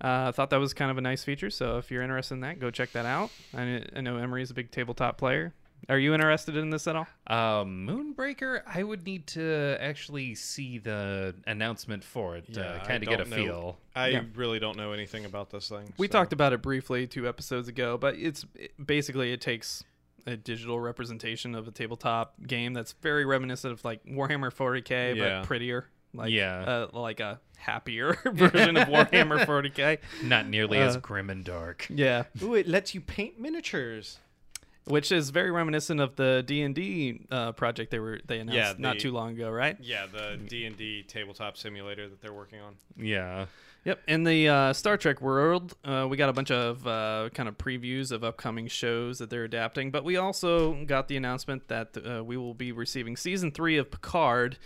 I uh, thought that was kind of a nice feature, so if you're interested in that, go check that out. I, I know Emery's a big tabletop player. Are you interested in this at all? Uh, Moonbreaker? I would need to actually see the announcement for it, yeah, uh, kind of get a know. feel. I yeah. really don't know anything about this thing. We so. talked about it briefly two episodes ago, but it's it, basically it takes a digital representation of a tabletop game that's very reminiscent of like Warhammer forty K, yeah. but prettier. Like, yeah. uh, like a happier version of Warhammer forty K. Not nearly uh, as grim and dark. Yeah. Ooh, it lets you paint miniatures. Which is very reminiscent of the D and D uh, project they were they announced yeah, the, not too long ago, right? Yeah, the D and D tabletop simulator that they're working on. Yeah. Yep. In the uh, Star Trek world, uh, we got a bunch of uh, kind of previews of upcoming shows that they're adapting, but we also got the announcement that uh, we will be receiving season three of Picard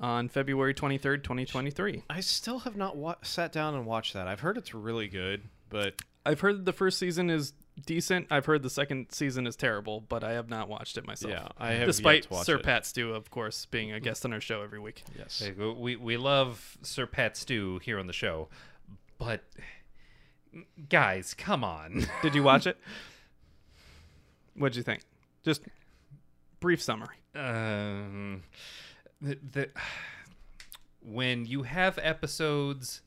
on February twenty-third, twenty twenty-three. I still have not wa- sat down and watched that. I've heard it's really good, but... I've heard the first season is... decent. I've heard the second season is terrible, but I have not watched it myself. Yeah, I have. Despite yet to watch Sir it. Pat Stew, of course, being a guest on our show every week. Yes, we we love Sir Pat Stew here on the show, but guys, come on. Did you watch it? What'd you think? Just brief summary. Um, the, the when you have episodes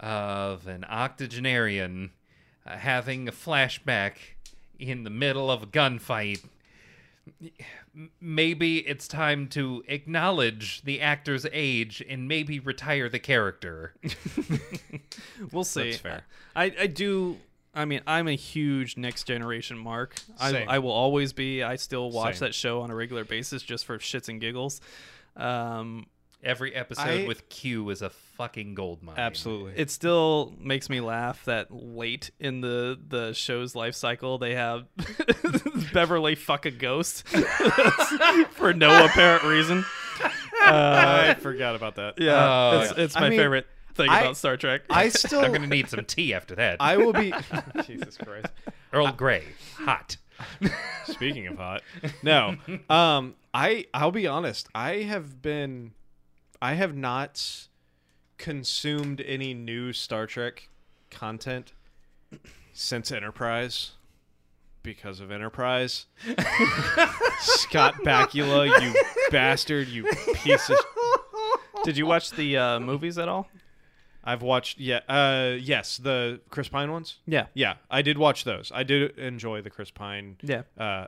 of an octogenarian having a flashback in the middle of a gunfight, maybe it's time to acknowledge the actor's age and maybe retire the character. We'll see. That's fair. I, I do. I mean, I'm a huge Next Generation mark. I, I will always be. I still watch Same. that show on a regular basis just for shits and giggles. Um, Every episode I, with Q is a fucking goldmine. Absolutely. It still makes me laugh that late in the, the show's life cycle, they have Beverly fuck a ghost for no apparent reason. Uh, I forgot about that. Yeah, oh, it's, yeah. it's my I mean, favorite thing I, about Star Trek. I still, I'm going to need some tea after that. I will be... Jesus Christ. Earl Grey. Hot. Speaking of hot. No. Um, I, I'll be honest. I have been... I have not consumed any new Star Trek content since Enterprise because of Enterprise. Scott Bakula, you bastard, you piece of... Did you watch the uh, movies at all? I've watched, yeah, uh, yes, the Chris Pine ones? Yeah. Yeah, I did watch those. I did enjoy the Chris Pine. Yeah. Uh,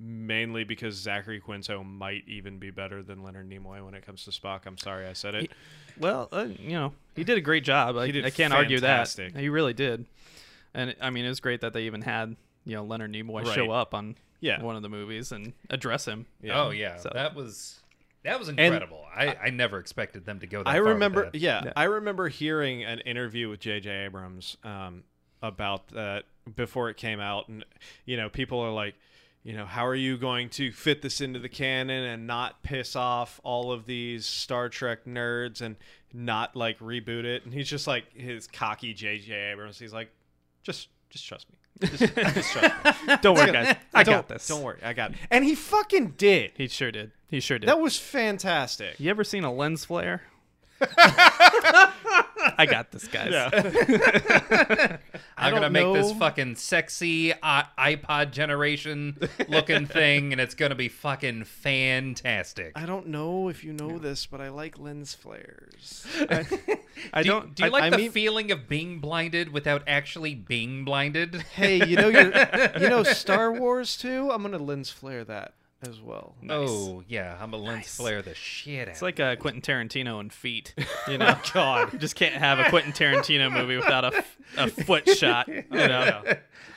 mainly because Zachary Quinto might even be better than Leonard Nimoy when it comes to Spock. I'm sorry I said it. He, well, uh, you know, he did a great job. I, he did I can't fantastic. argue that. He really did. And, I mean, it was great that they even had, you know, Leonard Nimoy right. show up on yeah. one of the movies and address him. Yeah. Oh, yeah. So. That was that was incredible. I, I, I never expected them to go that I far remember, with that. Yeah, yeah. I remember hearing an interview with J J. Abrams um, about that before it came out. And, you know, people are like, you know, how are you going to fit this into the canon and not piss off all of these Star Trek nerds and not, like, reboot it? And he's just like, his cocky J J. Abrams, he's like, just just trust me. Just, just trust me. Don't worry, guys. I don't, got this. Don't worry. I got it. And he fucking did. He sure did. He sure did. That was fantastic. You ever seen a lens flare? I got this, guys. Yeah. I'm going to make know. this fucking sexy uh, iPod generation looking thing, and it's going to be fucking fantastic. I don't know if you know no. this, but I like lens flares. I, I do, don't. Do you I, like I the mean, feeling of being blinded without actually being blinded? Hey, you know, you know, Star Wars too. I'm going to lens flare that as well. Nice. Oh yeah, I'm a lens nice. flare the shit out. It's like a Quentin Tarantino in Feet. You know, God, you just can't have a Quentin Tarantino movie without a, f- a foot shot. You know,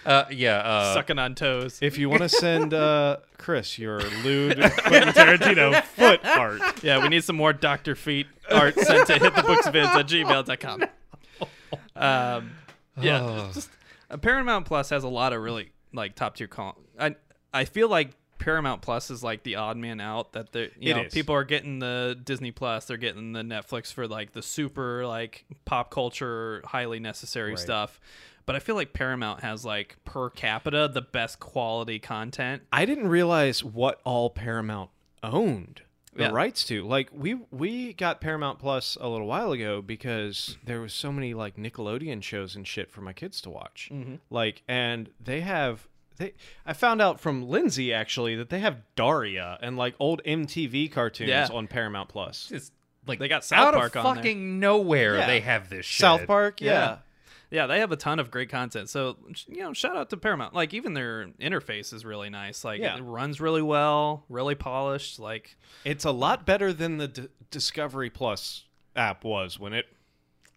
uh, yeah, uh, sucking on toes. If you want to send uh, Chris your lewd Quentin Tarantino foot art, yeah, we need some more Doctor Feet art sent to hit the books vids at gmail dot com. Um, yeah, oh. just, just, uh, Paramount Plus has a lot of really like top tier con- I I feel like. Paramount Plus is like the odd man out that they you it know is. people are getting the Disney Plus, they're getting the Netflix for like the super like pop culture highly necessary right. stuff. But I feel like Paramount has like per capita the best quality content. I didn't realize what all Paramount owned the yeah. rights to. Like we we got Paramount Plus a little while ago because there was so many like Nickelodeon shows and shit for my kids to watch. Mm-hmm. Like and they have They, I found out from Lindsay, actually, that they have Daria and, like, old M T V cartoons yeah. on Paramount Plus. It's like they got South Park on there. Out of fucking nowhere yeah. they have this shit. South Park, yeah. yeah. Yeah, they have a ton of great content. So, you know, shout out to Paramount. Like, even their interface is really nice. Like, yeah. it runs really well, really polished. Like, it's a lot better than the D- Discovery Plus app was when it...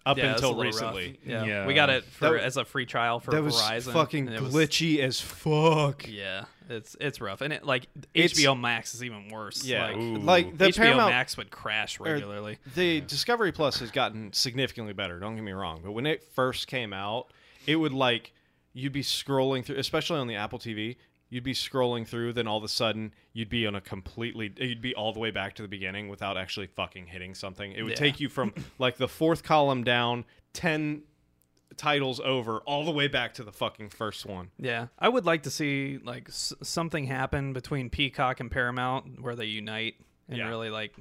Up yeah, until recently, yeah. yeah, we got it for that, as a free trial for that Verizon. Was fucking it was glitchy as fuck. Yeah, it's it's rough, and it like it's, H B O Max is even worse. Yeah, like, like the H B O Paramount, Max would crash regularly. The yeah. Discovery Plus has gotten significantly better. Don't get me wrong, but when it first came out, it would like you'd be scrolling through, especially on the Apple T V. You'd be scrolling through, then all of a sudden you'd be on a completely, you'd be all the way back to the beginning without actually fucking hitting something. It would yeah. take you from like the fourth column down, ten titles over, all the way back to the fucking first one. Yeah. I would like to see like s- something happen between Peacock and Paramount where they unite and yeah. really like,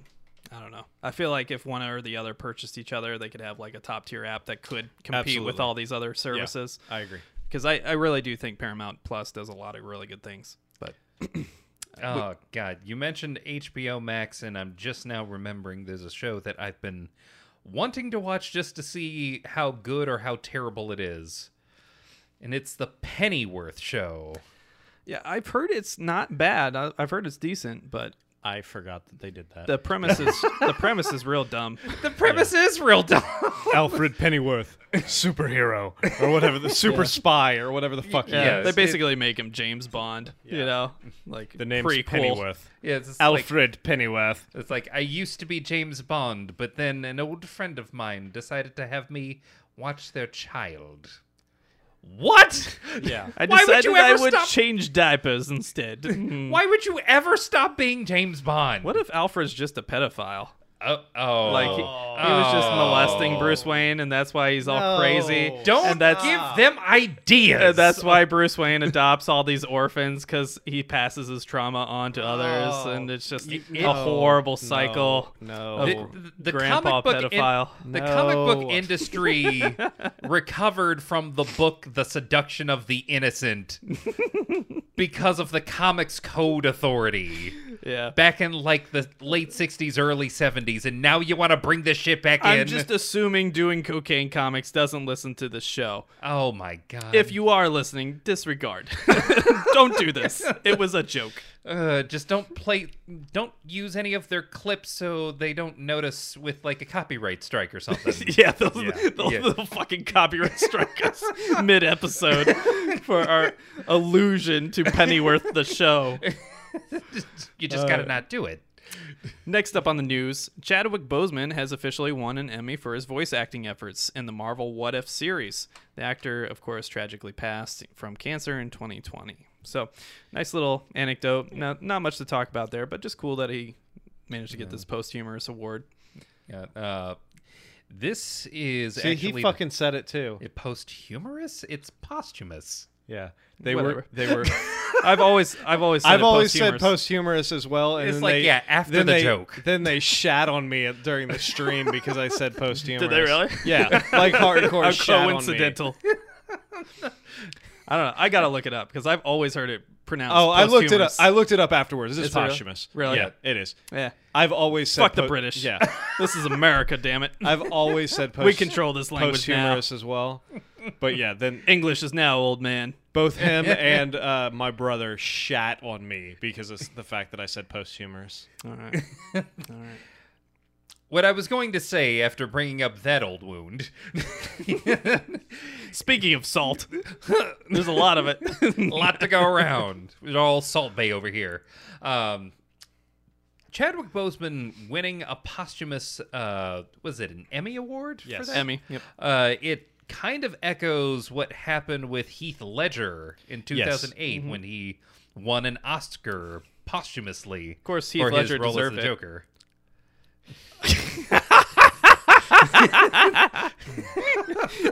I don't know. I feel like if one or the other purchased each other, they could have like a top tier app that could compete Absolutely. with all these other services. Yeah, I agree. Because I, I really do think Paramount Plus does a lot of really good things. But oh, God. You mentioned H B O Max, and I'm just now remembering there's a show that I've been wanting to watch just to see how good or how terrible it is. And it's the Pennyworth show. Yeah, I've heard it's not bad. I've heard it's decent, but I forgot that they did that. The premise is the premise is real dumb. The premise yeah. is real dumb. Alfred Pennyworth, superhero, or whatever, the super yeah. spy, or whatever the fuck. Yeah, is. They basically it, make him James Bond. Yeah. You know, like the name's prequel. Pennyworth. Yeah, it's Alfred like, Pennyworth. It's like I used to be James Bond, but then an old friend of mine decided to have me watch their child. What? Yeah. I decided Why would you ever I would stop... change diapers instead. Why would you ever stop being James Bond? What if Alfred's just a pedophile? Oh, oh. Like he, he was just molesting Bruce Wayne, and that's why he's all no. crazy. Don't and that's, give them ideas. And that's why Bruce Wayne adopts all these orphans, because he passes his trauma on to others, oh. and it's just it, a horrible cycle. No, no. The, the grandpa comic book pedophile. In, the no. comic book industry recovered from the book "The Seduction of the Innocent" because of the Comics Code Authority. Yeah, back in like the late sixties, early seventies. And now you want to bring this shit back I'm in. I'm just assuming Doing Cocaine Comics doesn't listen to this show. Oh, my God. If you are listening, disregard. Don't do this. It was a joke. Uh, just don't play, don't use any of their clips so they don't notice with, like, a copyright strike or something. yeah, they'll, yeah, they'll, yeah. they'll fucking copyright strike us mid-episode for our allusion to Pennyworth the show. You just uh, got to not do it. Next up on the news, Chadwick Boseman has officially won an Emmy for his voice acting efforts in the Marvel What If series. The actor, of course, tragically passed from cancer in twenty twenty. So, nice little anecdote. Not, not much to talk about there, but just cool that he managed to get yeah. this posthumous award. Yeah. Uh, this is See, actually... he fucking said it, too. It posthumous? It's posthumous. Yeah, they Whatever. were. They were. I've always, I've always, said I've always said posthumous as well. And it's then like, they, yeah, after the they, joke, then they shat on me during the stream because I said posthumous. Did they really? Yeah, like hardcore. How shat coincidental. On me. I don't know. I gotta look it up because I've always heard it pronounced. Oh, posthumous. I looked it up. I looked it up afterwards. It's posthumous. Really? Yeah, it is. Yeah. I've always said. Fuck the British. Yeah, this is America, damn it. I've always said post. We control this language posthumous now. As well. But yeah, then English is now old man. Both him and uh, my brother shat on me because of the fact that I said posthumous. All right. All right. What I was going to say after bringing up that old wound. Speaking of salt, there's a lot of it. A lot to go around. It's all Salt Bay over here. Um, Chadwick Boseman winning a posthumous, uh, was it an Emmy Award? Yes, for that? Emmy. Yep. Uh, it kind of echoes what happened with Heath Ledger in two thousand eight yes. mm-hmm. when he won an Oscar posthumously. Of course, Heath Ledger deserved it. Joker. It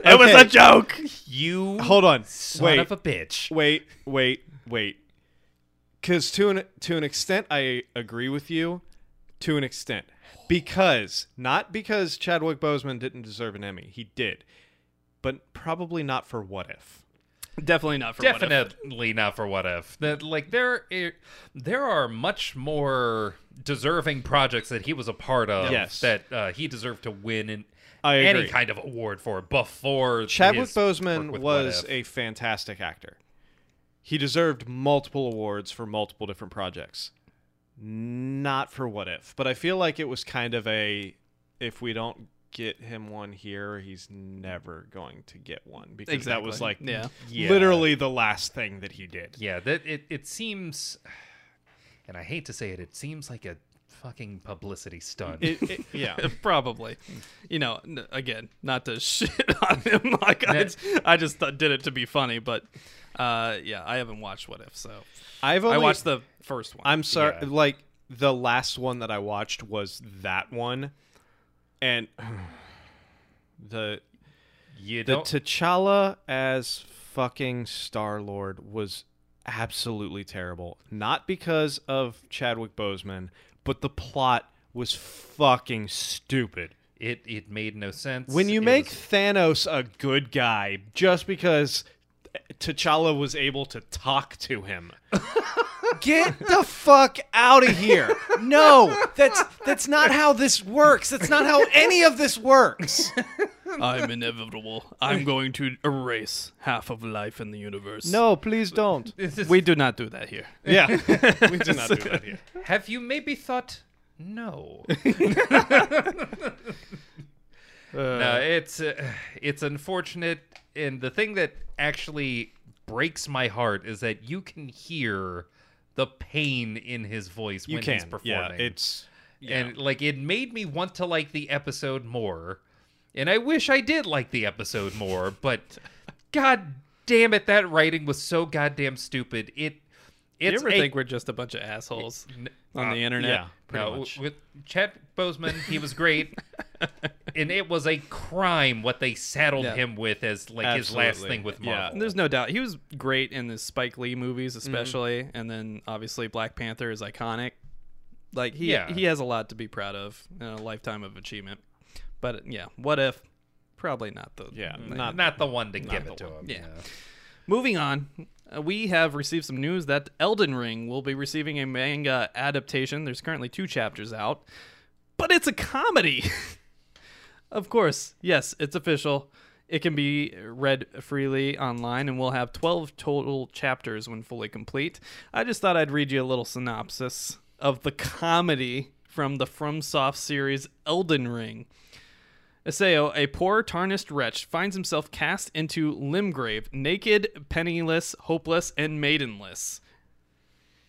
okay. was a joke. You hold on, son wait, of a bitch. Wait, wait, wait. Because to an to an extent, I agree with you. To an extent, because not because Chadwick Boseman didn't deserve an Emmy, he did, but probably not for What If. Definitely not for Definitely What If. Definitely not for What If. That like there, it, there are much more deserving projects that he was a part of yes. that uh, he deserved to win in any kind of award for before. Chadwick Boseman was a fantastic actor. He deserved multiple awards for multiple different projects. Not for What If, but I feel like it was kind of a if we don't get him one here, he's never going to get one because exactly. that was like yeah. literally yeah. the last thing that he did. Yeah, that it, it seems, and I hate to say it, it seems like a fucking publicity stunt. It, it, yeah, probably. You know, again, not to shit on him. Like I, I just th- did it to be funny, but uh, yeah, I haven't watched What If, so I've only, I watched the first one. I'm sorry, yeah. like the last one that I watched was that one. And the you the T'Challa as fucking Star-Lord was absolutely terrible. Not because of Chadwick Boseman, but the plot was fucking stupid. It it made no sense. When you it make was... Thanos a good guy just because T'Challa was able to talk to him. Get the fuck out of here. No, that's that's not how this works. That's not how any of this works. I'm inevitable. I'm going to erase half of life in the universe. No, please don't. Just... We do not do that here. Yeah. We do not do that here. Have you maybe thought, no. uh, no, it's, uh, it's unfortunate. And the thing that actually breaks my heart is that you can hear the pain in his voice you when can. he's performing. Yeah, it's... Yeah. And, like, it made me want to like the episode more. And I wish I did like the episode more. But, god damn it, that writing was so goddamn stupid. It, it's you ever a, think we're just a bunch of assholes it, on uh, the internet? Yeah, pretty no, much. With Chad Boseman, he was great. And it was a crime what they saddled yeah. him with as, like, Absolutely. his last thing with Marvel. Yeah, and there's no doubt. He was great in the Spike Lee movies, especially. Mm-hmm. And then, obviously, Black Panther is iconic. Like, he yeah. he has a lot to be proud of, in a lifetime of achievement. But, yeah, what if? Probably not the yeah, not, not the one to give it to him. Yeah. yeah. Moving on, uh, we have received some news that Elden Ring will be receiving a manga adaptation. There's currently two chapters out, but it's a comedy. Of course, yes, it's official. It can be read freely online, and we'll have twelve total chapters when fully complete. I just thought I'd read you a little synopsis of the comedy from the FromSoft series Elden Ring. Aseo, a poor, tarnished wretch, finds himself cast into Limgrave, naked, penniless, hopeless, and maidenless.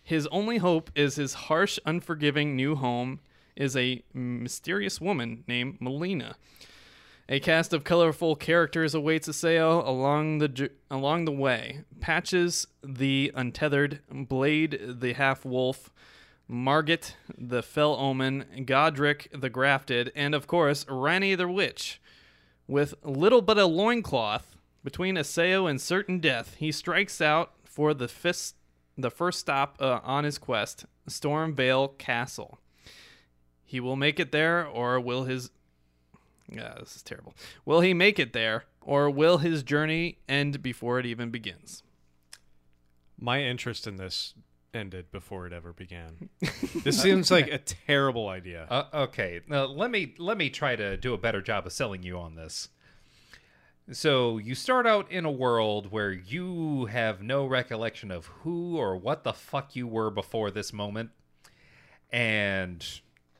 His only hope is his harsh, unforgiving new home is a mysterious woman named Melina. A cast of colorful characters awaits Aseo along the ju- along the way. Patches, the untethered, Blade, the half-wolf, Margit, the Fell Omen, Godric, the Grafted, and, of course, Rani the Witch. With little but a loincloth between Aseo and certain death, he strikes out for the, fist, the first stop uh, on his quest, Stormvale Castle. He will make it there, or will his... Yeah, this is terrible. Will he make it there, or will his journey end before it even begins? My interest in this... ended before it ever began. This seems like a terrible idea. Uh, okay, now let me let me try to do a better job of selling you on this. So you start out in a world where you have no recollection of who or what the fuck you were before this moment, and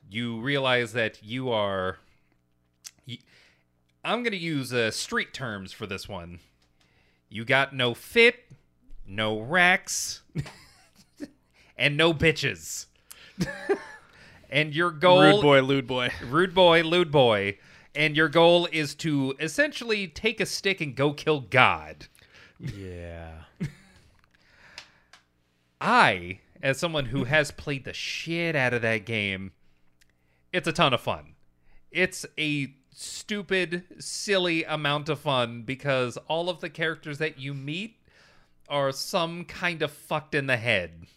you realize that you are. I'm going to use uh, street terms for this one. You got no fit, no racks. And no bitches. And your goal... Rude boy, lewd boy. Rude boy, lewd boy. And your goal is to essentially take a stick and go kill God. Yeah. I, as someone who has played the shit out of that game, it's a ton of fun. It's a stupid, silly amount of fun because all of the characters that you meet are some kind of fucked in the head.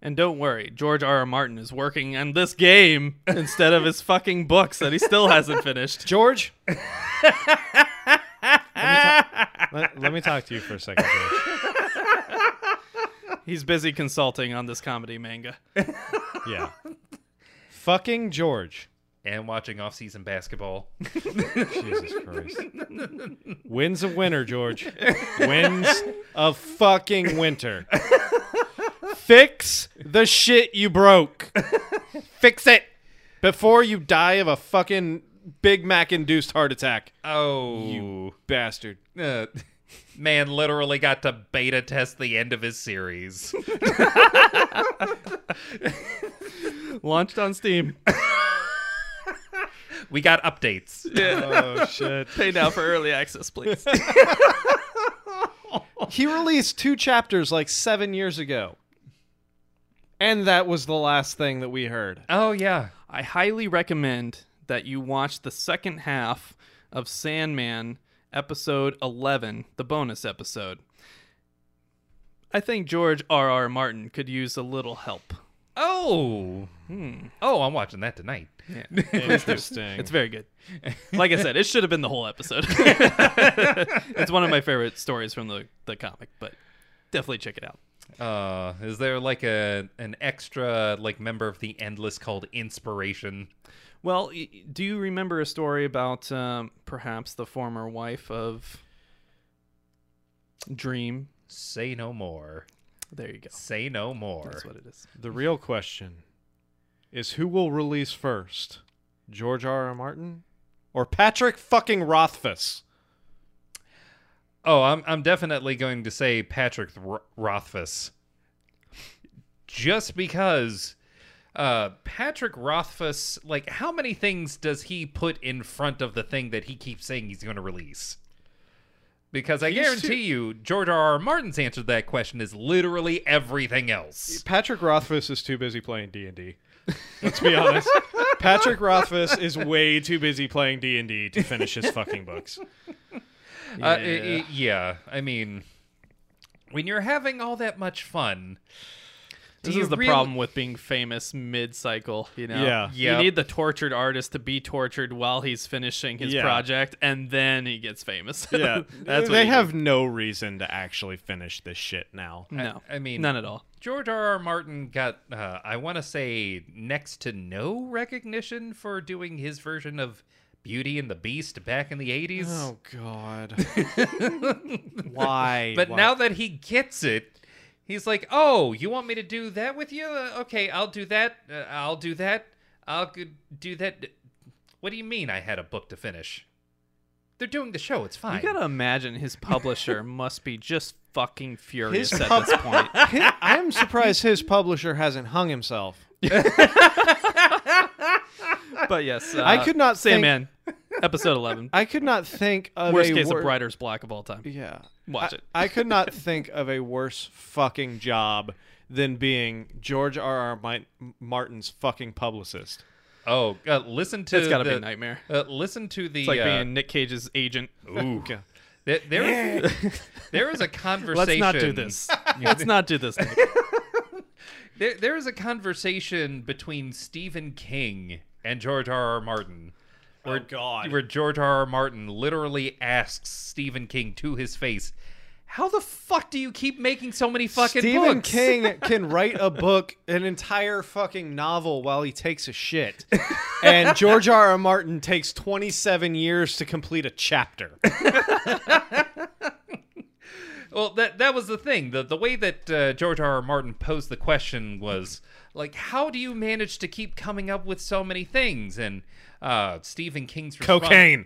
And don't worry, George R R. Martin is working on this game instead of his fucking books that he still hasn't finished. George? let, me ta- let, let me talk to you for a second, George. He's busy consulting on this comedy manga. Yeah. Fucking George. And watching off-season basketball. Jesus Christ. Wins a winter, George. Wins a fucking winter. Fix the shit you broke. Fix it before you die of a fucking Big Mac-induced heart attack. Oh, you bastard. Uh, man literally got to beta test the end of his series. Launched on Steam. We got updates. Yeah. Oh, shit. Pay now for early access, please. He released two chapters like seven years ago. And that was the last thing that we heard. Oh, yeah. I highly recommend that you watch the second half of Sandman, episode eleven, the bonus episode. I think George R R. Martin could use a little help. Oh. Hmm. Oh, I'm watching that tonight. Yeah. Interesting. It's very good. Like I said, it should have been the whole episode. It's one of my favorite stories from the, the comic, but definitely check it out. Uh, is there like a an extra like member of the Endless called Inspiration? Well, do you remember a story about um, perhaps the former wife of Dream? Say no more. There you go. Say no more. That's what it is. The real question is, who will release first, George R R. Martin or Patrick fucking Rothfuss? Oh, I'm I'm definitely going to say Patrick R- Rothfuss, just because uh, Patrick Rothfuss, like, how many things does he put in front of the thing that he keeps saying he's going to release? Because I he's guarantee too- you, George R R. Martin's answer to that question is literally everything else. Patrick Rothfuss is too busy playing D and D. Let's be honest. Patrick Rothfuss is way too busy playing D and D to finish his fucking books. Yeah. Uh, it, it, yeah, I mean, when you're having all that much fun... This is the really... problem with being famous mid-cycle, you know? Yeah. Yep. You need the tortured artist to be tortured while he's finishing his yeah. project, and then he gets famous. Yeah. That's they have do. no reason to actually finish this shit now. No. I, I mean, none at all. George R R. Martin got, uh, I want to say, next to no recognition for doing his version of Beauty and the Beast back in the eighties. Oh, God. Why? But Why? Now that he gets it, he's like, oh, you want me to do that with you? Uh, okay, I'll do that. Uh, I'll do that. I'll do that. What do you mean I had a book to finish? They're doing the show. It's fine. You gotta imagine his publisher must be just fucking furious his at pub- this point. His, I'm surprised his publisher hasn't hung himself. But yes, uh, I could not Sandman, think... episode eleven. I could not think of worst a case wor- of writer's block of all time. Yeah. Watch I, it. I could not think of a worse fucking job than being George R R. Martin's fucking publicist. Oh, uh, listen to it's gotta the, be a nightmare. Uh, listen to the. It's like uh, being Nick Cage's agent. Ooh. God. There, there, is, there is a conversation. Let's not do this. Let's not do this. Nick. there, there is a conversation between Stephen King and George R R. Martin. Where, oh, God. Where George R R. Martin literally asks Stephen King to his face, how the fuck do you keep making so many fucking Stephen books? Stephen King can write a book, an entire fucking novel while he takes a shit. And George R R. Martin takes twenty-seven years to complete a chapter. Well, that that was the thing. The, the way that uh, George R R. Martin posed the question was, like, how do you manage to keep coming up with so many things? And uh, Stephen King's response... Cocaine!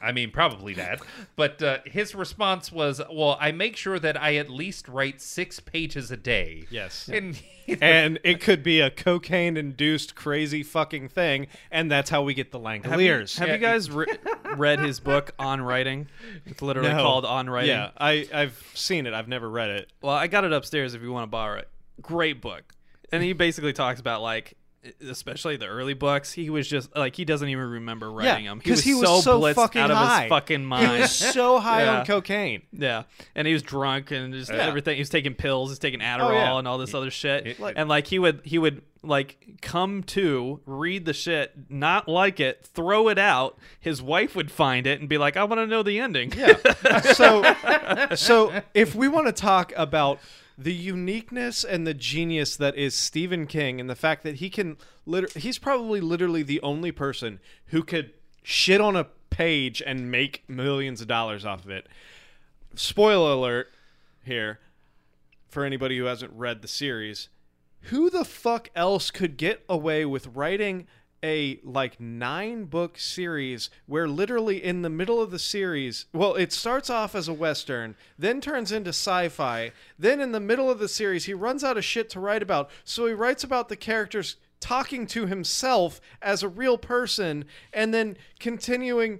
I mean, probably that. But uh, his response was, well, I make sure that I at least write six pages a day. Yes. And, and it could be a cocaine-induced crazy fucking thing, and that's how we get the Langoliers. Have you, have yeah. you guys re- read his book, On Writing? It's literally no. called On Writing. Yeah, I, I've seen it. I've never read it. Well, I got it upstairs if you want to borrow it. Great book. And he basically talks about, like, especially the early books, he was just, like, he doesn't even remember writing yeah, them. He was, he was so, so blitzed fucking out of high. his fucking mind. He was so high yeah. on cocaine. Yeah. And he was drunk and just yeah. everything. He was taking pills. He was taking Adderall oh, yeah. and all this it, other shit. It, like, and, like, he would, he would, like, come to, read the shit, not like it, throw it out. His wife would find it and be like, I want to know the ending. Yeah. so, so if we want to talk about the uniqueness and the genius that is Stephen King, and the fact that he can liter- he's probably literally the only person who could shit on a page and make millions of dollars off of it. Spoiler alert here for anybody who hasn't read the series. Who the fuck else could get away with writing a, like, nine book series where literally in the middle of the series, well, it starts off as a Western, then turns into sci-fi, then in the middle of the series he runs out of shit to write about, so he writes about the characters talking to himself as a real person, and then continuing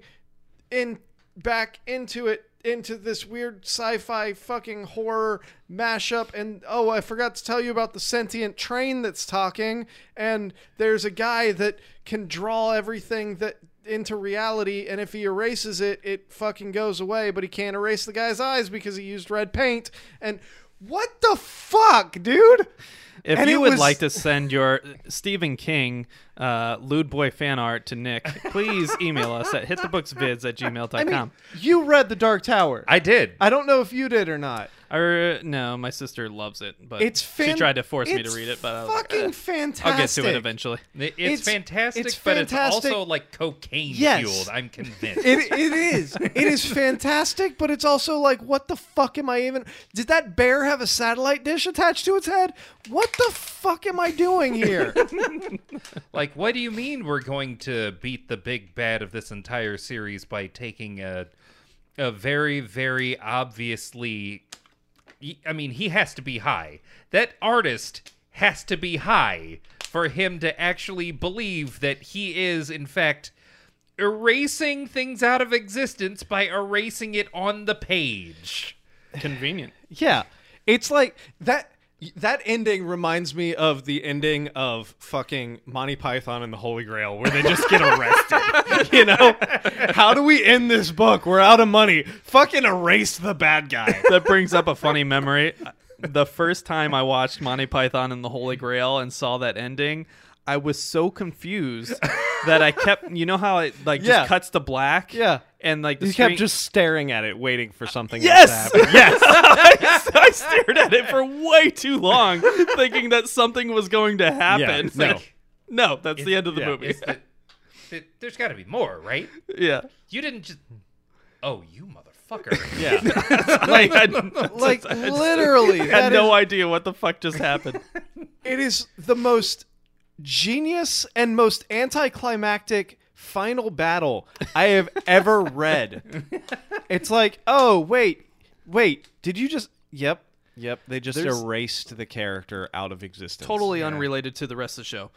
in back into it into this weird sci-fi fucking horror mashup. And oh, I forgot to tell you about the sentient train that's talking, and there's a guy that can draw everything that into reality, and if he erases it, it fucking goes away, but he can't erase the guy's eyes because he used red paint. And what the fuck, dude? If and you would was... like to send your Stephen King uh, lewd boy fan art to Nick, please email us at hit the books vids at gmail dot com. I mean, you read The Dark Tower. I did. I don't know if you did or not. I, no, my sister loves it, but it's fan- she tried to force me to read it. But I was fucking like, eh, fantastic. I'll get to it eventually. It's, it's fantastic, it's but fantastic. It's also like cocaine yes. fueled. I'm convinced. It, it is. It is fantastic, but it's also like, what the fuck am I even? Did that bear have a satellite dish attached to its head? What the fuck am I doing here? Like, what do you mean we're going to beat the big bad of this entire series by taking a a very, very obviously. I mean, he has to be high. That artist has to be high for him to actually believe that he is, in fact, erasing things out of existence by erasing it on the page. Convenient. Yeah. It's like that... That ending reminds me of the ending of fucking Monty Python and the Holy Grail, where they just get arrested. You know? How do we end this book? We're out of money. Fucking erase the bad guy. That brings up a funny memory. The first time I watched Monty Python and the Holy Grail and saw that ending, I was so confused that I kept... You know how it like just yeah. cuts to black? Yeah. And like the you screen... kept just staring at it, waiting for something. Yes, to happen. Yes. I, I stared at it for way too long, thinking that something was going to happen. Yeah, no, like, no, that's it, the end of the yeah, movie. The, the, there's got to be more, right? Yeah. You didn't just. Oh, you motherfucker! Yeah. like, I, like I just, literally, I had that no is... idea what the fuck just happened. It is the most genius and most anticlimactic final battle I have ever read. It's like, oh, wait, wait, did you just... Yep, yep, they just There's... erased the character out of existence. Totally yeah. unrelated to the rest of the show.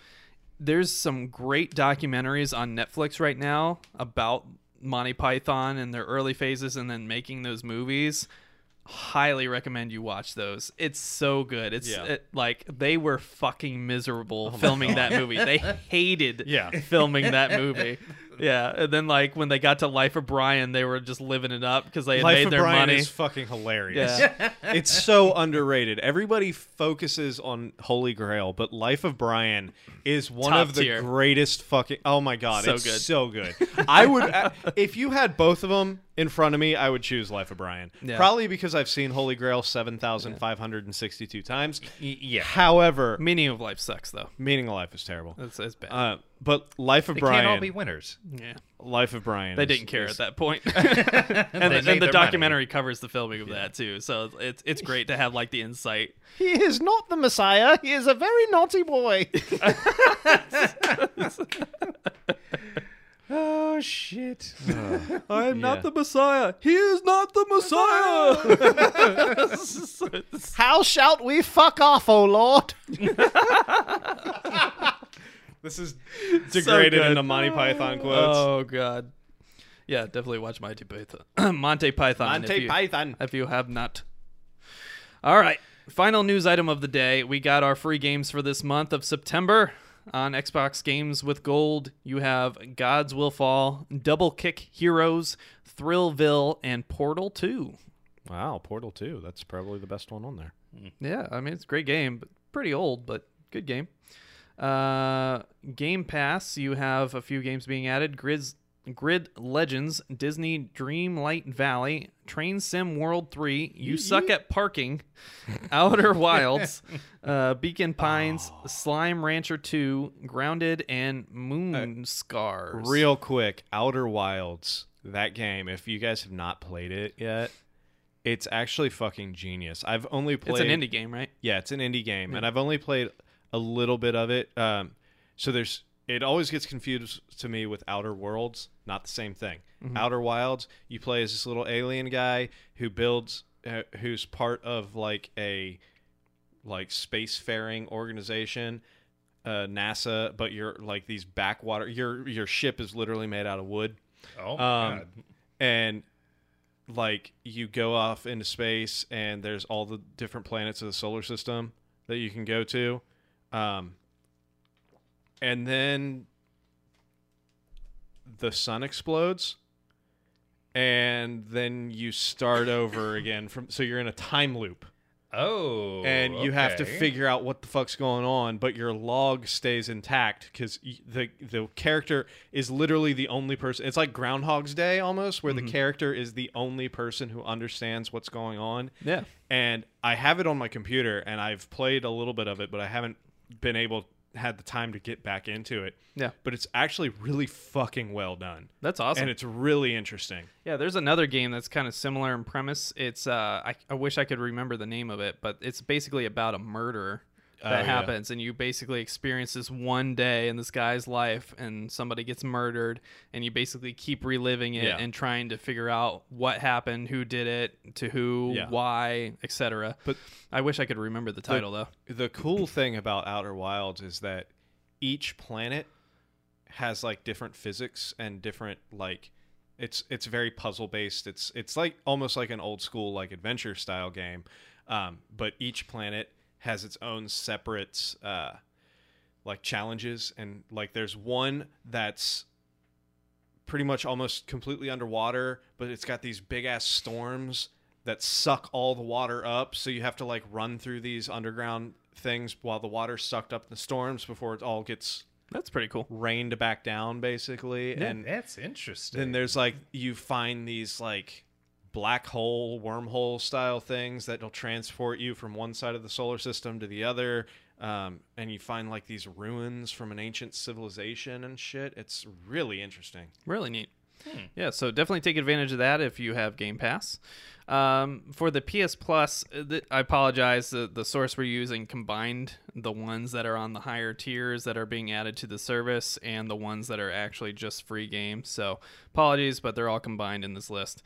There's some great documentaries on Netflix right now about Monty Python and their early phases and then making those movies. Highly recommend you watch those. It's so good. It's yeah. it, like they were fucking miserable oh filming that movie. They hated yeah. filming that movie. Yeah, and then like when they got to Life of Brian, they were just living it up because they had Life made of their Brian money. Is fucking hilarious. Yeah. It's so underrated. Everybody focuses on Holy Grail, but Life of Brian is one Top of tier. the greatest fucking. Oh my god, so it's good. so good. I would, if you had both of them in front of me, I would choose Life of Brian. Yeah. Probably because I've seen Holy Grail seven thousand five hundred and sixty-two times. Yeah. However, Meaning of Life sucks though. Meaning of Life is terrible. It's, it's bad. Uh, But Life of they Brian... They can't all be winners. Yeah. Life of Brian... They is, didn't care is... at that point. And the, and the documentary money. covers the filming of yeah. that, too. So it's it's great to have, like, the insight. He is not the Messiah. He is a very naughty boy. Oh, shit. Oh, I am yeah. not the Messiah. He is not the Messiah. How shalt we fuck off, O Lord? This is degraded so into Monty Python quotes. Oh, God. Yeah, definitely watch Monty Python. Monty Python. Monty if you, Python. If you have not. All right. Final news item of the day. We got our free games for this month of September. On Xbox Games with Gold, you have Gods Will Fall, Double Kick Heroes, Thrillville, and Portal two. Wow, Portal two. That's probably the best one on there. Yeah, I mean, it's a great game. But pretty old, but good game. Uh, Game Pass, you have a few games being added. Grid's, Grid Legends, Disney Dreamlight Valley, Train Sim World three, You Suck at Parking, Outer Wilds, uh, Beacon Pines, oh. Slime Rancher two, Grounded, and Moon uh, Scars. Real quick, Outer Wilds, that game, if you guys have not played it yet, it's actually fucking genius. I've only played... It's an indie game, right? Yeah, it's an indie game, yeah. and I've only played... a little bit of it. Um, so there's, it always gets confused to me with Outer Worlds. Not the same thing. Mm-hmm. Outer Wilds, you play as this little alien guy who builds, uh, who's part of like a, like spacefaring organization, uh, NASA. But you're like these backwater. Your your ship is literally made out of wood. Oh, um, God. And like you go off into space, and there's all the different planets of the solar system that you can go to. Um, and then the sun explodes, and then you start over again from. So you're in a time loop. Oh. And you okay. have to figure out what the fuck's going on, but your log stays intact because the the character is literally the only person. It's like Groundhog's Day almost, where mm-hmm. the character is the only person who understands what's going on. Yeah. And I have it on my computer, and I've played a little bit of it, but I haven't been able had the time to get back into it. Yeah. But it's actually really fucking well done. That's awesome. And it's really interesting. Yeah, there's another game that's kind of similar in premise. It's uh I, I wish I could remember the name of it, but it's basically about a murder that oh, happens yeah. and you basically experience this one day in this guy's life and somebody gets murdered and you basically keep reliving it yeah. and trying to figure out what happened, who did it, to who, yeah. why, et cetera. But I wish I could remember the title the, though. The cool thing about Outer Wilds is that each planet has like different physics and different like it's it's very puzzle based. It's it's like almost like an old school like adventure style game. Um, but each planet has its own separate uh, like challenges, and like there's one that's pretty much almost completely underwater, but it's got these big ass storms that suck all the water up, so you have to like run through these underground things while the water sucked up the storms before it all gets that's pretty cool rained back down basically. Yeah, and that's interesting. Then there's like you find these like black hole, wormhole style things that'll transport you from one side of the solar system to the other. Um, and you find like these ruins from an ancient civilization and shit. It's really interesting. Really neat. Hmm. Yeah, so definitely take advantage of that if you have Game Pass. Um, for the P S Plus, th- I apologize. The, the source we're using combined the ones that are on the higher tiers that are being added to the service and the ones that are actually just free games. So apologies, but they're all combined in this list.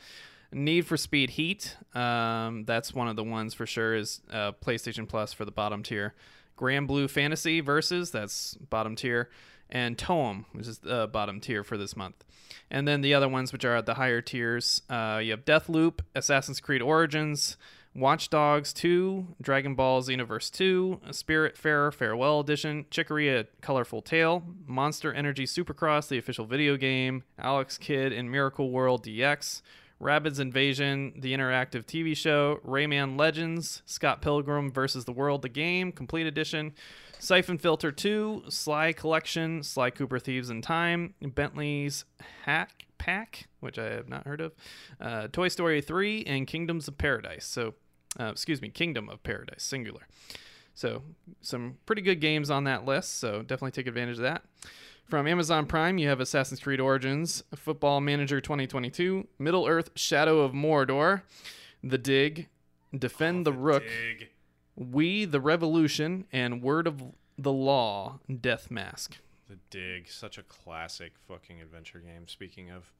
Need for Speed Heat, um, that's one of the ones for sure, is uh, PlayStation Plus for the bottom tier. Grand Blue Fantasy Versus, that's bottom tier. And Toem, which is the bottom tier for this month. And then the other ones, which are at the higher tiers, uh, you have Deathloop, Assassin's Creed Origins, Watch Dogs two, Dragon Ball Xenoverse two, Spiritfarer Farewell Edition, Chicory Colorful Tale, Monster Energy Supercross, the official video game, Alex Kidd in Miracle World D X, Rabbids Invasion, the interactive T V show, Rayman Legends, Scott Pilgrim versus the World, the game, Complete Edition, Siphon Filter two, Sly Collection, Sly Cooper Thieves in Time, Bentley's Hack Pack, which I have not heard of, uh, Toy Story three, and Kingdoms of Paradise. So, uh, excuse me, Kingdom of Paradise, singular. So, some pretty good games on that list, so definitely take advantage of that. From Amazon Prime, you have Assassin's Creed Origins, Football Manager twenty twenty-two, Middle-earth Shadow of Mordor, The Dig, Defend oh, the, the Rook, Dig. We the Revolution, and Word of the Law, Death Mask. The Dig, such a classic fucking adventure game, speaking of.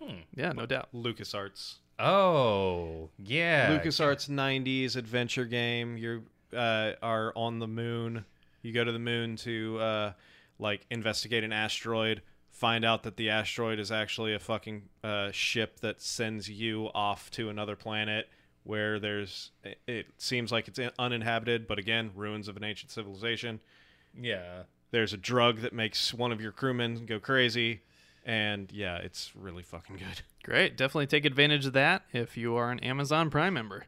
Hmm. Yeah, no doubt. LucasArts. Oh, yeah. LucasArts nineties adventure game. You uh, are on the moon. You go to the moon to... Uh, like investigate an asteroid, find out that the asteroid is actually a fucking uh, ship that sends you off to another planet where there's it, it seems like it's uninhabited, but again, ruins of an ancient civilization. Yeah. There's a drug that makes one of your crewmen go crazy, and yeah, it's really fucking good. Great. Definitely take advantage of that if you are an Amazon Prime member.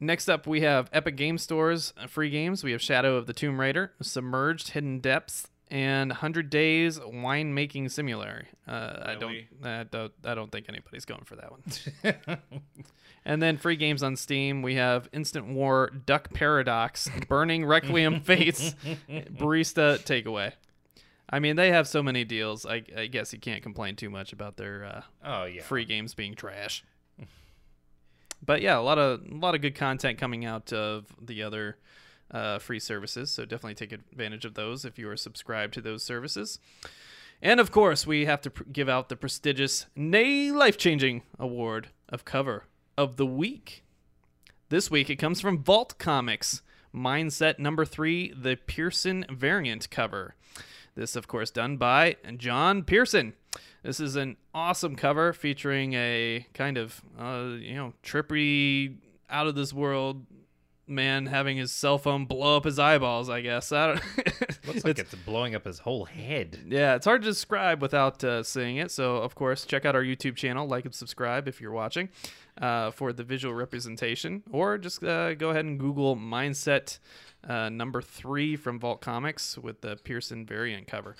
Next up, we have Epic Game Store's free games. We have Shadow of the Tomb Raider, Submerged, Hidden Depths, and one hundred Days Winemaking Simulator. Uh, really? I, don't, I, don't, I don't think anybody's going for that one. And then free games on Steam, we have Instant War, Duck Paradox, Burning Requiem Fates, Barista Takeaway. I mean, they have so many deals. I, I guess you can't complain too much about their uh, oh, yeah. free games being trash. But yeah, a lot of a lot of good content coming out of the other uh, free services, so definitely take advantage of those if you are subscribed to those services. And of course, we have to pr- give out the prestigious, nay, life-changing award of Cover of the Week. This week, it comes from Vault Comics, Mindset number three, the Pearson Variant cover. This, of course, done by John Pearson. This is an awesome cover featuring a kind of, uh, you know, trippy, out-of-this-world man having his cell phone blow up his eyeballs, I guess. I don't looks like it's, it's blowing up his whole head. Yeah, it's hard to describe without uh, seeing it. So, of course, check out our YouTube channel. Like and subscribe if you're watching uh, for the visual representation. Or just uh, go ahead and Google Mindset uh, number three from Vault Comics with the Pearson variant cover.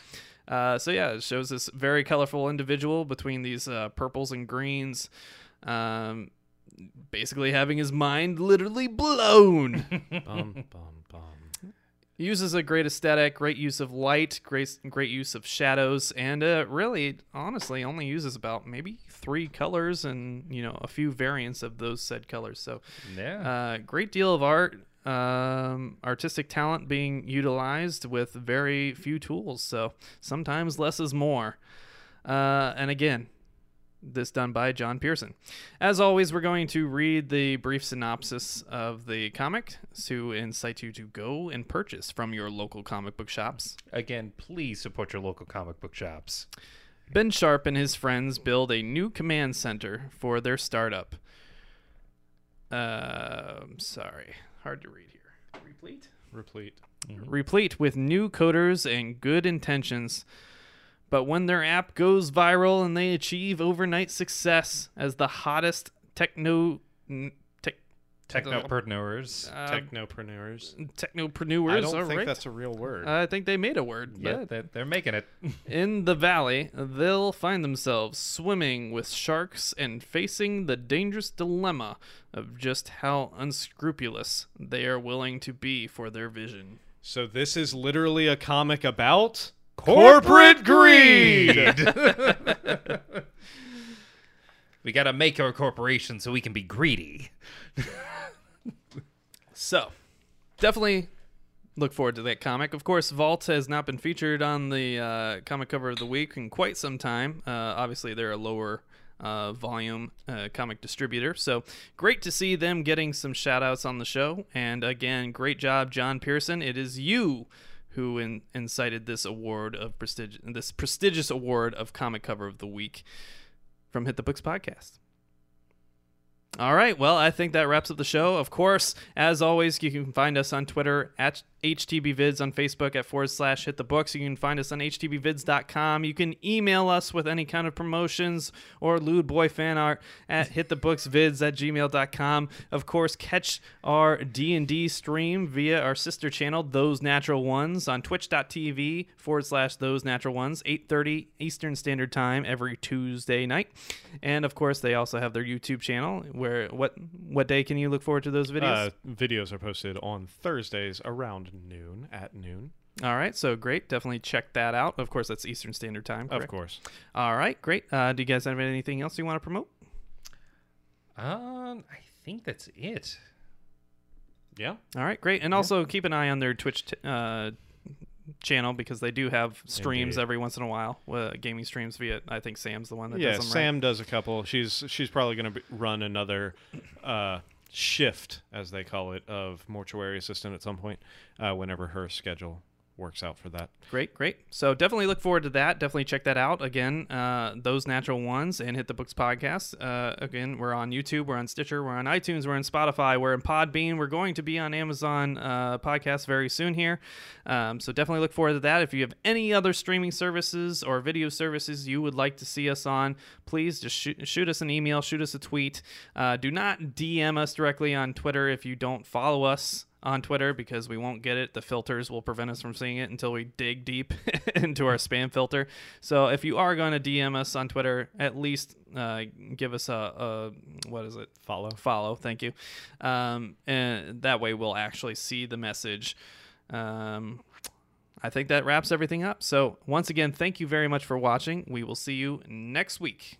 Uh, so, yeah, it shows this very colorful individual between these uh, purples and greens. Um basically having his mind literally blown. Bum, bum, bum. Uses a great aesthetic, great use of light, great great use of shadows, and uh, really, honestly, only uses about maybe three colors and, you know, a few variants of those said colors. So, yeah, uh, great deal of art, um, artistic talent being utilized with very few tools. So sometimes less is more. Uh, and again, this done by John Pearson. As always, we're going to read the brief synopsis of the comic to incite you to go and purchase from your local comic book shops. Again, please support your local comic book shops. Ben Sharp and his friends build a new command center for their startup. Uh, I'm sorry. Hard to read here. Replete? Replete. Mm-hmm. Replete with new coders and good intentions. But when their app goes viral and they achieve overnight success as the hottest techno tech, technopreneurs, uh, technopreneurs, technopreneurs. I don't think right. that's a real word. I think they made a word. But yeah, they're, they're making it. In the valley, they'll find themselves swimming with sharks and facing the dangerous dilemma of just how unscrupulous they are willing to be for their vision. So this is literally a comic about corporate greed. We got to make our corporation so we can be greedy. So, definitely look forward to that comic. Of course, Vault has not been featured on the uh, comic cover of the week in quite some time. Uh, obviously, they're a lower uh, volume uh, comic distributor. So, great to see them getting some shout-outs on the show. And, again, great job, John Pearson. It is you who in, incited this award of prestig- this prestigious award of comic cover of the week from Hit the Books Podcast. All right, well, I think that wraps up the show. Of course, as always, you can find us on Twitter at HTBvids, on Facebook at forward slash Hit the Books. You can find us on H T B vids dot com. You can email us with any kind of promotions or lewd boy fan art at hit the books vids at gmail dot com. Of course, catch our D and D stream via our sister channel, Those Natural Ones, on Twitch dot T V forward slash Those Natural Ones, eight thirty Eastern Standard Time every Tuesday night. And, of course, they also have their YouTube channel. Where what what day can you look forward to those videos? Uh, videos are posted on Thursdays around noon, at noon. All right, so great. Definitely check that out. Of course, that's Eastern Standard Time. Correct? Of course. All right, great. Uh, do you guys have anything else you want to promote? Um, I think that's it. Yeah. All right, great. And yeah. also keep an eye on their Twitch t- uh, channel because they do have streams Indeed. every once in a while, uh, gaming streams via, I think Sam's the one that yeah, does them. Yeah, Sam right. does a couple. She's she's probably going to run another uh, shift, as they call it, of mortuary assistant at some point, uh, whenever her schedule works out for that. Great, great. So definitely look forward to that. Definitely check that out. Again, uh, Those Natural Ones and Hit the Books Podcast. Uh, again, we're on YouTube, we're on Stitcher, we're on iTunes, we're on Spotify, we're in Podbean. We're going to be on Amazon uh, Podcasts very soon here. Um, so definitely look forward to that. If you have any other streaming services or video services you would like to see us on, please just shoot, shoot us an email, shoot us a tweet. Uh, do not D M us directly on Twitter if you don't follow us on Twitter, because we won't get it. The filters will prevent us from seeing it until we dig deep into our spam filter. So if you are going to D M us on Twitter, at least uh, give us a, a what is it? Follow. Follow. Thank you. Um, and that way we'll actually see the message. Um, I think that wraps everything up. So once again, thank you very much for watching. We will see you next week.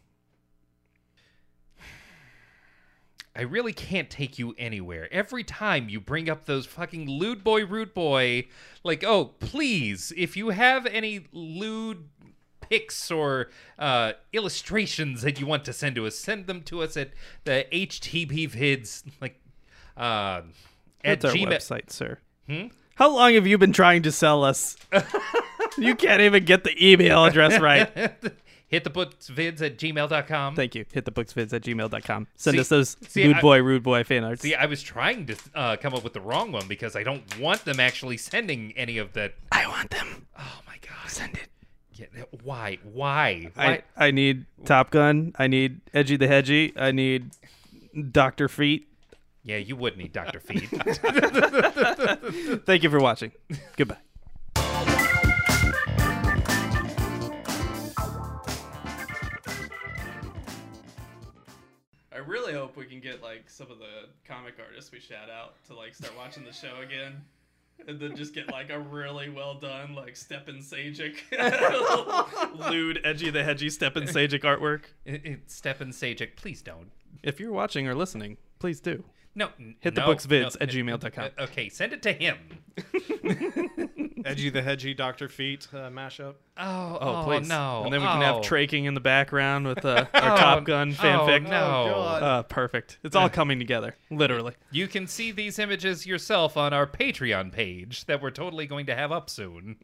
I really can't take you anywhere. Every time you bring up those fucking lewd boy, rude boy, like, oh, please, if you have any lewd pics or uh, illustrations that you want to send to us, send them to us at the H T B vids, like, uh, at That's our Gmail. website, sir. Hmm? How long have you been trying to sell us? You can't even get the email address right. hit the books vids at gmail dot com. Thank you. hit the books vids at gmail dot com. Send see, us those see, rude I, boy, rude boy fan arts. See, I was trying to uh, come up with the wrong one because I don't want them actually sending any of that. I want them. Oh, my God. Send it. Yeah, why? Why? Why? I, I need Top Gun. I need Edgy the Hedgy. I need Doctor Feet. Yeah, you would need Doctor Feet. Thank you for watching. Goodbye. I really hope we can get like some of the comic artists we shout out to like start watching the show again. And then just get like a really well done like Stepan Sajic, lewd, edgy the hedgy Stepan Sajic artwork. It, it, Stepan Sajic, please don't. If you're watching or listening, please do. No, hit no, the books vids no, at gmail dot com. Uh, okay, send it to him. Edgy the Hedgy, Doctor Feet uh, mashup. Oh, oh, oh, please. No. And then we oh. can have Traking in the background with uh, our oh, Top Gun fanfic. Oh, no. Uh, perfect. It's all coming together, literally. You can see these images yourself on our Patreon page that we're totally going to have up soon.